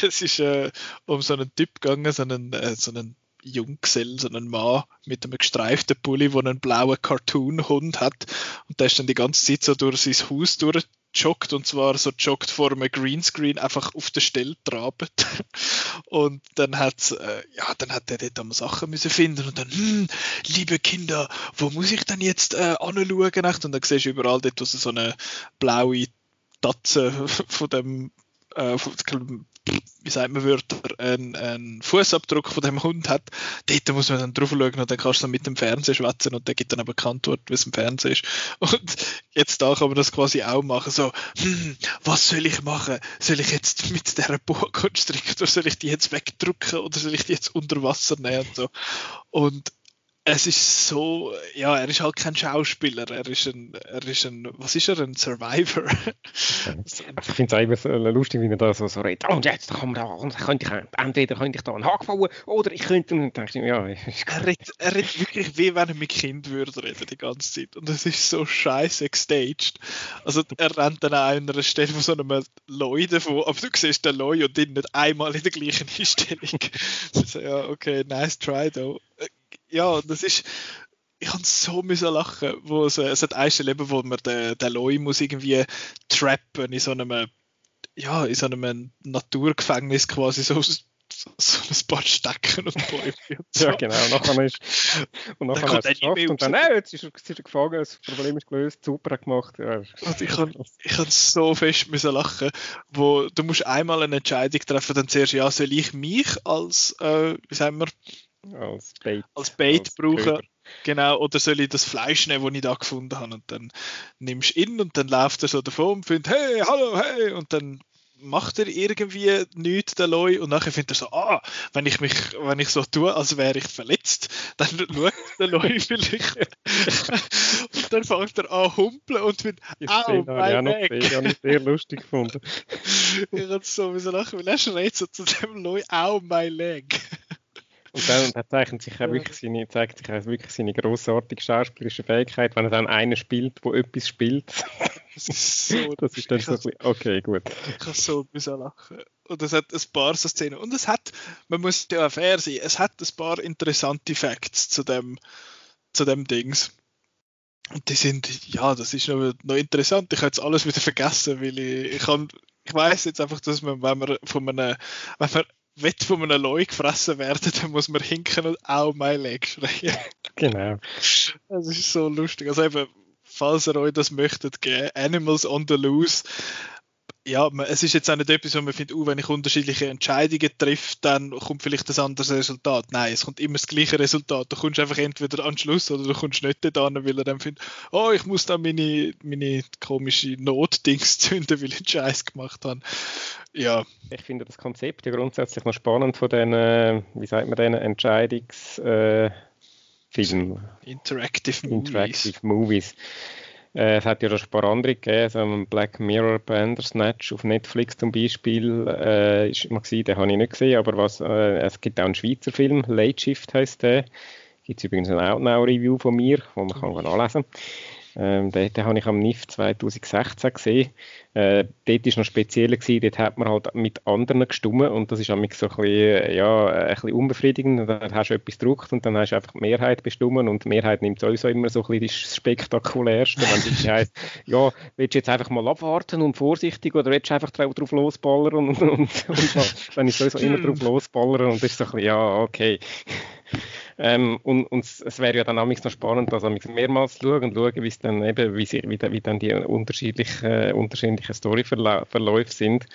Das ist äh, um so einen Typ gegangen, so einen, äh, so einen Junggesell, so einen Mann mit einem gestreiften Pulli, der einen blauen Cartoon-Hund hat. Und der ist dann die ganze Zeit so durch sein Haus durchgejoggt, und zwar so joggt vor einem Greenscreen, einfach auf der Stelle trabend. Und dann, hat's, äh, ja, dann hat er dort einmal Sachen müssen finden und dann, hm, liebe Kinder, wo muss ich denn jetzt äh, hinschauen? Und dann siehst du überall dort also so eine blaue Tatze von dem, äh, von, wie sagt man, Wörter, einen, einen Fußabdruck von dem Hund hat. Dort muss man dann drauf schauen und dann kannst du mit dem Fernseher schwätzen und der gibt dann aber keine Antwort, wie es im Fernsehen ist. Und jetzt da kann man das quasi auch machen. So, hm, was soll ich machen? Soll ich jetzt mit dieser Boa konstrikten oder soll ich die jetzt wegdrücken oder soll ich die jetzt unter Wasser nehmen? Und, so. Und es ist so, ja, er ist halt kein Schauspieler, er ist ein, er ist ein, was ist er, ein Survivor. Also ich finde es auch immer so lustig, wenn er da so, so redet, oh, und jetzt kann man da, und könnte ich, entweder könnte ich da einen Haken bauen, oder ich könnte, und dann denke ich, ja. Ist er, redet, er redet wirklich, wie wenn er mit Kind würde reden die ganze Zeit, und es ist so scheiße gestaged. Also er rennt dann an einer Stelle von so einem Leu davon, aber du siehst den Leu und ihn nicht einmal in der gleichen Einstellung. So, ja, okay, nice try though. Ja, das ist, ich habe so müssen lachen, wo es, es hat eine Stelle, wo man den, den Leu muss irgendwie trappen in so einem, ja, in so einem Naturgefängnis quasi so, so, so ein paar Stecken und Bäume. So. Ja, genau, und nachher ist und nachher dann es geschafft und dann, nein, äh, jetzt ist er, ist er gefangen, das Problem ist gelöst, super gemacht. Ja. Also ich habe ich hab so fest müssen lachen, wo du musst einmal eine Entscheidung treffen, dann zuerst, ja, soll ich mich als, äh, wie sagen wir, Als Bait, als Bait als brauchen. Köder. Genau, oder soll ich das Fleisch nehmen, das ich da gefunden habe? Und dann nimmst du ihn und dann läuft er so davon und findet, hey, hallo, hey! Und dann macht er irgendwie nichts, der Leu, und nachher findet er so, ah, wenn ich mich, wenn ich so tue, als wäre ich verletzt, dann schaut der Leu vielleicht. Und dann fängt er an humpeln und findet, au, mein Weg. Ich habe es sehr lustig gefunden. Ich habe es so lachen, weil er schreit so zu dem Leu, au, mein Leg. Und dann er zeichnet sich auch wirklich seine, zeigt sich auch wirklich seine grossartige schauspielerische Fähigkeit, wenn er dann einen spielt, der etwas spielt. Das ist, so das ist dann so ein bisschen, okay, gut. Ich kann so ein lachen. Und es hat ein paar so Szenen. Und es hat, man muss ja fair sein, es hat ein paar interessante Facts zu dem, zu dem Dings. Und die sind, ja, das ist noch, noch interessant. Ich habe jetzt alles wieder vergessen, weil ich, ich, habe, ich weiss jetzt einfach, dass man, wenn man von einem, wenn man wenn von einem Leu gefressen werden, dann muss man hinken und «Au, mein Leg» schreien. Genau. Das ist so lustig. Also eben, falls ihr euch das möchtet, geben, «Animals on the Loose». Ja, es ist jetzt auch nicht etwas, wo man findet, oh, wenn ich unterschiedliche Entscheidungen treffe, dann kommt vielleicht ein anderes Resultat. Nein, es kommt immer das gleiche Resultat. Du kommst einfach entweder an den Schluss oder du kommst nicht dahin, weil er dann findet, oh, ich muss dann meine, meine komische Notdings zünden, weil ich einen Scheiß gemacht habe. Ja. Ich finde das Konzept ja grundsätzlich noch spannend von diesen, wie sagt man, diesen Entscheidungsfilmen. Äh, Interactive Movies. Interactive Movies. Es hat ja schon ein paar andere gegeben, so ein Black Mirror Bandersnatch auf Netflix zum Beispiel, äh, ist immer gewesen, den habe ich nicht gesehen, aber was, äh, es gibt auch einen Schweizer Film, Late Shift heisst der, gibt es übrigens ein Outnow-Review von mir, wo man kann anlesen kann. Ähm, den, den habe ich am N I F zwanzig sechzehn gesehen. Äh, dort war noch spezieller gewesen, dort hat man halt mit anderen gestimmt und das ist so ein bisschen, ja, ein bisschen unbefriedigend. Dann hast du etwas gedruckt und dann hast du einfach die Mehrheit bestimmt und die Mehrheit nimmt sowieso immer so ein bisschen das Spektakulärste, wenn es heisst, ja, willst du jetzt einfach mal abwarten und vorsichtig oder willst du einfach drauf losballern und, und, und, und dann ist sowieso immer drauf losballern und das ist so ein bisschen, ja, okay. Ähm, und, und es wäre ja dann auch noch spannend, das mehrmals zu schauen und schauen, wie es dann eben, wie, sie, wie, wie dann die unterschiedlichen, äh, unterschiedlichen Storyverläufe sind.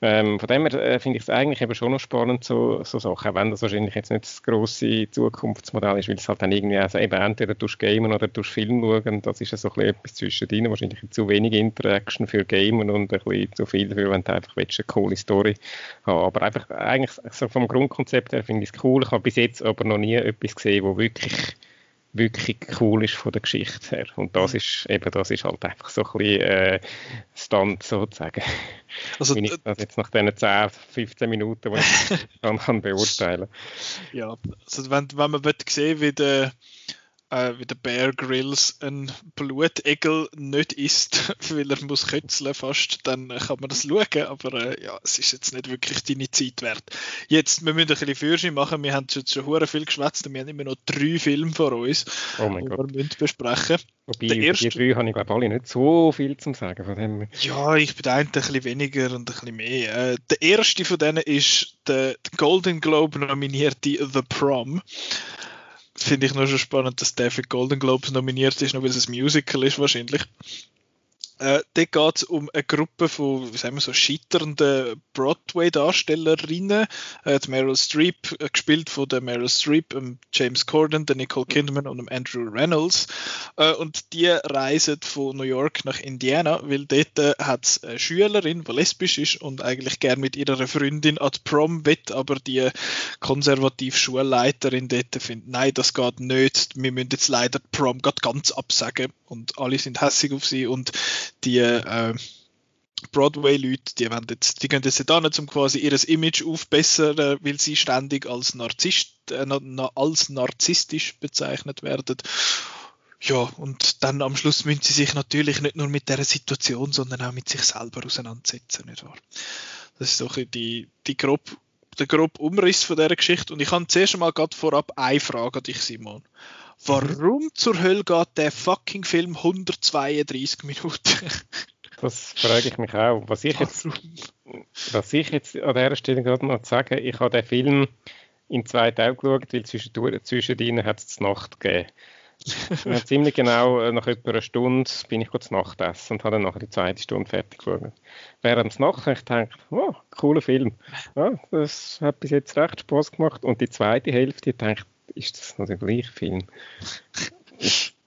Ähm, von dem her äh, finde ich es eigentlich eben schon noch spannend, so, so Sachen, auch wenn das wahrscheinlich jetzt nicht das grosse Zukunftsmodell ist, weil es halt dann irgendwie, also eben entweder durch Gamen oder durch Film schauen, das ist ja so ein bisschen etwas zwischendrin, wahrscheinlich zu wenig Interaction für Gamen und ein bisschen zu viel, für, wenn du einfach willst, eine coole Story haben. Aber einfach, eigentlich so vom Grundkonzept her finde ich es cool, ich habe bis jetzt aber noch nie etwas gesehen, was wirklich, wirklich cool ist von der Geschichte her. Und das ist eben, das ist halt einfach so ein bisschen äh, Stand sozusagen. Also, wenn ich das jetzt nach diesen zehn, fünfzehn Minuten, die ich dann kann beurteilen kann. Ja, also wenn, wenn man sehen will, wie der, äh, wie der Bear Grylls ein Blutegel nicht isst, weil er muss kötzeln fast, dann kann man das schauen, aber äh, ja, es ist jetzt nicht wirklich deine Zeit wert. Jetzt, wir müssen ein bisschen Führerschein machen, wir haben jetzt schon verdammt viel geschwätzt und wir haben immer noch drei Filme vor uns, oh mein die Gott. wir müssen besprechen müssen. Wobei, erste, die drei habe ich, glaube ich, alle nicht so viel zu sagen. Von dem. Ja, ich bin ein bisschen weniger und ein bisschen mehr. Äh, der erste von denen ist der, der Golden Globe nominierte The Prom. Finde ich noch schon spannend, dass der für Golden Globes nominiert ist, nur weil es ein Musical ist wahrscheinlich. Äh, dort geht es um eine Gruppe von, wie sagen wir so, scheiternden Broadway-Darstellerinnen. Äh, die Meryl Streep, äh, gespielt von der Meryl Streep, ähm, James Corden, der Nicole Kidman und dem Andrew Reynolds. Äh, und die reisen von New York nach Indiana, weil dort äh, hat es eine Schülerin, die lesbisch ist und eigentlich gerne mit ihrer Freundin an die Prom will, aber die konservative Schulleiterin dort findet, nein, das geht nicht, wir müssen jetzt leider die Prom ganz absagen. Und alle sind hässig auf sie und die äh, Broadway-Leute, die, jetzt, die gehen jetzt da nicht, um quasi ihr Image aufbessern, weil sie ständig als, Narzisst, äh, als narzisstisch bezeichnet werden. Ja, und dann am Schluss müssen sie sich natürlich nicht nur mit dieser Situation, sondern auch mit sich selber auseinandersetzen, nicht wahr? Das ist so die, die grob, der grobe Umriss von dieser Geschichte. Und ich habe zuerst mal gerade vorab eine Frage an dich, Simon. Warum zur Hölle geht der fucking Film hundertzweiunddreißig Minuten? Das frage ich mich auch. Was ich jetzt, was ich jetzt an dieser Stelle gerade noch sagen, ich habe den Film in zwei Teile geschaut, weil zwischendurch, zwischendurch hat es die Nacht gegeben. Ja, ziemlich genau nach etwa einer Stunde bin ich kurz Nacht essen und habe dann nachher die zweite Stunde fertig geschaut. Während der Nacht habe ich gedacht, wow, cooler Film. Ja, das hat bis jetzt recht Spaß gemacht. Und die zweite Hälfte dachte ist das noch der gleiche Film?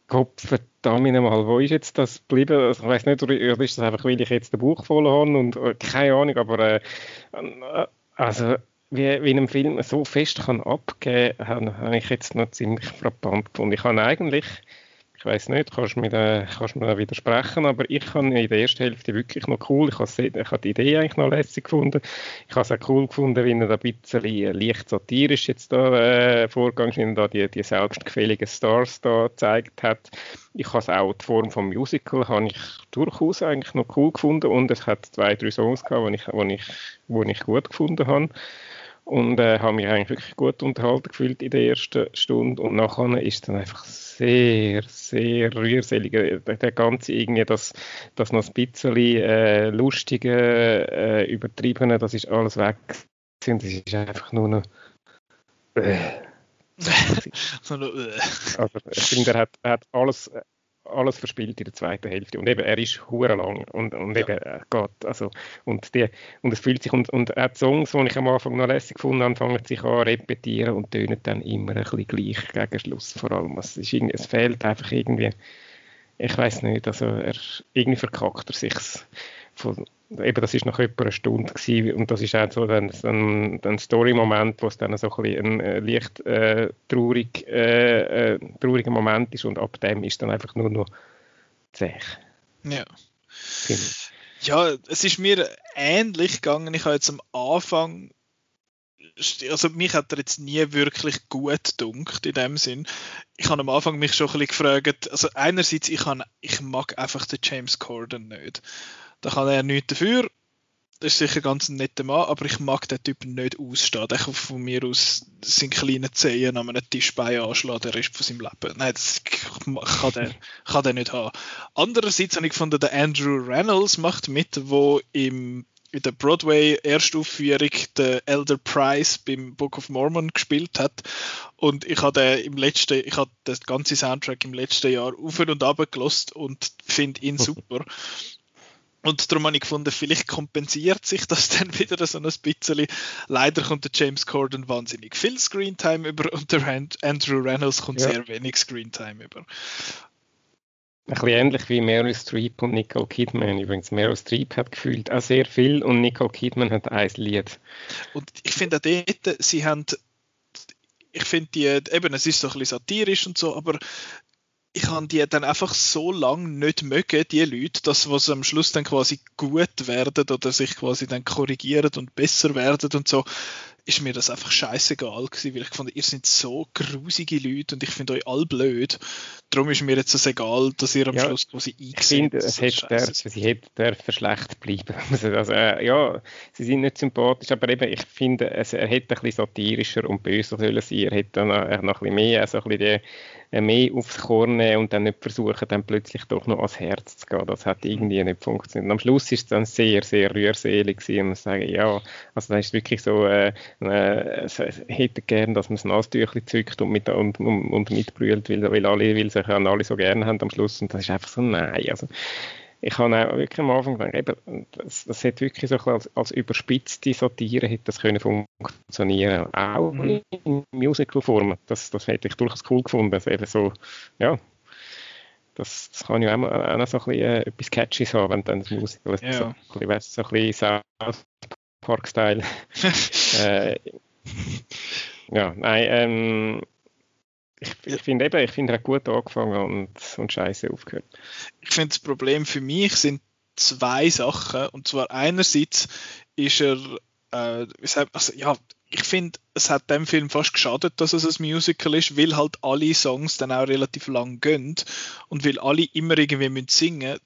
Gott verdammt mal, wo ist jetzt das geblieben? Also ich weiss nicht, oder ist das einfach, weil ich jetzt den Bauch voll habe und äh, keine Ahnung, aber äh, äh, also wie, wie einem Film so fest kann abgeben, habe, habe ich jetzt noch ziemlich frappant gefunden. Ich habe eigentlich, ich weiss nicht, kannst du mir da, kannst mir da widersprechen, aber ich habe in der ersten Hälfte wirklich noch cool, ich habe, ich habe die Idee eigentlich noch lässig gefunden, ich habe es auch cool gefunden, wie er da ein bisschen leicht satirisch jetzt da äh, vorgegangen ist, wie er da die, die selbstgefälligen Stars da gezeigt hat. Ich habe es auch, die Form vom Musical habe ich durchaus eigentlich noch cool gefunden und es hat zwei, drei Songs gehabt, die ich, die ich, die ich gut gefunden habe. Und äh, habe mich eigentlich wirklich gut unterhalten gefühlt in der ersten Stunde. Und nachher ist dann einfach sehr, sehr rührselig. Der, der ganze irgendwie, das, das noch ein bisschen äh, lustige, äh, übertriebene, das ist alles weg. Und es ist einfach nur noch... Äh. Also, ich finde, er hat, er hat alles... alles verspielt in der zweiten Hälfte und eben er ist hure lang und und ja. eben er geht also und die und es fühlt sich und und auch die Songs, die ich am Anfang noch lässig fand, fangen sich an repetieren und tönen dann immer ein bisschen gleich gegen Schluss vor allem. Es ist irgendwie, es fehlt einfach irgendwie, ich weiß nicht, also er irgendwie verkackt er sich's. Von, eben das ist nach etwa einer Stunde gewesen, und das ist auch so ein, ein, ein Story-Moment, wo es dann so ein, bisschen ein leicht äh, traurig, äh, äh, trauriger Moment ist und ab dem ist dann einfach nur noch zäh. Ja. Ja, es ist mir ähnlich gegangen. Ich habe jetzt am Anfang also mich hat er jetzt nie wirklich gut gedunkt in dem Sinn. Ich habe am Anfang mich schon ein bisschen gefragt, also einerseits, ich, habe, ich mag einfach den James Corden nicht. Da kann er nichts dafür. Das ist sicher ganz ein netter Mann, aber ich mag den Typen nicht ausstehen. Der kann von mir aus seinen kleinen Zehen an einem Tischbein anschlagen, der Rest von seinem Leben. Nein, das kann der, kann der nicht haben. Andererseits habe ich gefunden, der Andrew Reynolds macht mit, wo im in der Broadway-Erstaufführung den Elder Price beim Book of Mormon gespielt hat. Und ich habe den im letzten, ich habe das ganze Soundtrack im letzten Jahr auf und ab gehört und finde ihn super. Und darum habe ich gefunden, vielleicht kompensiert sich das dann wieder so ein bisschen. Leider kommt der James Corden wahnsinnig viel Screentime über und der Andrew Reynolds kommt ja. sehr wenig Screentime über. Ein bisschen ähnlich wie Meryl Streep und Nicole Kidman. Übrigens, Meryl Streep hat gefühlt auch sehr viel und Nicole Kidman hat ein Lied. Und ich finde auch dort, sie haben, ich finde die, eben, es ist so ein bisschen satirisch und so, aber ich habe die dann einfach so lange nicht mögen, die Leute, dass was am Schluss dann quasi gut werden oder sich quasi dann korrigieren und besser werden und so, ist mir das einfach scheissegal gewesen, weil ich fand, ihr seid so grusige Leute und ich finde euch all blöd. Darum ist mir jetzt das egal, dass ihr am ja, Schluss quasi eingesetzt habt. Sie hätten dürfen schlecht bleiben. Also, äh, ja, sie sind nicht sympathisch, aber eben, ich finde, es, er hätte ein bisschen satirischer und böser sollen sein. Er hätte dann er noch ein bisschen mehr, also ein bisschen die, mehr aufs Korn nehmen und dann nicht versuchen, dann plötzlich doch noch ans Herz zu gehen. Das hat irgendwie nicht funktioniert. Und am Schluss ist es dann sehr, sehr rührselig gewesen und sagen, ja, also da ist wirklich so, äh, es hätte gern, dass man das Nasentüchchen zückt und, mit, und, und, und mitbrüllt, weil, weil, alle, weil sich alle so gerne haben am Schluss. Und das ist einfach so, nein. Also, ich habe auch wirklich am Anfang gedacht, eben, das, das hätte wirklich so als, als überspitzte Satire hätte das können funktionieren. Auch mhm. in Musical-Form. Das, das hätte ich durchaus cool gefunden. Also eben so, ja, das, das kann ja auch noch so ein bisschen äh, etwas Catchies haben, wenn dann das Musical ja. so, so ein bisschen South Park-Style. äh, ja, nein, ähm, ich, ich finde eben, ich finde, er hat gut angefangen und, und scheiße aufgehört. Ich finde, das Problem für mich sind zwei Sachen. Und zwar einerseits ist er, äh, also, ja, ich finde, es hat dem Film fast geschadet, dass es ein Musical ist, weil halt alle Songs dann auch relativ lang gehen und weil alle immer irgendwie müssen singen müssen.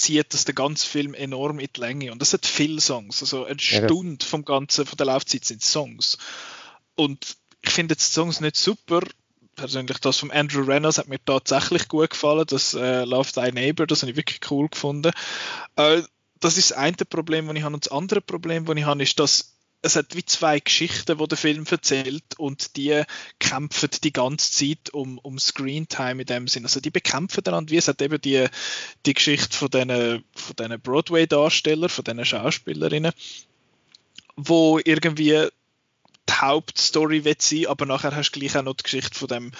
Zieht das den ganzen Film enorm in die Länge. Und das hat viele Songs. Also eine ja. Stunde vom Ganzen, von der Laufzeit sind Songs. Und ich finde jetzt die Songs nicht super. Persönlich das von Andrew Reynolds hat mir tatsächlich gut gefallen. Das äh, Love Thy Neighbor, das habe ich wirklich cool gefunden. Äh, das ist das eine Problem, das ich habe. Und das andere Problem, das ich habe, ist, dass es hat wie zwei Geschichten, die der Film erzählt und die kämpfen die ganze Zeit um, um Screentime in dem Sinn. Also die bekämpfen einander. Wie es hat eben die, die Geschichte von diesen von diesen Broadway-Darstellern, von diesen Schauspielerinnen, wo irgendwie die Hauptstory wird sein, aber nachher hast du gleich auch noch die Geschichte von dem,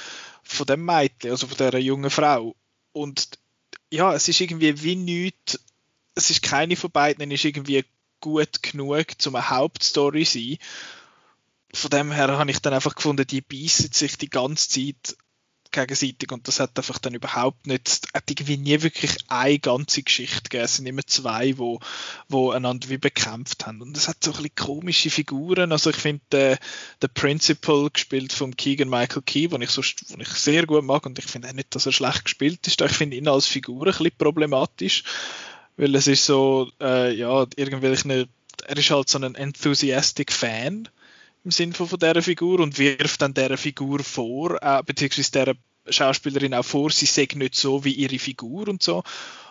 von dem Mädchen, also von dieser jungen Frau. Und ja, es ist irgendwie wie nichts, es ist keine von beiden, es ist irgendwie gut genug, um eine Hauptstory zu sein. Von dem her habe ich dann einfach gefunden, die beißen sich die ganze Zeit gegenseitig und das hat einfach dann überhaupt nicht, hat irgendwie nie wirklich eine ganze Geschichte gegeben. Es sind immer zwei, die wo, wo einander wie bekämpft haben. Und es hat so ein bisschen komische Figuren. Also ich finde, der, der Principal, gespielt von Keegan-Michael Key, den ich, sonst, den ich sehr gut mag und ich finde auch nicht, dass er schlecht gespielt ist. Ich finde ihn als Figur ein bisschen problematisch. Weil es ist so, äh, ja, irgendwelche, er ist halt so ein enthusiastic Fan im Sinne von, von dieser Figur und wirft dann dieser Figur vor, äh, beziehungsweise dieser Schauspielerin auch vor, sie sei nicht so wie ihre Figur und so.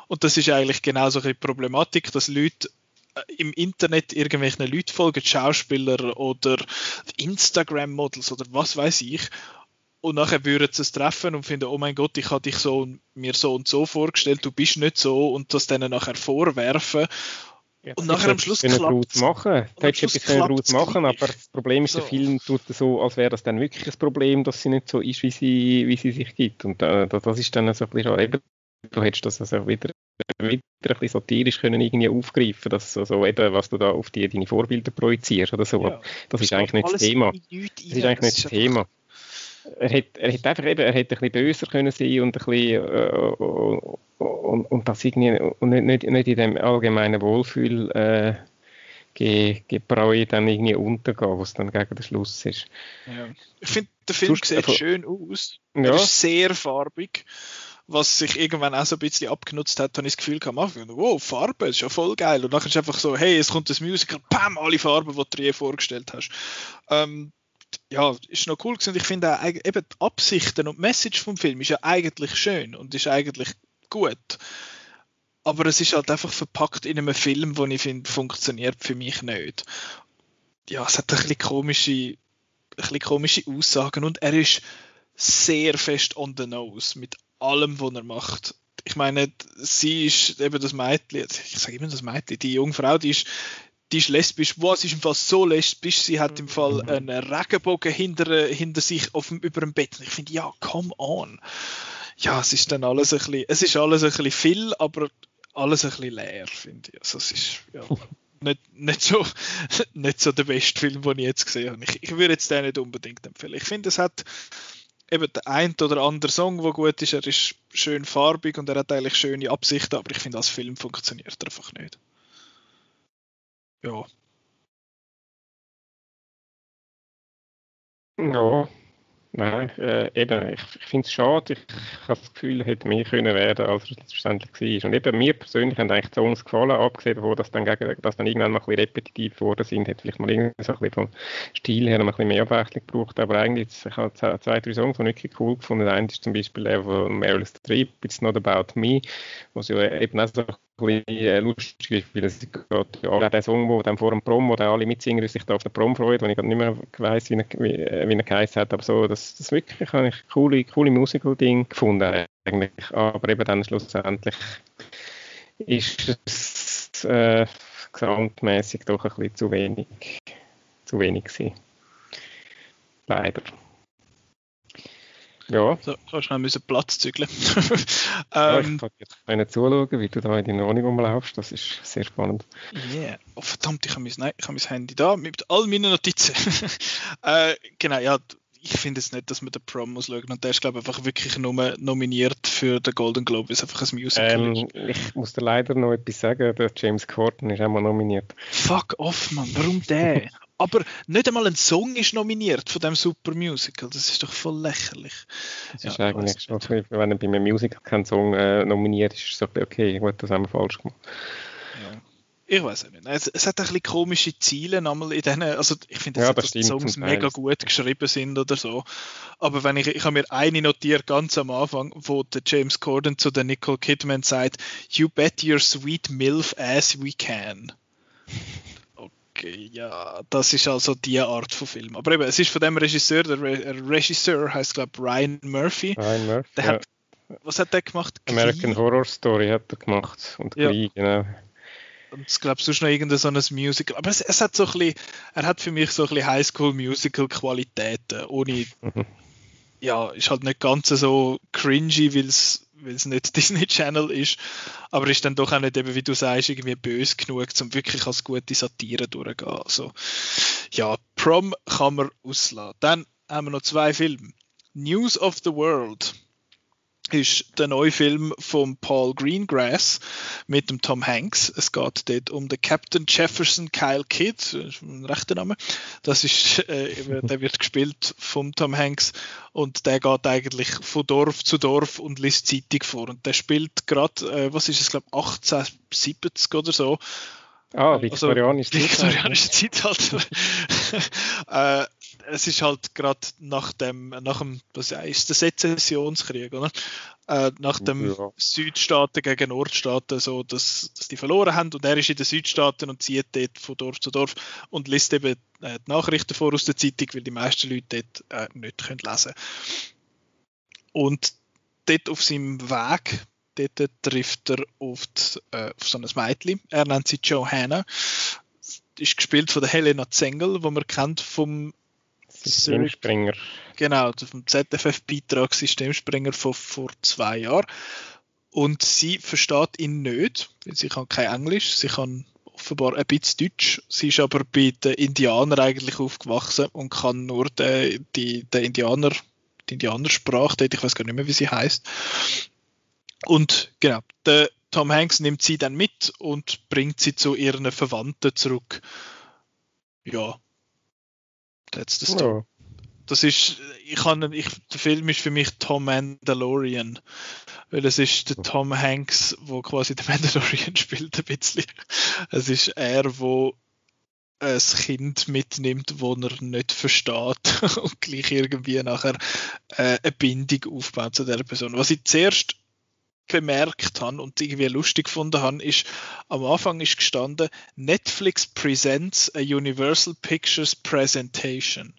Und das ist eigentlich genau so eine Problematik, dass Leute äh, im Internet irgendwelchen Leuten folgen, Schauspieler oder Instagram-Models oder was weiß ich. Und nachher würden sie es treffen und finden, oh mein Gott, ich habe dich so, mir so und so vorgestellt, du bist nicht so und das denen nachher vorwerfen. Ja, und nachher am Schluss klappt es. Du hättest etwas gut machen, aber das Problem ist, so. Der Film tut so, als wäre das dann wirklich ein Problem, dass sie nicht so ist, wie sie, wie sie sich gibt. Und äh, das ist dann so ein bisschen, eben, du hättest das also wieder, wieder ein bisschen satirisch können irgendwie aufgreifen, dass so eben, was du da auf die, deine Vorbilder projizierst oder so. Ja, das, ist das, ist das, Thema. das ist eigentlich nicht das Thema. Er hätte, er hätte einfach eben, er hätte ein bisschen böser können sein und ein bisschen, äh, und, und das irgendwie, und nicht, nicht in dem allgemeinen Wohlfühl, äh, Ge Gebräu dann irgendwie untergehen, was dann gegen den Schluss ist. Ja. Ich finde, der Film Sonst, sieht schön aus. Ja. Er ist sehr farbig. Was sich irgendwann auch so ein bisschen abgenutzt hat, habe ich das Gefühl gehabt, wow, Farbe, ist ja voll geil. Und dann ist es einfach so, hey, es kommt das Musical, bam, alle Farben, die du dir je vorgestellt hast. Ähm, ja, ist noch cool gewesen. Ich finde auch eben die Absichten und die Message vom Film ist ja eigentlich schön und ist eigentlich gut. Aber es ist halt einfach verpackt in einem Film, den ich finde, funktioniert für mich nicht. Ja, es hat ein bisschen komische, ein bisschen komische Aussagen und er ist sehr fest on the nose mit allem, was er macht. Ich meine, sie ist eben das Mädchen, ich sage immer das Mädchen, die Jungfrau, die ist, die ist lesbisch. Was ist im Fall so lesbisch? Sie hat im Fall einen Regenbogen hinter, hinter sich auf dem, über dem Bett. Und ich finde, ja, come on. Ja, es ist dann alles ein bisschen, es ist alles ein bisschen viel, aber alles ein bisschen leer, finde ich. Also es ist, ja... Nicht, nicht, so, nicht so der beste Film, den ich jetzt gesehen habe. Ich, ich würde jetzt den nicht unbedingt empfehlen. Ich finde, es hat eben den ein oder anderen Song, der gut ist. Er ist schön farbig und er hat eigentlich schöne Absichten, aber ich finde, als Film funktioniert er einfach nicht. Ja. Ja. Nein, äh, eben, ich, ich finde es schade. Ich, ich habe das Gefühl, es hätte mehr können werden, als es letztendlich war. Und eben mir persönlich haben eigentlich so uns gefallen, abgesehen davon, dass dann, gegen, dass dann irgendwann mal ein bisschen repetitiv geworden sind, hätte vielleicht mal irgendwie so ein bisschen vom Stil her ein bisschen mehr Abwechslung gebraucht. Aber eigentlich, ich habe zwei, zwei drei Songs, die ich wirklich cool gefunden. Einer ist zum Beispiel der von Meryl Streep, It's Not About Me, was ja eben auch so ein bisschen lustig ist, weil es geht ja der Song, wo dann vor dem Prom, wo dann alle Mitsinger sich da auf den Prom freuen, wenn ich gerade nicht mehr weiss, wie er, wie, wie er geheißen hat, aber so, das, das wirklich habe ich coole, coole Musical-Dinge gefunden eigentlich, aber eben dann schlussendlich ist es äh, gesamtmäßig doch ein bisschen zu wenig, zu wenig gewesen. Leider. Ja. So, ich musste schnell Platz zügeln. ähm, ja, ich kann dir zuschauen, wie du da in deiner Wohnung rumlaufst. Das ist sehr spannend. Yeah. Oh, verdammt, ich habe mein, hab mein Handy da mit all meinen Notizen. äh, genau, ja, ich finde es nicht, dass man den Prom muss schauen. Und der ist, glaube ich, einfach wirklich nur nominiert für den Golden Globe, weil es einfach ein Musical ähm, ist. Ich muss dir leider noch etwas sagen. Der James Corden ist auch mal nominiert. Fuck off, Mann. Warum der? Aber nicht einmal ein Song ist nominiert von diesem Super Musical. Das ist doch voll lächerlich. Das ja, ist eigentlich schon, wenn er bei einem Musical keinen Song äh, nominiert ist, ist es so, okay, gut, das haben wir falsch gemacht. Ja. Ich weiß auch nicht. Es, es hat ein bisschen komische Ziele einmal in denen. Also ich finde, ja, dass die Songs mega gut geschrieben sind oder so. Aber wenn ich, ich habe mir eine notiert ganz am Anfang, wo der James Corden zu der Nicole Kidman sagt: "You bet your sweet milf as we can." Ja, das ist also die Art von Film. Aber eben, es ist von dem Regisseur, der Re- Regisseur heißt, glaube ich, Ryan Murphy. Ryan Murphy, der ja. hat, was hat der gemacht? American Krieg. Horror Story hat er gemacht und Krieg, ja. Genau. Und ich glaube, sonst noch irgendein so ein Musical. Aber es, es hat so ein bisschen, er hat für mich so ein bisschen Highschool-Musical-Qualitäten. Ohne, mhm. ja, ist halt nicht ganz so cringy, weil es weil es nicht Disney Channel ist, aber ist dann doch auch nicht eben, wie du sagst, irgendwie böse genug, um wirklich als gute Satire durchzugehen. Also, ja, Prom kann man auslassen. Dann haben wir noch zwei Filme. News of the World ist der neue Film von Paul Greengrass mit dem Tom Hanks. Es geht dort um den Captain Jefferson Kyle Kidd, das ist ein rechter Name. Das ist, äh, der wird gespielt vom Tom Hanks und der geht eigentlich von Dorf zu Dorf und liest Zeitung vor. Und der spielt gerade, äh, was ist es, glaube ich, achtzehnhundertsiebzig oder so. Ah, viktorianisches also, viktorianische Zeitalter. äh, es ist halt gerade nach dem, nach dem, was heißt der Sezessionskrieg, oder? Äh, nach dem ja. Südstaaten gegen Nordstaaten, so dass, dass die verloren haben. Und er ist in den Südstaaten und zieht dort von Dorf zu Dorf und liest eben äh, die Nachrichten vor aus der Zeitung, weil die meisten Leute dort äh, nicht können lesen können. Und dort auf seinem Weg dort trifft er auf, die, äh, auf so ein Mädchen. Er nennt sie Johanna. Ist gespielt von der Helena Zengel, die man kennt vom Systemspringer. Genau, vom Z F F-Beitrag Systemspringer von vor zwei Jahren. Und sie versteht ihn nicht, weil sie kann kein Englisch, sie kann offenbar ein bisschen Deutsch. Sie ist aber bei den Indianern eigentlich aufgewachsen und kann nur den, die, den Indianer, die Indianersprache, ich weiß gar nicht mehr, wie sie heisst. Und genau, der Tom Hanks nimmt sie dann mit und bringt sie zu ihren Verwandten zurück. Ja, that's the story. Oh. Das ist, ich kann, ich, der Film ist für mich Tom Mandalorian, weil es ist der Tom Hanks, der quasi den Mandalorian spielt ein bisschen. Es ist er, der ein Kind mitnimmt, das er nicht versteht und gleich irgendwie nachher äh, eine Bindung aufbaut zu dieser Person. Was ich zuerst bemerkt habe und irgendwie lustig gefunden habe, ist, am Anfang ist gestanden, Netflix presents a Universal Pictures Presentation.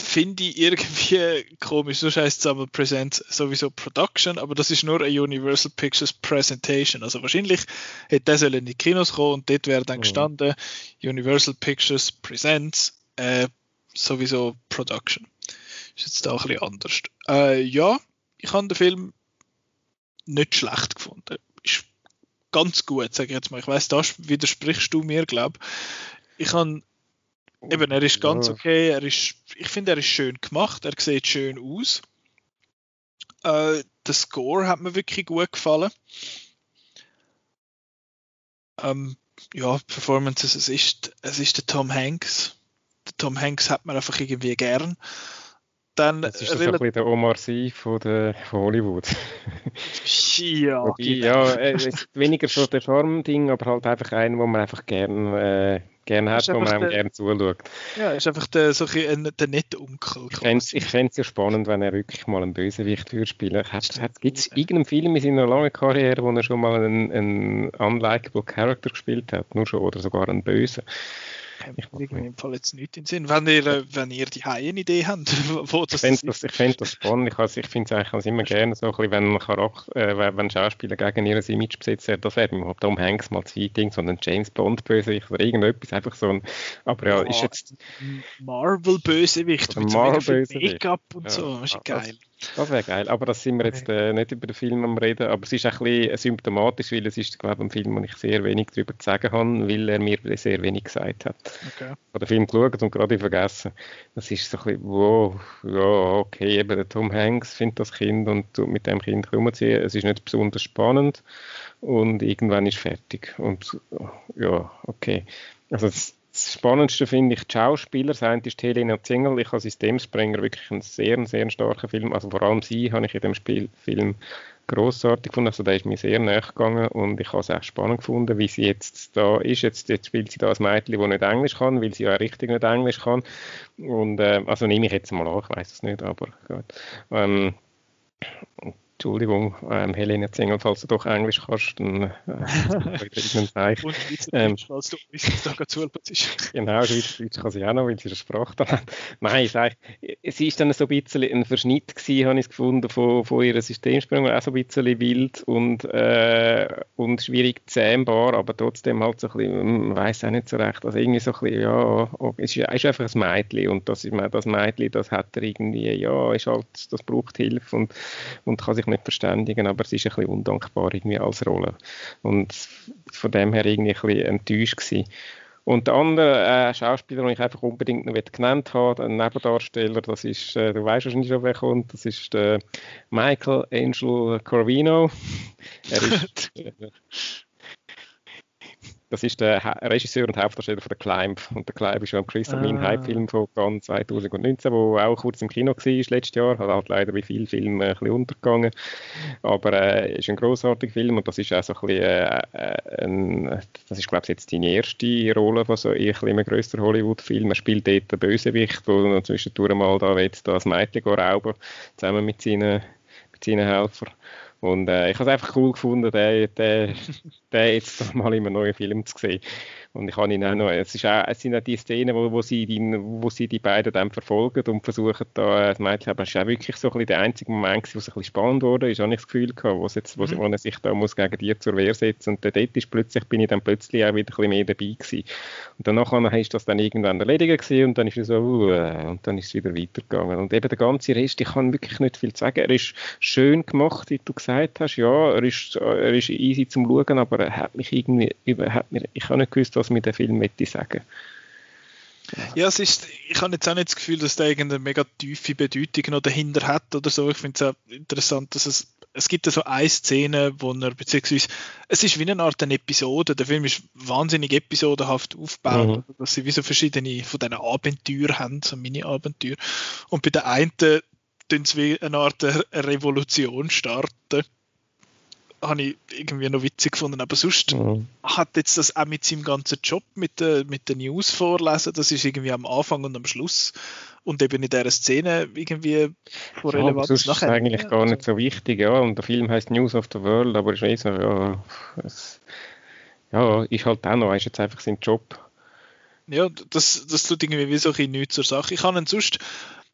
Finde ich irgendwie komisch, so heisst es aber Present sowieso Production, aber das ist nur eine Universal Pictures Presentation. Also wahrscheinlich hätte der in die Kinos kommen und dort wäre dann gestanden oh. Universal Pictures Presents äh, sowieso Production. Ist jetzt da auch ein bisschen anders. Äh, ja, ich habe den Film nicht schlecht gefunden. Ist ganz gut, sage ich jetzt mal. Ich weiss, da widersprichst du mir, glaube ich. Ich habe Eben, er ist ganz okay, er ist, ich finde, er ist schön gemacht, er sieht schön aus. Äh, der Score hat mir wirklich gut gefallen. Ähm, ja, Performances, es ist, es ist der Tom Hanks. Der Tom Hanks hat man einfach irgendwie gern. Dann das ist das ein bisschen der Omar Sy von, der, von Hollywood. Ja, Wobei, genau. Ja, es ist weniger so der Charme-Ding, aber halt einfach einen, wo man einfach gern... Äh, gerne hat, wo man einem gerne zuschaut. Ja, ist einfach der, so ein, der nette Onkel. Ich fände es ja spannend, wenn er wirklich mal einen Bösewicht würde spielen. Gibt es irgendeinen Film in seiner langen Karriere, wo er schon mal einen, einen unlikable Character gespielt hat? Nur schon, oder sogar einen Bösen? Ich kriege mir im Fall jetzt nichts in den Sinn. Wenn ihr, wenn ihr die Haie eine Idee habt, wo das ist. Ich finde das spannend. Ich, also, ich finde es eigentlich immer gerne so, ein bisschen, wenn ein Charakter, äh, wenn Schauspieler gegen ihr Image besetzt werden, das wäre mir Tom Hanks mal zwei Dinge, so ein James Bond-Bösewicht oder irgendetwas, einfach so ein, aber ja, ja ist jetzt... Marvel-Bösewicht, mit Marvel so viel Make-up und ja, so, das ist geil. Das, das wäre geil, aber das sind wir jetzt äh, nicht über den Film am reden, aber es ist ein bisschen symptomatisch, weil es ist, glaube ich, ein Film, wo ich sehr wenig darüber zu sagen habe, weil er mir sehr wenig gesagt hat. Okay. Oder Film geschaut und gerade vergessen. Das ist so ein bisschen, wow, ja, okay, eben der Tom Hanks findet das Kind und tut mit dem Kind herumziehen. Es ist nicht besonders spannend und irgendwann ist fertig. Und ja, okay. Also das, das Spannendste finde ich die Schauspieler. Das eine ist Helena Zengel. Ich habe Systemspringer wirklich einen sehr, sehr starken Film. Also vor allem sie habe ich in dem Spiel, Film grossartig gefunden, also der ist mir sehr nahe gegangen und ich habe es echt spannend gefunden, wie sie jetzt da ist, jetzt, jetzt spielt sie da als Mädchen, die nicht Englisch kann, weil sie ja richtig nicht Englisch kann und äh, also nehme ich jetzt mal an, ich weiß es nicht, aber gut. Ähm, Entschuldigung, ähm, Helena Zengel, falls du doch Englisch kannst, dann äh, ist ein Zeichen. Und Schweizerdeutsch, falls du uns da gerade zuhörst. Genau, Schweizerdeutsch kann sie auch noch, weil sie das Sprachtalent. Nein, es war dann so ein bisschen ein Verschnitt, gewesen, habe ich es gefunden, von, von ihrer Systemsprünge, auch so ein bisschen wild und, äh, und schwierig zähmbar, aber trotzdem halt so ein bisschen, man weiss auch nicht so recht, also irgendwie so ein bisschen, ja, es ist einfach ein Mädchen und das, das Mädchen, das hat er irgendwie, ja, ist halt, das braucht Hilfe und, und kann sich nicht verständigen, aber es ist ein bisschen undankbar irgendwie als Rolle und von dem her irgendwie ein bisschen enttäuscht gewesen. Und der andere äh, Schauspieler, den ich einfach unbedingt noch genannt habe, ein Nebendarsteller, das ist, äh, du weißt wahrscheinlich schon, wer kommt, das ist äh, Michael Angel Corvino. Er ist... Äh, Das ist der Regisseur und Hauptdarsteller von der Climb. Und der Climb ist ja ein Christoph-Min-Hype-Film ah. von Cannes zweitausendneunzehn, der auch kurz im Kino war letztes Jahr. Hat halt leider bei vielen Filmen ein bisschen untergegangen. Aber es äh, ist ein grossartiger Film und das ist auch so ein bisschen, äh, äh, ein, das ist glaube ich jetzt seine erste Rolle von so einem grösseren Hollywood-Film. Er spielt dort den Bösewicht, der zwischendurch mal da will, das Mädchen rauben, zusammen mit seinen, mit seinen Helfern. Und äh, ich habe es einfach cool gefunden, den, den, den jetzt mal in einem neuen Film zu sehen. Und ich habe ihn auch noch, es, ist auch, es sind auch die Szenen, wo, wo, sie die, wo sie die beiden dann verfolgen und versuchen da, das Mädchen, aber es ist auch wirklich so ein bisschen der einzige Moment, wo es ein bisschen spannend wurde, ich habe nicht das Gefühl gehabt, wo, es jetzt, wo, mhm. wo er sich da muss gegen die zur Wehr setzen und dort ist plötzlich, bin ich dann plötzlich auch wieder ein bisschen mehr dabei gewesen. Und danach ist das dann irgendwann erledigt gewesen und dann ist es so, uh, und dann ist es wieder weitergegangen. Und eben der ganze Rest, ich kann wirklich nicht viel sagen, er ist schön gemacht, wie du gesagt hast, ja, er ist, er ist easy zum Schauen, aber er hat mich irgendwie, hat mir, ich habe nicht gewusst, was mir der Film möchte sagen. Ja, es ist, ich habe jetzt auch nicht das Gefühl, dass da irgendeine mega tiefe Bedeutung noch dahinter hat oder so. Ich finde es auch interessant, dass es, es gibt so eine Szene, wo er, beziehungsweise es ist wie eine Art eine Episode, der Film ist wahnsinnig episodenhaft aufgebaut, mhm. dass sie wie so verschiedene von diesen Abenteuern haben, so Mini-Abenteuer. Und bei der einen tun sie wie eine Art eine Revolution starten. Habe ich irgendwie noch witzig gefunden, aber sonst mhm. hat jetzt das auch mit seinem ganzen Job, mit der, mit der News vorlesen, das ist irgendwie am Anfang und am Schluss und eben in dieser Szene irgendwie von ja, Relevanz nachher. Das ist eigentlich ja, gar nicht so wichtig, ja, und der Film heisst News of the World, aber ich weiß noch, ja, es, ja, ist halt auch noch, ist jetzt einfach sein Job. Ja, das, das tut irgendwie wie so ein bisschen nichts zur Sache. Ich kann ihn sonst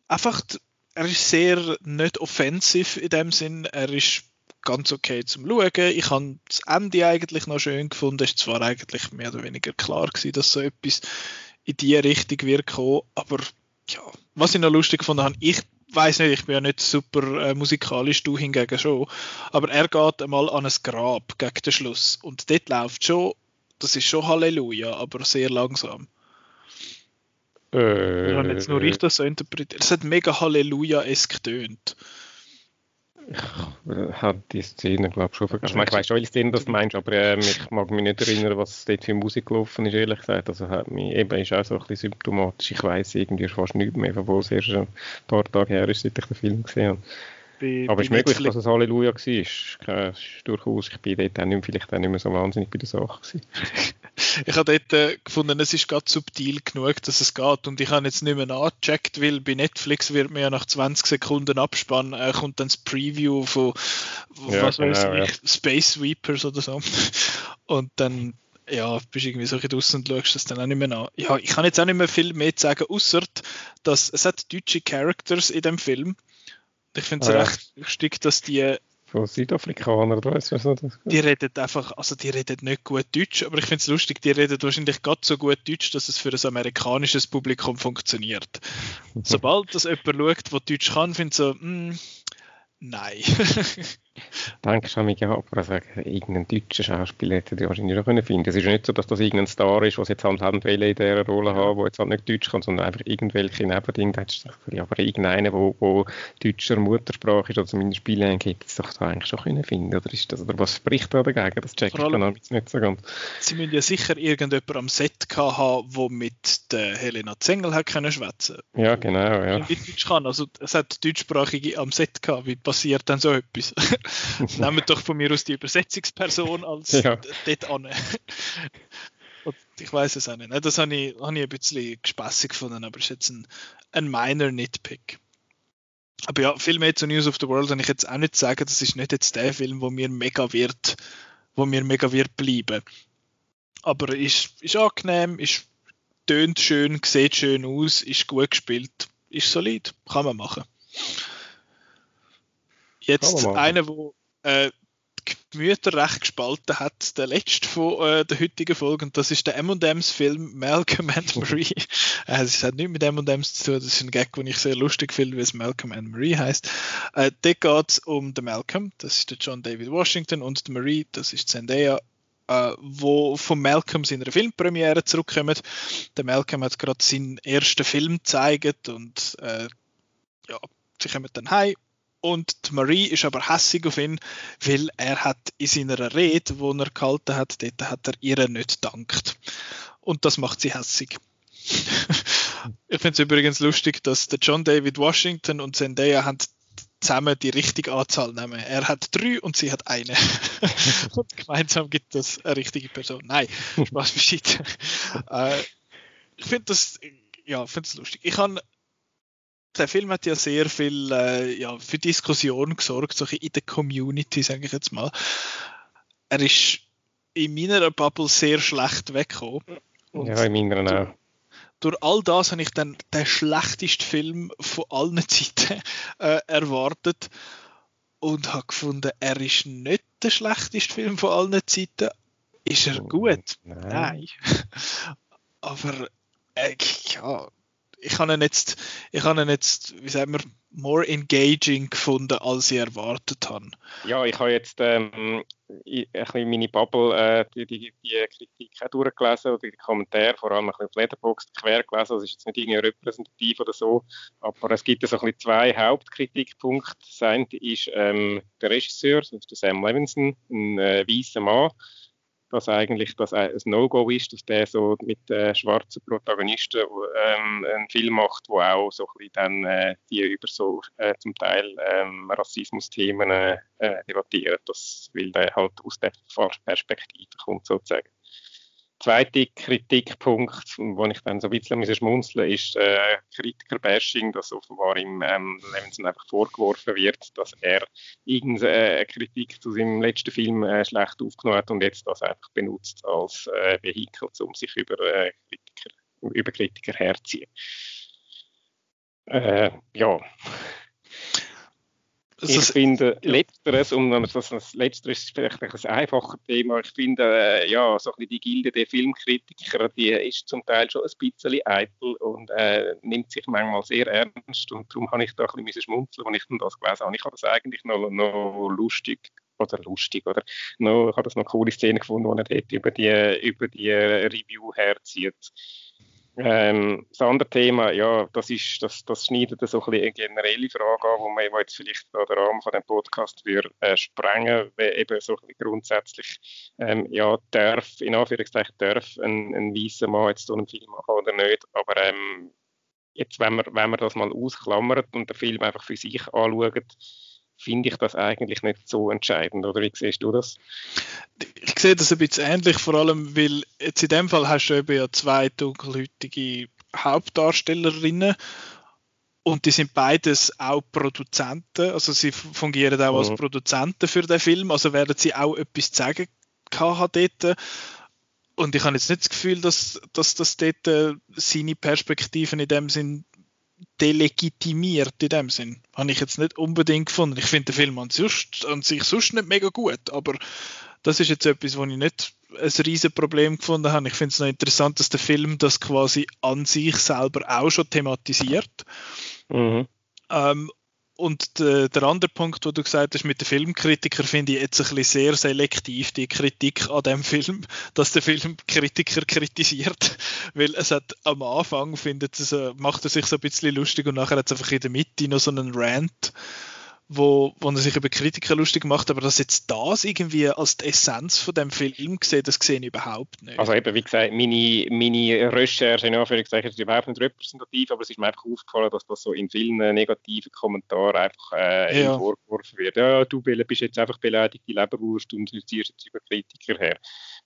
einfach, er ist sehr nicht offensiv in dem Sinn, er ist ganz okay zum Schauen. Ich habe das Ende eigentlich noch schön gefunden. Es war zwar eigentlich mehr oder weniger klar gewesen, dass so etwas in die Richtung wird kommen, aber ja, was ich noch lustig gefunden habe, ich weiß nicht, ich bin ja nicht super äh, musikalisch, du hingegen schon, aber er geht einmal an ein Grab gegen den Schluss und dort läuft schon, das ist schon Halleluja, aber sehr langsam. Äh, ich habe jetzt nur ich das so interpretiert. Es hat mega Halleluja-esk getönt. Ich habe die Szene, glaube ich, schon vergessen. Ich weiß schon, welche Szene das meinst, aber ähm, ich mag mich nicht erinnern, was dort für Musik gelaufen ist, ehrlich gesagt. Also hat mich, eben ist auch so ein bisschen symptomatisch. Ich weiß irgendwie fast nichts mehr, obwohl es erst ein paar Tage her ist, seit ich den Film gesehen habe. Bei, aber es ist möglich, dass es Halleluja war. Ich, äh, durchaus, ich bin dort auch nicht, vielleicht auch nicht mehr so wahnsinnig bei der Sache gewesen. Ich habe dort äh, gefunden, es ist gerade subtil genug, dass es geht. Und ich habe jetzt nicht mehr nachgecheckt, weil bei Netflix wird man ja nach zwanzig Sekunden abspannen, äh, kommt dann das Preview von ja, was genau, weiß ich, ja. Space Sweepers oder so. Und dann ja, bist du irgendwie so draussen und schaust das dann auch nicht mehr an. Ja, ich kann jetzt auch nicht mehr viel mehr sagen, ausser dass es hat deutsche Characters in dem Film. Ich finde es ah, recht ja. lustig, dass die von Südafrikaner, du weißt was das? Die reden einfach, also die reden nicht gut Deutsch, aber ich finde es lustig, die reden wahrscheinlich gerade so gut Deutsch, dass es für ein amerikanisches Publikum funktioniert. Sobald das jemand schaut, der Deutsch kann, findet so, mm, nein. Danke schon, ja, aber also, irgendeinen deutschen Schauspieler hätte ich wahrscheinlich noch finden können. Es ist nicht so, dass das irgendein Star ist, was jetzt halt haben will in dieser Rolle haben, der jetzt halt nicht Deutsch kann, sondern einfach irgendwelche Nebendinge. Da hättest du gesagt, ja, aber irgendeinen, wo, wo deutscher Muttersprache ist, oder zumindest Spiele hätte es doch da eigentlich schon können finden oder ist das, oder was spricht da dagegen? Das check ich dann auch nicht so ganz. Sie müssen ja sicher irgendjemand am Set gehabt haben, der mit der Helena Zengel hat können schwätzen. Ja, genau, ja. Deutsch kann. Also es hat Deutschsprachige am Set gehabt. Wie passiert dann so etwas? Nehmt doch von mir aus die Übersetzungsperson als ja. dort an. Und ich weiß es auch nicht. Das habe ich, habe ich ein bisschen gespässig gefunden, aber es ist jetzt ein, ein minor Nitpick. Aber ja, viel mehr zu News of the World kann ich jetzt auch nicht sagen. Das ist nicht jetzt der Film, wo mir mega wird, wo mir mega wird bleiben. Aber ist, ist angenehm, ist, tönt schön, sieht schön aus, ist gut gespielt, ist solid, kann man machen. Jetzt einer, der äh, die Gemüter recht gespalten hat, der letzte von äh, der heutigen Folge, und das ist der M und M's-Film Malcolm and Marie. Es äh, hat nichts mit M und M's zu tun, das ist ein Gag, den ich sehr lustig finde, weil es Malcolm and Marie heisst. Äh, dort geht es um den Malcolm, das ist der John David Washington, und die Marie, das ist Zendaya, äh, wo von Malcolm seiner Filmpremiere zurückkommen. Der Malcolm hat gerade seinen ersten Film gezeigt und äh, ja, sie kommen dann heim. Und die Marie ist aber hässig auf ihn, weil er hat in seiner Rede, die er gehalten hat, dort hat er ihr nicht gedankt. Und das macht sie hässig. Ich finde es übrigens lustig, dass der John David Washington und Zendaya haben zusammen die richtige Anzahl nehmen. Er hat drei und sie hat eine. Und gemeinsam gibt das eine richtige Person. Nein, Spaß bescheid. äh, ich finde das, ja, finde es lustig. Ich kann Der Film hat ja sehr viel äh, ja, für Diskussion gesorgt, so in der Community, sage ich jetzt mal. Er ist in meiner Bubble sehr schlecht weggekommen. Und ja, in meiner auch. Durch all das habe ich dann den schlechtesten Film von allen Zeiten äh, erwartet und habe gefunden, er ist nicht der schlechteste Film von allen Zeiten. Ist er gut? Nein. Nein. Aber äh, ja... ich habe ihn jetzt, ich habe ihn jetzt, wie sagen wir, more engaging gefunden, als ich erwartet habe. Ja, ich habe jetzt ähm, ein bisschen meine Bubble, äh, die, die, die Kritik auch durchgelesen oder die Kommentare, vor allem ein bisschen auf Letterboxd quer gelesen, das ist jetzt nicht irgendwie repräsentativ oder so, aber es gibt so ein bisschen zwei Hauptkritikpunkte. Das eine ist ähm, der Regisseur, das ist der Sam Levinson, ein äh, weißer Mann, dass eigentlich das ein No-Go ist, dass der so mit äh, schwarzen Protagonisten ähm, einen Film macht, wo auch so ein bisschen dann äh, die über so äh, zum Teil ähm, Rassismus-Themen äh, debattieren, das, weil der halt aus der Perspektive kommt sozusagen. Zweiter Kritikpunkt, wo ich dann so ein bisschen schmunzeln musste, ist äh, Kritiker-Bashing, dass offenbar ihm ähm, Levinson einfach vorgeworfen wird, dass er irgendeine Kritik zu seinem letzten Film äh, schlecht aufgenommen hat und jetzt das einfach benutzt als äh, Vehikel, um sich über, äh, Kritiker, über Kritiker herzuziehen. Äh, ja. Ich finde, Letzteres, um das, das Letzteres ist vielleicht ein einfaches Thema, ich finde, ja, so ein bisschen die Gilde der Filmkritiker, die ist zum Teil schon ein bisschen eitel und äh, nimmt sich manchmal sehr ernst und darum habe ich da ein bisschen schmunzeln, als ich dann das gelesen habe. Ich habe das eigentlich noch, noch lustig oder lustig, oder? Noch, ich habe das noch eine coole Szene gefunden, die er dort über die, über die Review herzieht. Ähm, das andere Thema, ja, das, ist, das, das schneidet so ein bisschen eine generelle Frage an, wo man jetzt vielleicht an den Rahmen von dem Podcast würde, äh, sprengen, weil eben so ein bisschen grundsätzlich, ähm, ja, darf, in Anführungszeichen, darf ein, ein weißer Mann jetzt so einen Film machen oder nicht, aber ähm, jetzt, wenn man, wenn man das mal ausklammert und den Film einfach für sich anschaut, finde ich das eigentlich nicht so entscheidend, oder wie siehst du das? Ich sehe das ein bisschen ähnlich, vor allem, weil jetzt in dem Fall hast du eben ja zwei dunkelhäutige Hauptdarstellerinnen und die sind beides auch Produzenten, also sie fungieren auch mhm. als Produzenten für den Film, also werden sie auch etwas zu sagen gehabt dort. Und ich habe jetzt nicht das Gefühl, dass, dass das dort seine Perspektiven in dem Sinn delegitimiert, in dem Sinn. Habe ich jetzt nicht unbedingt gefunden. Ich finde den Film an sich, an sich sonst nicht mega gut, aber das ist jetzt etwas, wo ich nicht ein riesen Problem gefunden habe. Ich finde es noch interessant, dass der Film das quasi an sich selber auch schon thematisiert. Mhm. Ähm, und de, der andere Punkt, wo du gesagt hast, mit den Filmkritikern, finde ich jetzt ein bisschen sehr selektiv die Kritik an dem Film, dass der Filmkritiker kritisiert, weil es hat am Anfang, findet es, macht er sich so ein bisschen lustig und nachher hat es einfach in der Mitte noch so einen Rant, wo, wo er sich über Kritiker lustig macht, aber dass jetzt das irgendwie als die Essenz von dem Film gesehen, das sehe ich überhaupt nicht. Also eben, wie gesagt, meine, meine Recherche in Anführungszeichen ist überhaupt nicht repräsentativ, aber es ist mir einfach aufgefallen, dass das so in vielen negativen Kommentaren einfach äh, ja. vorgeworfen wird. Ja, du bist jetzt einfach beleidigte Leberwurst und du ziehst jetzt über Kritiker her.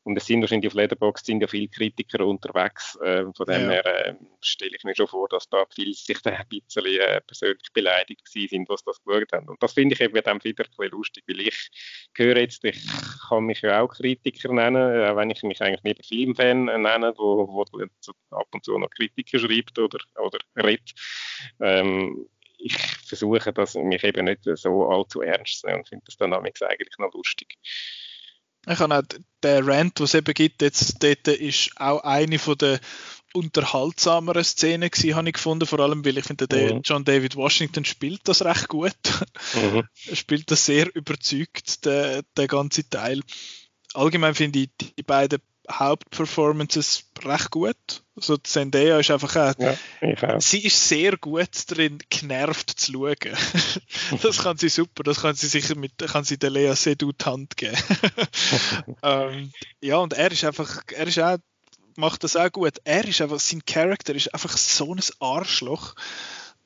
Und es sind wahrscheinlich auf Letterboxd sind ja viele Kritiker unterwegs, äh, von dem ja. her äh, stelle ich mir schon vor, dass da viele sich da ein bisschen äh, persönlich beleidigt sind, was das geschaut haben. Und das finde ich eben dann wieder ein bisschen lustig, weil ich höre jetzt, ich kann mich ja auch Kritiker nennen, auch wenn ich mich eigentlich nicht Filmfan nenne, wo, wo ab und zu noch Kritiker schreibt oder, oder redet. Ähm, ich versuche, dass mich eben nicht so allzu ernst nehme und finde das dann eigentlich noch lustig. Ich habe auch den Rant, den es eben gibt, jetzt dort ist auch eine von der unterhaltsameren Szenen gewesen, habe ich gefunden, vor allem, weil ich finde, der mhm. John David Washington spielt das recht gut. Mhm. Er spielt das sehr überzeugt, der, der ganze Teil. Allgemein finde ich die beiden Hauptperformances recht gut. Also Zendaya ist einfach auch, ja, ich auch. Sie ist sehr gut darin, genervt zu schauen. Das kann sie super, das kann sie sicher mit, kann sie der Lea Seydoux die Hand geben. ähm, ja, und er ist einfach, er ist auch, macht das auch gut. Er ist einfach, sein Charakter ist einfach so ein Arschloch.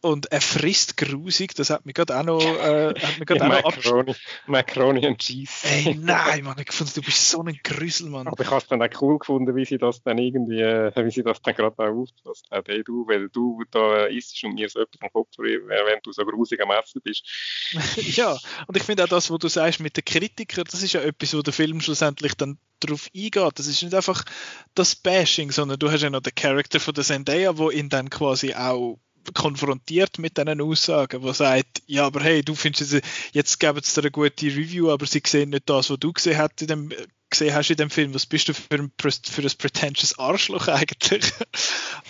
Und er frisst grusig, das hat mich gerade auch noch, äh, hat mich ja, auch Macaroni, noch Macaroni und Cheese. Ey, nein, Mann, ich fand, du bist so ein Grüsel, Mann. Aber ich habe es dann auch cool gefunden, wie sie das dann irgendwie, wie sie das dann gerade auch aufpasst. Hey, du, wenn du da isst und mir so etwas im Kopf, wenn du so grusig am Essen bist. Ja, und ich finde auch das, was du sagst mit den Kritikern, das ist ja etwas, wo der Film schlussendlich dann darauf eingeht. Das ist nicht einfach das Bashing, sondern du hast ja noch den Charakter von der Zendaya, wo ihn dann quasi auch konfrontiert mit diesen Aussagen, wo sagt, ja, aber hey, du findest, jetzt geben sie dir eine gute Review, aber sie sehen nicht das, was du gesehen hast in dem gesehen hast in dem Film, was bist du für ein, für ein pretentious Arschloch eigentlich?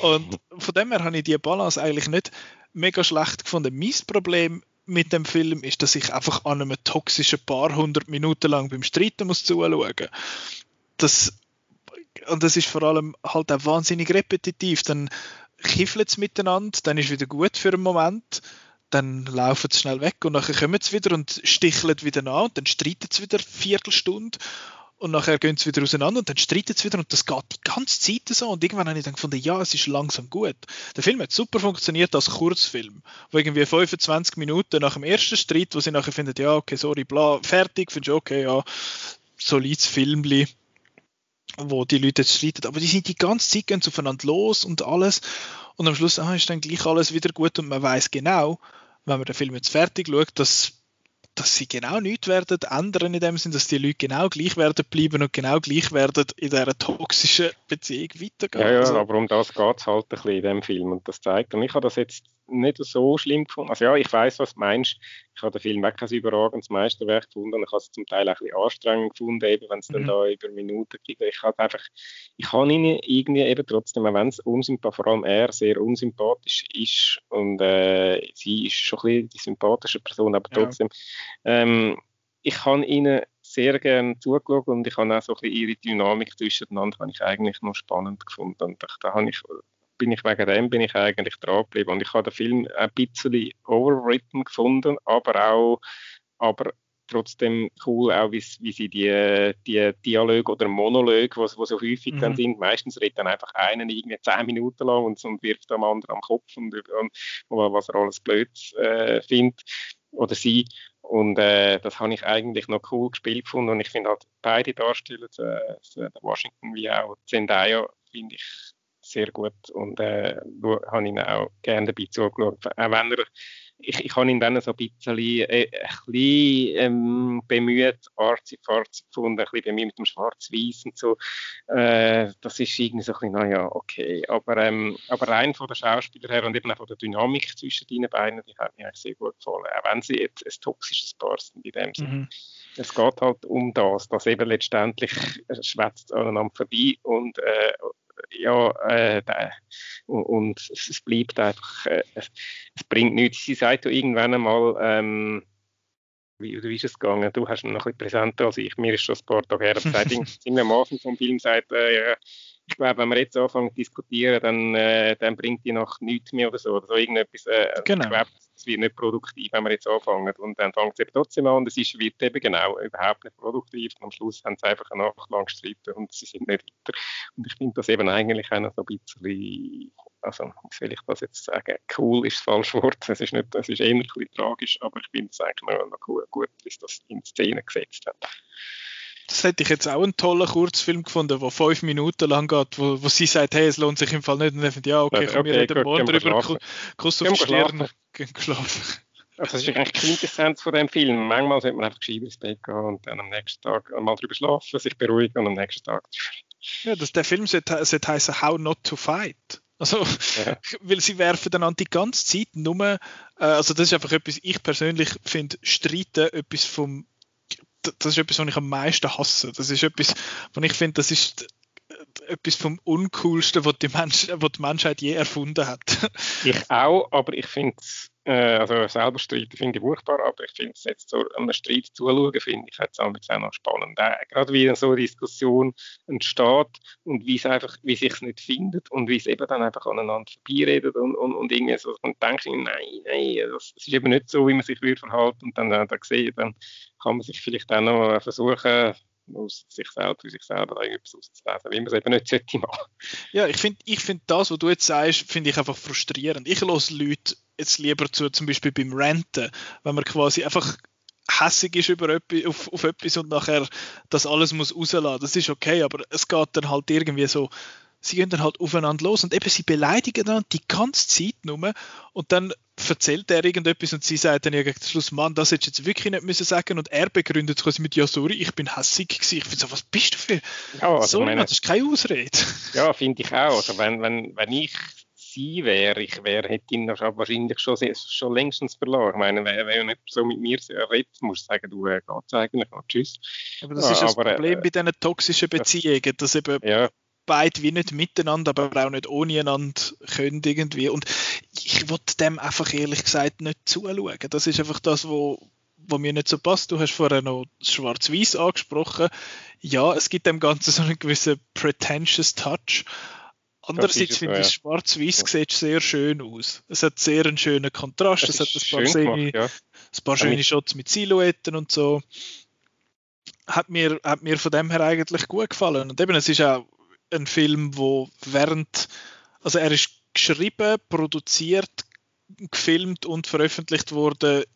Und von dem her habe ich diese Balance eigentlich nicht mega schlecht gefunden. Mein Problem mit dem Film ist, dass ich einfach an einem toxischen paar hundert Minuten lang beim Streiten muss zuschauen. Das, und das ist vor allem halt auch wahnsinnig repetitiv. Dann kiffelt es miteinander, dann ist wieder gut für einen Moment, dann laufen sie schnell weg und nachher kommen sie wieder und sticheln wieder an und dann streiten sie wieder eine Viertelstunde und nachher gehen sie wieder auseinander und dann streiten sie wieder und das geht die ganze Zeit so und irgendwann habe ich dann gefunden, ja, es ist langsam gut. Der Film hat super funktioniert als Kurzfilm, wo irgendwie fünfundzwanzig Minuten nach dem ersten Streit, wo sie nachher finden, ja, okay, sorry, bla, fertig, findest du, okay, ja, solides Filmli, wo die Leute jetzt streiten, aber die sind die ganze Zeit, gehen aufeinander los und alles und am Schluss ah, ist dann gleich alles wieder gut und man weiß genau, wenn man den Film jetzt fertig schaut, dass, dass sie genau nichts werden ändern in dem Sinn, dass die Leute genau gleich werden bleiben und genau gleich werden in dieser toxischen Beziehung weitergehen. Ja, ja, also, aber um das geht es halt ein bisschen in dem Film und das zeigt, und ich habe das jetzt nicht so schlimm gefunden, also ja, ich weiß, was du meinst, ich habe den Film auch kein überragendes Meisterwerk gefunden, ich habe es zum Teil auch ein bisschen anstrengend gefunden, eben wenn es mhm. dann da über Minuten geht, ich habe einfach, ich habe ihn irgendwie eben trotzdem, wenn es unsympathisch, vor allem er sehr unsympathisch ist und äh, sie ist schon ein bisschen die sympathische Person, aber trotzdem, ja. ähm, ich habe ihnen sehr gerne zugeschaut und ich habe auch so ein bisschen ihre Dynamik zwischeneinander, habe ich eigentlich noch spannend gefunden und da habe ich Bin ich, wegen dem bin ich eigentlich dran geblieben. Und ich habe den Film ein bisschen overwritten gefunden, aber auch, aber trotzdem cool, auch wie, wie sie die, die Dialoge oder Monologe, die so häufig mhm. dann sind, meistens redet dann einfach einen irgendwie zehn Minuten lang und, und wirft am anderen am Kopf und, und was er alles blöd äh, findet oder sie. Und äh, das habe ich eigentlich noch cool gespielt gefunden. Und ich finde halt beide Darsteller, der äh, Washington wie auch Zendaya, finde ich sehr gut und äh, habe ihn auch gerne dabei zugeschaut. Auch wenn er, ich, ich habe ihn dann so ein bisschen, äh, ein bisschen ähm, bemüht, arzi-farzi gefunden, ein bisschen bemüht mit dem Schwarz-Weiß und so. Äh, das ist irgendwie so ein bisschen, naja, okay. Aber, ähm, aber rein von der Schauspieler her und eben auch von der Dynamik zwischen den beiden, die hat mir eigentlich sehr gut gefallen. Auch wenn sie jetzt ein toxisches Paar sind in dem Sinne. Mhm. Es geht halt um das, dass eben letztendlich schwätzt aneinander vorbei und äh, ja, äh, und, und es bleibt einfach, äh, es bringt nichts. Sie sagt ja irgendwann einmal, ähm, wie, wie ist es gegangen? Du hast ihn noch ein bisschen präsenter als ich, mir ist schon ein paar Tage her. Aber ziemlich am Anfang vom Film sagt, äh, ich glaube, wenn wir jetzt anfangen zu diskutieren, dann, äh, dann bringt die Nacht nichts mehr oder so. Oder so irgendetwas, äh, genau. Ich glaube, es wird nicht produktiv, wenn wir jetzt anfangen. Und dann fängt es eben trotzdem an und es ist, wird eben genau überhaupt nicht produktiv. Und am Schluss haben sie einfach eine Nacht lang gestritten und sie sind nicht weiter. Und ich finde das eben eigentlich auch noch so ein bisschen, also wie soll ich das jetzt sagen, cool ist das falsche Wort, es ist, nicht, es ist eher ein bisschen tragisch, aber ich finde es eigentlich noch, noch cool, gut, dass das in Szene gesetzt hat. Das hätte ich jetzt auch einen tollen Kurzfilm gefunden, der fünf Minuten lang geht, wo, wo sie sagt, hey, es lohnt sich im Fall nicht. Und dann finde ich, ja, okay, komm, wir reden okay, morgen drüber, Kuss auf die Stirn, gehen schlafen. Also das ist eigentlich die Quintessenz von dem Film. Manchmal sollte man einfach gescheit ins Bett gehen und dann am nächsten Tag mal drüber schlafen, sich beruhigen und am nächsten Tag... Ja, das, der Film sollte, sollte heißen «How not to fight». Also, ja. Weil sie werfen dann die ganze Zeit nur... Äh, also das ist einfach etwas, ich persönlich finde, Streiten etwas vom... Das ist etwas, was ich am meisten hasse. Das ist etwas, was ich finde, das ist etwas vom Uncoolsten, was die, Mensch, was die Menschheit je erfunden hat. Ich auch, aber ich finde es, äh, also selber Streit finde ich furchtbar, aber ich finde es jetzt so einem Streit zuschauen, finde ich jetzt auch noch spannend. Äh, gerade wie so eine Diskussion entsteht und wie es einfach, wie sich es nicht findet und wie es eben dann einfach aneinander vorbeiredet und, und, und irgendwie so und denkt, nein, nein, das, das ist eben nicht so, wie man sich würde verhalten und dann, äh, dann sehen, dann kann man sich vielleicht auch noch versuchen, aus sich selbst, aus sich selber irgendwas auszulesen, wie man es eben nicht sollte machen. Ja, ich finde ich find das, was du jetzt sagst, finde ich einfach frustrierend. Ich höre Leute jetzt lieber zu, zum Beispiel beim Ranten, wenn man quasi einfach hässig ist über öppi, auf, auf etwas und nachher das alles muss rauslassen. Das ist okay, aber es geht dann halt irgendwie so, sie gehen dann halt aufeinander los und eben sie beleidigen dann die ganze Zeit nur und dann erzählt er irgendetwas und sie sagt dann ja gegen den Schluss, Mann, das hättest du jetzt wirklich nicht müssen sagen und er begründet es mit, ja sorry, ich bin hässig gewesen. Ich finde so, was bist du für? Ja, also sorry, meine, das ist keine Ausrede. Ja, finde ich auch. Also wenn, wenn, wenn ich sie wäre, ich wäre, hätte ihn wahrscheinlich schon, schon längstens verloren. Ich meine, wenn man so mit mir redet, musst du sagen, du äh, geht's eigentlich noch, tschüss. Aber das ja, ist das aber, Problem äh, bei diesen toxischen Beziehungen, dass eben ja. beide wie nicht miteinander, aber auch nicht ohne einander können irgendwie. Und ich will dem einfach ehrlich gesagt nicht zuschauen. Das ist einfach das, wo was mir nicht so passt. Du hast vorher noch Schwarz-Weiß angesprochen. Ja, es gibt dem Ganzen so einen gewissen pretentious Touch. Andererseits finde ich, ja. Schwarz-Weiß ja. sieht sehr schön aus. Es hat sehr einen schönen Kontrast. Es, es hat ein paar, schön gemacht, schöne, ja. ein paar schöne Shots mit Silhouetten und so. Hat mir, hat mir von dem her eigentlich gut gefallen. Und eben, es ist auch ein Film, wo während, also er ist geschrieben, produziert, gefilmt und veröffentlicht wurde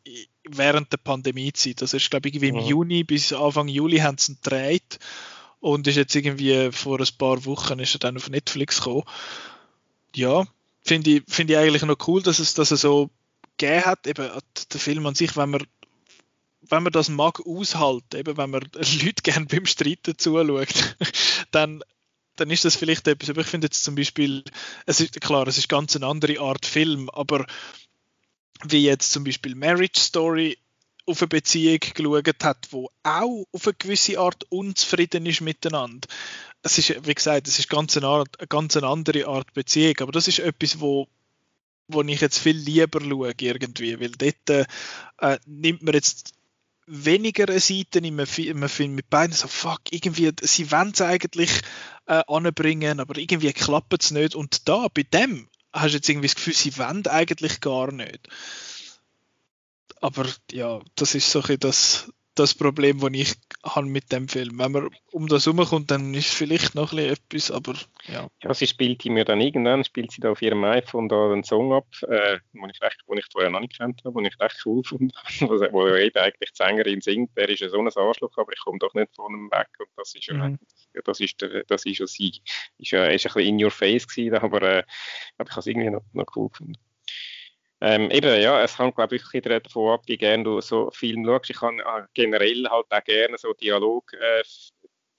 während der Pandemiezeit. Das ist, glaube ich, irgendwie im ja. Juni bis Anfang Juli haben sie ihn gedreht. Und ist jetzt irgendwie vor ein paar Wochen ist er dann auf Netflix gekommen. Ja, finde ich, find ich eigentlich noch cool, dass es, dass er so gegeben hat. Eben der Film an sich, wenn man, wenn man das mag, aushalten, eben wenn man Leute gerne beim Streiten zuschaut, dann, dann ist das vielleicht etwas. Aber ich finde jetzt zum Beispiel, es ist, klar, es ist ganz eine andere Art Film, aber wie jetzt zum Beispiel Marriage Story auf eine Beziehung geschaut hat, die auch auf eine gewisse Art unzufrieden ist miteinander. Es ist, wie gesagt, es ist ganz eine, Art, eine ganz andere Art Beziehung, aber das ist etwas, wo, wo ich jetzt viel lieber schaue irgendwie, weil dort äh, nimmt man jetzt weniger eine Seite in einem Film mit beiden, so fuck, irgendwie, sie wollen es eigentlich äh, anbringen, aber irgendwie klappt es nicht und da, bei dem, hast du jetzt irgendwie das Gefühl, sie wollen eigentlich gar nicht. Aber ja, das ist so ein das, das Problem, das ich habe mit dem Film. Wenn man um das herumkommt, dann ist vielleicht noch ein bisschen etwas, aber ja. Ja, sie spielt mir dann irgendwann, spielt sie da auf ihrem iPhone da einen Song ab, äh, den ich recht, den ich vorher noch nicht kennt habe, den ich recht cool fand, wo eben eigentlich die Sängerin singt, der ist ja so ein Arschloch, aber ich komme doch nicht von ihm weg und das ist ja mhm. Das ist, der, das ist ja sie. Ist ja, ist ein bisschen in your face gewesen, aber äh, ich habe es irgendwie noch, noch cool gefunden. Ähm, eben, ja, es hängt, glaube ich, davon ab, wie gerne du so Film schaust. Ich kann generell halt auch gerne so Dialog, äh,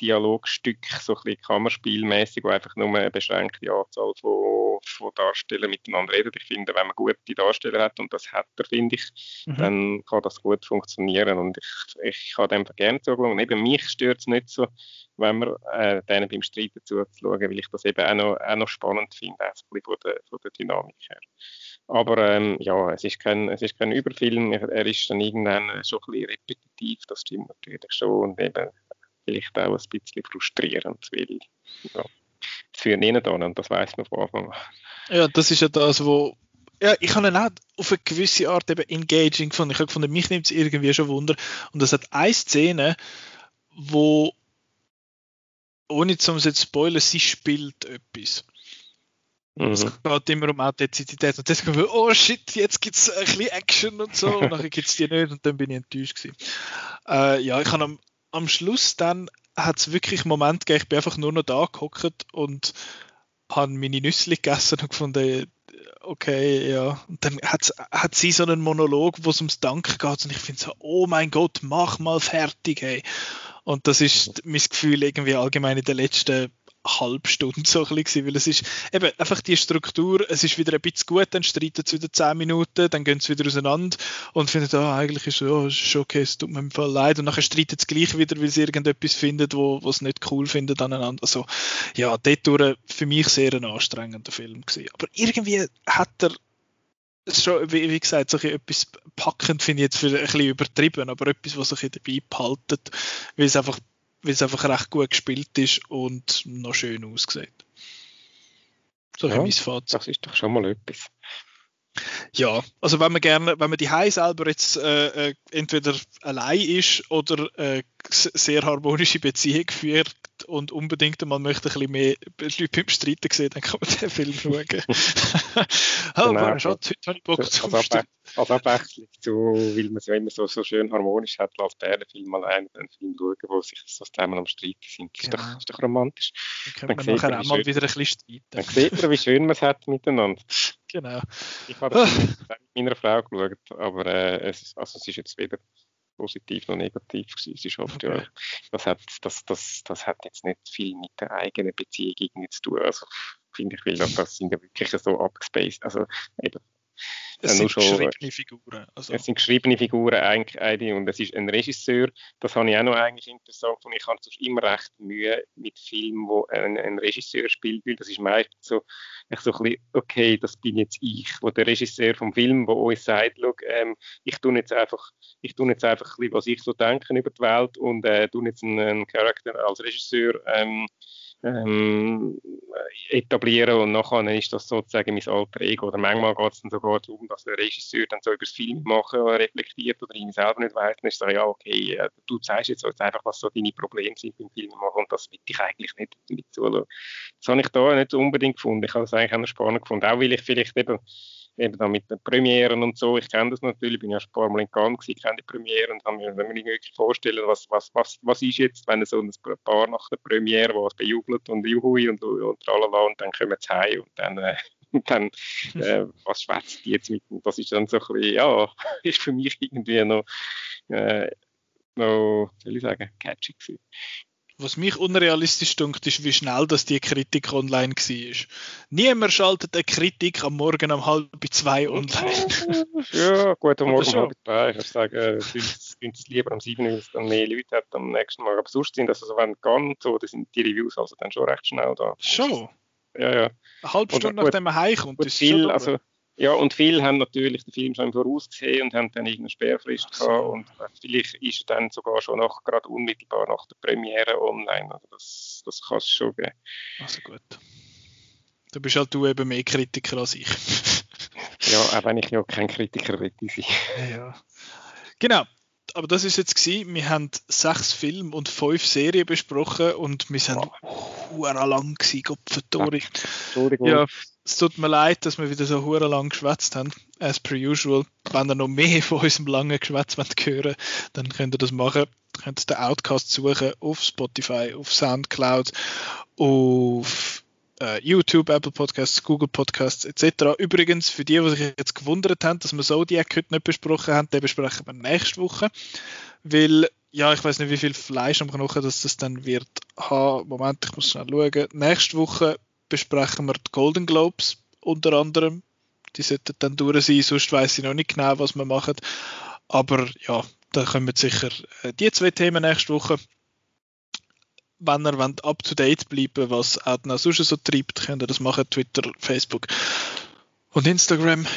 Dialogstücke, so ein bisschen kammerspielmässig, wo einfach nur eine beschränkte Anzahl von, von Darstellern miteinander reden. Ich finde, wenn man gute Darsteller hat, und das hat er, finde ich, mhm. dann kann das gut funktionieren. Und ich, ich kann dem gerne zuschauen. Und eben mich stört es nicht so, wenn man äh, denen beim Streiten zuzuschauen, weil ich das eben auch noch, auch noch spannend finde, also von, der, von der Dynamik her. Aber ähm, ja, es ist kein, es ist kein Überfilm, er ist dann irgendwann schon ein bisschen repetitiv, das stimmt natürlich schon und eben vielleicht auch ein bisschen frustrierend, weil ja, es führt niemand an und das weiss man von Anfang an. Ja, das ist ja das, wo ja, ich habe ihn auch auf eine gewisse Art eben engaging gefunden. Ich habe gefunden, mich nimmt es irgendwie schon Wunder und es hat eine Szene, wo, ohne zu spoilern, sie spielt etwas. Es mhm. geht immer um Authentizität. Und jetzt kommt man, oh shit, jetzt gibt es ein bisschen Action und so. Und nachher gibt es die nicht und dann bin ich enttäuscht gewesen. Äh, ja, ich habe am, am Schluss dann, hat es wirklich einen Moment gegeben, ich bin einfach nur noch da gehockt und habe meine Nüsse gegessen und gefunden, okay, ja. Und dann hat sie so einen Monolog, wo es ums Dank geht und ich finde so, oh mein Gott, mach mal fertig, hey. Und das ist mein Gefühl irgendwie allgemein in den letzten halbe Stunde so ein bisschen, weil es ist eben einfach die Struktur, es ist wieder ein bisschen gut, dann streiten sie wieder zehn Minuten, dann gehen sie wieder auseinander und finden, ah, oh, eigentlich ist es oh, ist okay, es tut mir im Fall leid und nachher streiten sie gleich wieder, weil sie irgendetwas finden, wo, was sie nicht cool finden aneinander. Also ja, dadurch für mich sehr ein anstrengender Film gewesen. Aber irgendwie hat er schon, wie, wie gesagt, so etwas packend, finde ich jetzt für ein bisschen übertrieben, aber etwas, was sich dabei behaltet, weil es einfach weil es einfach recht gut gespielt ist und noch schön aussieht. So ja, mein Fazit. Das ist doch schon mal etwas. Ja, also wenn man gerne, wenn man die Hause selber jetzt äh, äh, entweder allein ist oder äh, sehr harmonische Beziehung führt und unbedingt einmal möchte ein bisschen mehr Leute beim Streiten sehen, dann kann man den Film schauen. Oh, genau, also, Schatz, heute habe ich Bock zum Streiten. Als Abwechslung, weil man es ja immer so, so schön harmonisch hat, als Bärenfilm mal einen, einen Film schauen, wo sich so zusammen am Streiten sind. Das genau. ist, doch, ist doch romantisch. Dann, dann können wir nachher auch mal wieder ein bisschen streiten. Dann sieht man, wie schön man es hat miteinander. Genau. Ich habe das mit meiner Frau geschaut, aber äh, es, ist, also es ist jetzt wieder positiv noch negativ gewesen. Sie schafft okay. ja, das hat, das, das, das hat jetzt nicht viel mit der eigenen Beziehung zu tun. Also finde ich, weil das, das sind ja wirklich so abgespaced. Also eben. Es sind schon, geschriebene Figuren. Also. Es sind geschriebene Figuren eigentlich, und es ist ein Regisseur. Das habe ich auch noch eigentlich interessant gefunden. Ich habe sonst immer recht Mühe mit Filmen, wo ein, ein Regisseur spielt. Das ist meistens so, ich so ein bisschen, okay, das bin jetzt ich, wo der Regisseur vom Film, der uns sagt, schau, ähm, ich tue jetzt einfach, ich tue jetzt einfach ein bisschen, was ich so denke über die Welt, und äh, tue jetzt einen, einen Charakter als Regisseur ähm, Ähm, etablieren, und nachher ist das sozusagen mein alter Ego. Oder manchmal geht es dann sogar darum, dass der Regisseur dann so über das Film machen oder reflektiert oder ihn selber nicht weiss, dann ist so, ja okay, du zeigst jetzt einfach, was so deine Probleme sind beim Film machen, und das will ich eigentlich nicht mit zuschauen. Das habe ich da nicht unbedingt gefunden. Ich habe es eigentlich auch noch spannend gefunden, auch weil ich vielleicht eben eben da mit den Premieren und so, ich kenne das natürlich, bin ja schon ein paar Mal in Cannes gewesen, ich kenne die Premiere und kann mir nicht wirklich vorstellen, was, was, was, was ist jetzt, wenn so ein Paar nach der Premiere, was bejubelt und juhui und, und tralala, und dann kommen sie heim und dann, äh, und dann äh, was schwätzt die jetzt mit, und das ist dann so ein bisschen, ja, ist für mich irgendwie noch, äh, noch, soll ich sagen, catchy gewesen. Was mich unrealistisch dünkt, ist, wie schnell das die Kritik online war. Niemand schaltet eine Kritik am Morgen um halb zwei online. Ja, gut, am Morgen um halb zwei. Ich sage, es sind lieber am sieben, weil es dann mehr Leute hat am nächsten Morgen. Aber sonst sind das, also wenn ganz so, das sind die Reviews also dann schon recht schnell da. Schon? Ja, ja. Eine halbe Stunde, nachdem man heimkommt, ist viel, also. Ja, und viele haben natürlich den Film schon im Voraus gesehen und haben dann irgendeine Sperrfrist so. gehabt, und vielleicht ist er dann sogar schon nach, gerade unmittelbar nach der Premiere online. Also das, das kann es schon geben. Also gut. Da bist halt du eben mehr Kritiker als ich. Ja, auch wenn ich ja kein Kritiker bin. Ja. Genau. Aber das ist jetzt gewesen. Wir haben sechs Filme und fünf Serien besprochen, und wir sind hure lang gewesen. Gottverdori. Entschuldigung. Ja, es tut mir leid, dass wir wieder so hure lang geschwätzt haben. As per usual. Wenn ihr noch mehr von unserem langen Geschwätz hören wollt, dann könnt ihr das machen. Ihr könnt den Outcast suchen auf Spotify, auf Soundcloud, auf YouTube, Apple Podcasts, Google Podcasts et cetera. Übrigens, für die, die sich jetzt gewundert haben, dass wir Zodiac heute nicht besprochen haben, den besprechen wir nächste Woche. Weil, ja, ich weiß nicht, wie viel Fleisch am Knochen dass das dann wird haben. Moment, ich muss schnell schauen. Nächste Woche besprechen wir die Golden Globes unter anderem. Die sollten dann durch sein, sonst weiss ich noch nicht genau, was wir machen. Aber ja, da kommen sicher die zwei Themen nächste Woche. Wenn ihr wollt, up-to-date bleiben, was auch noch sonst so treibt, könnt ihr das machen, Twitter, Facebook und Instagram.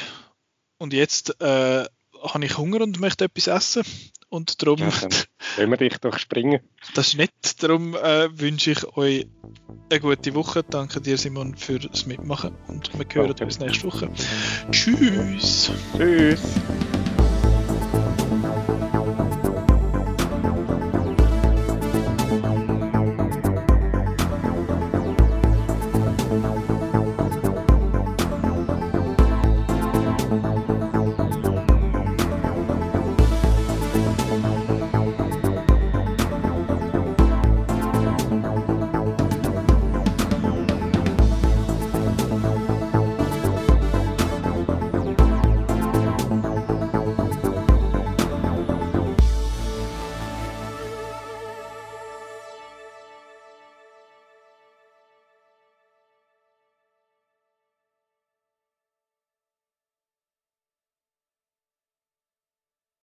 Und jetzt äh, habe ich Hunger und möchte etwas essen. Und darum... Ja, wollen wir dich doch springen. Das ist nett. Darum äh, wünsche ich euch eine gute Woche. Danke dir, Simon, für das Mitmachen. Und wir hören okay. uns nächste Woche. Tschüss. Tschüss.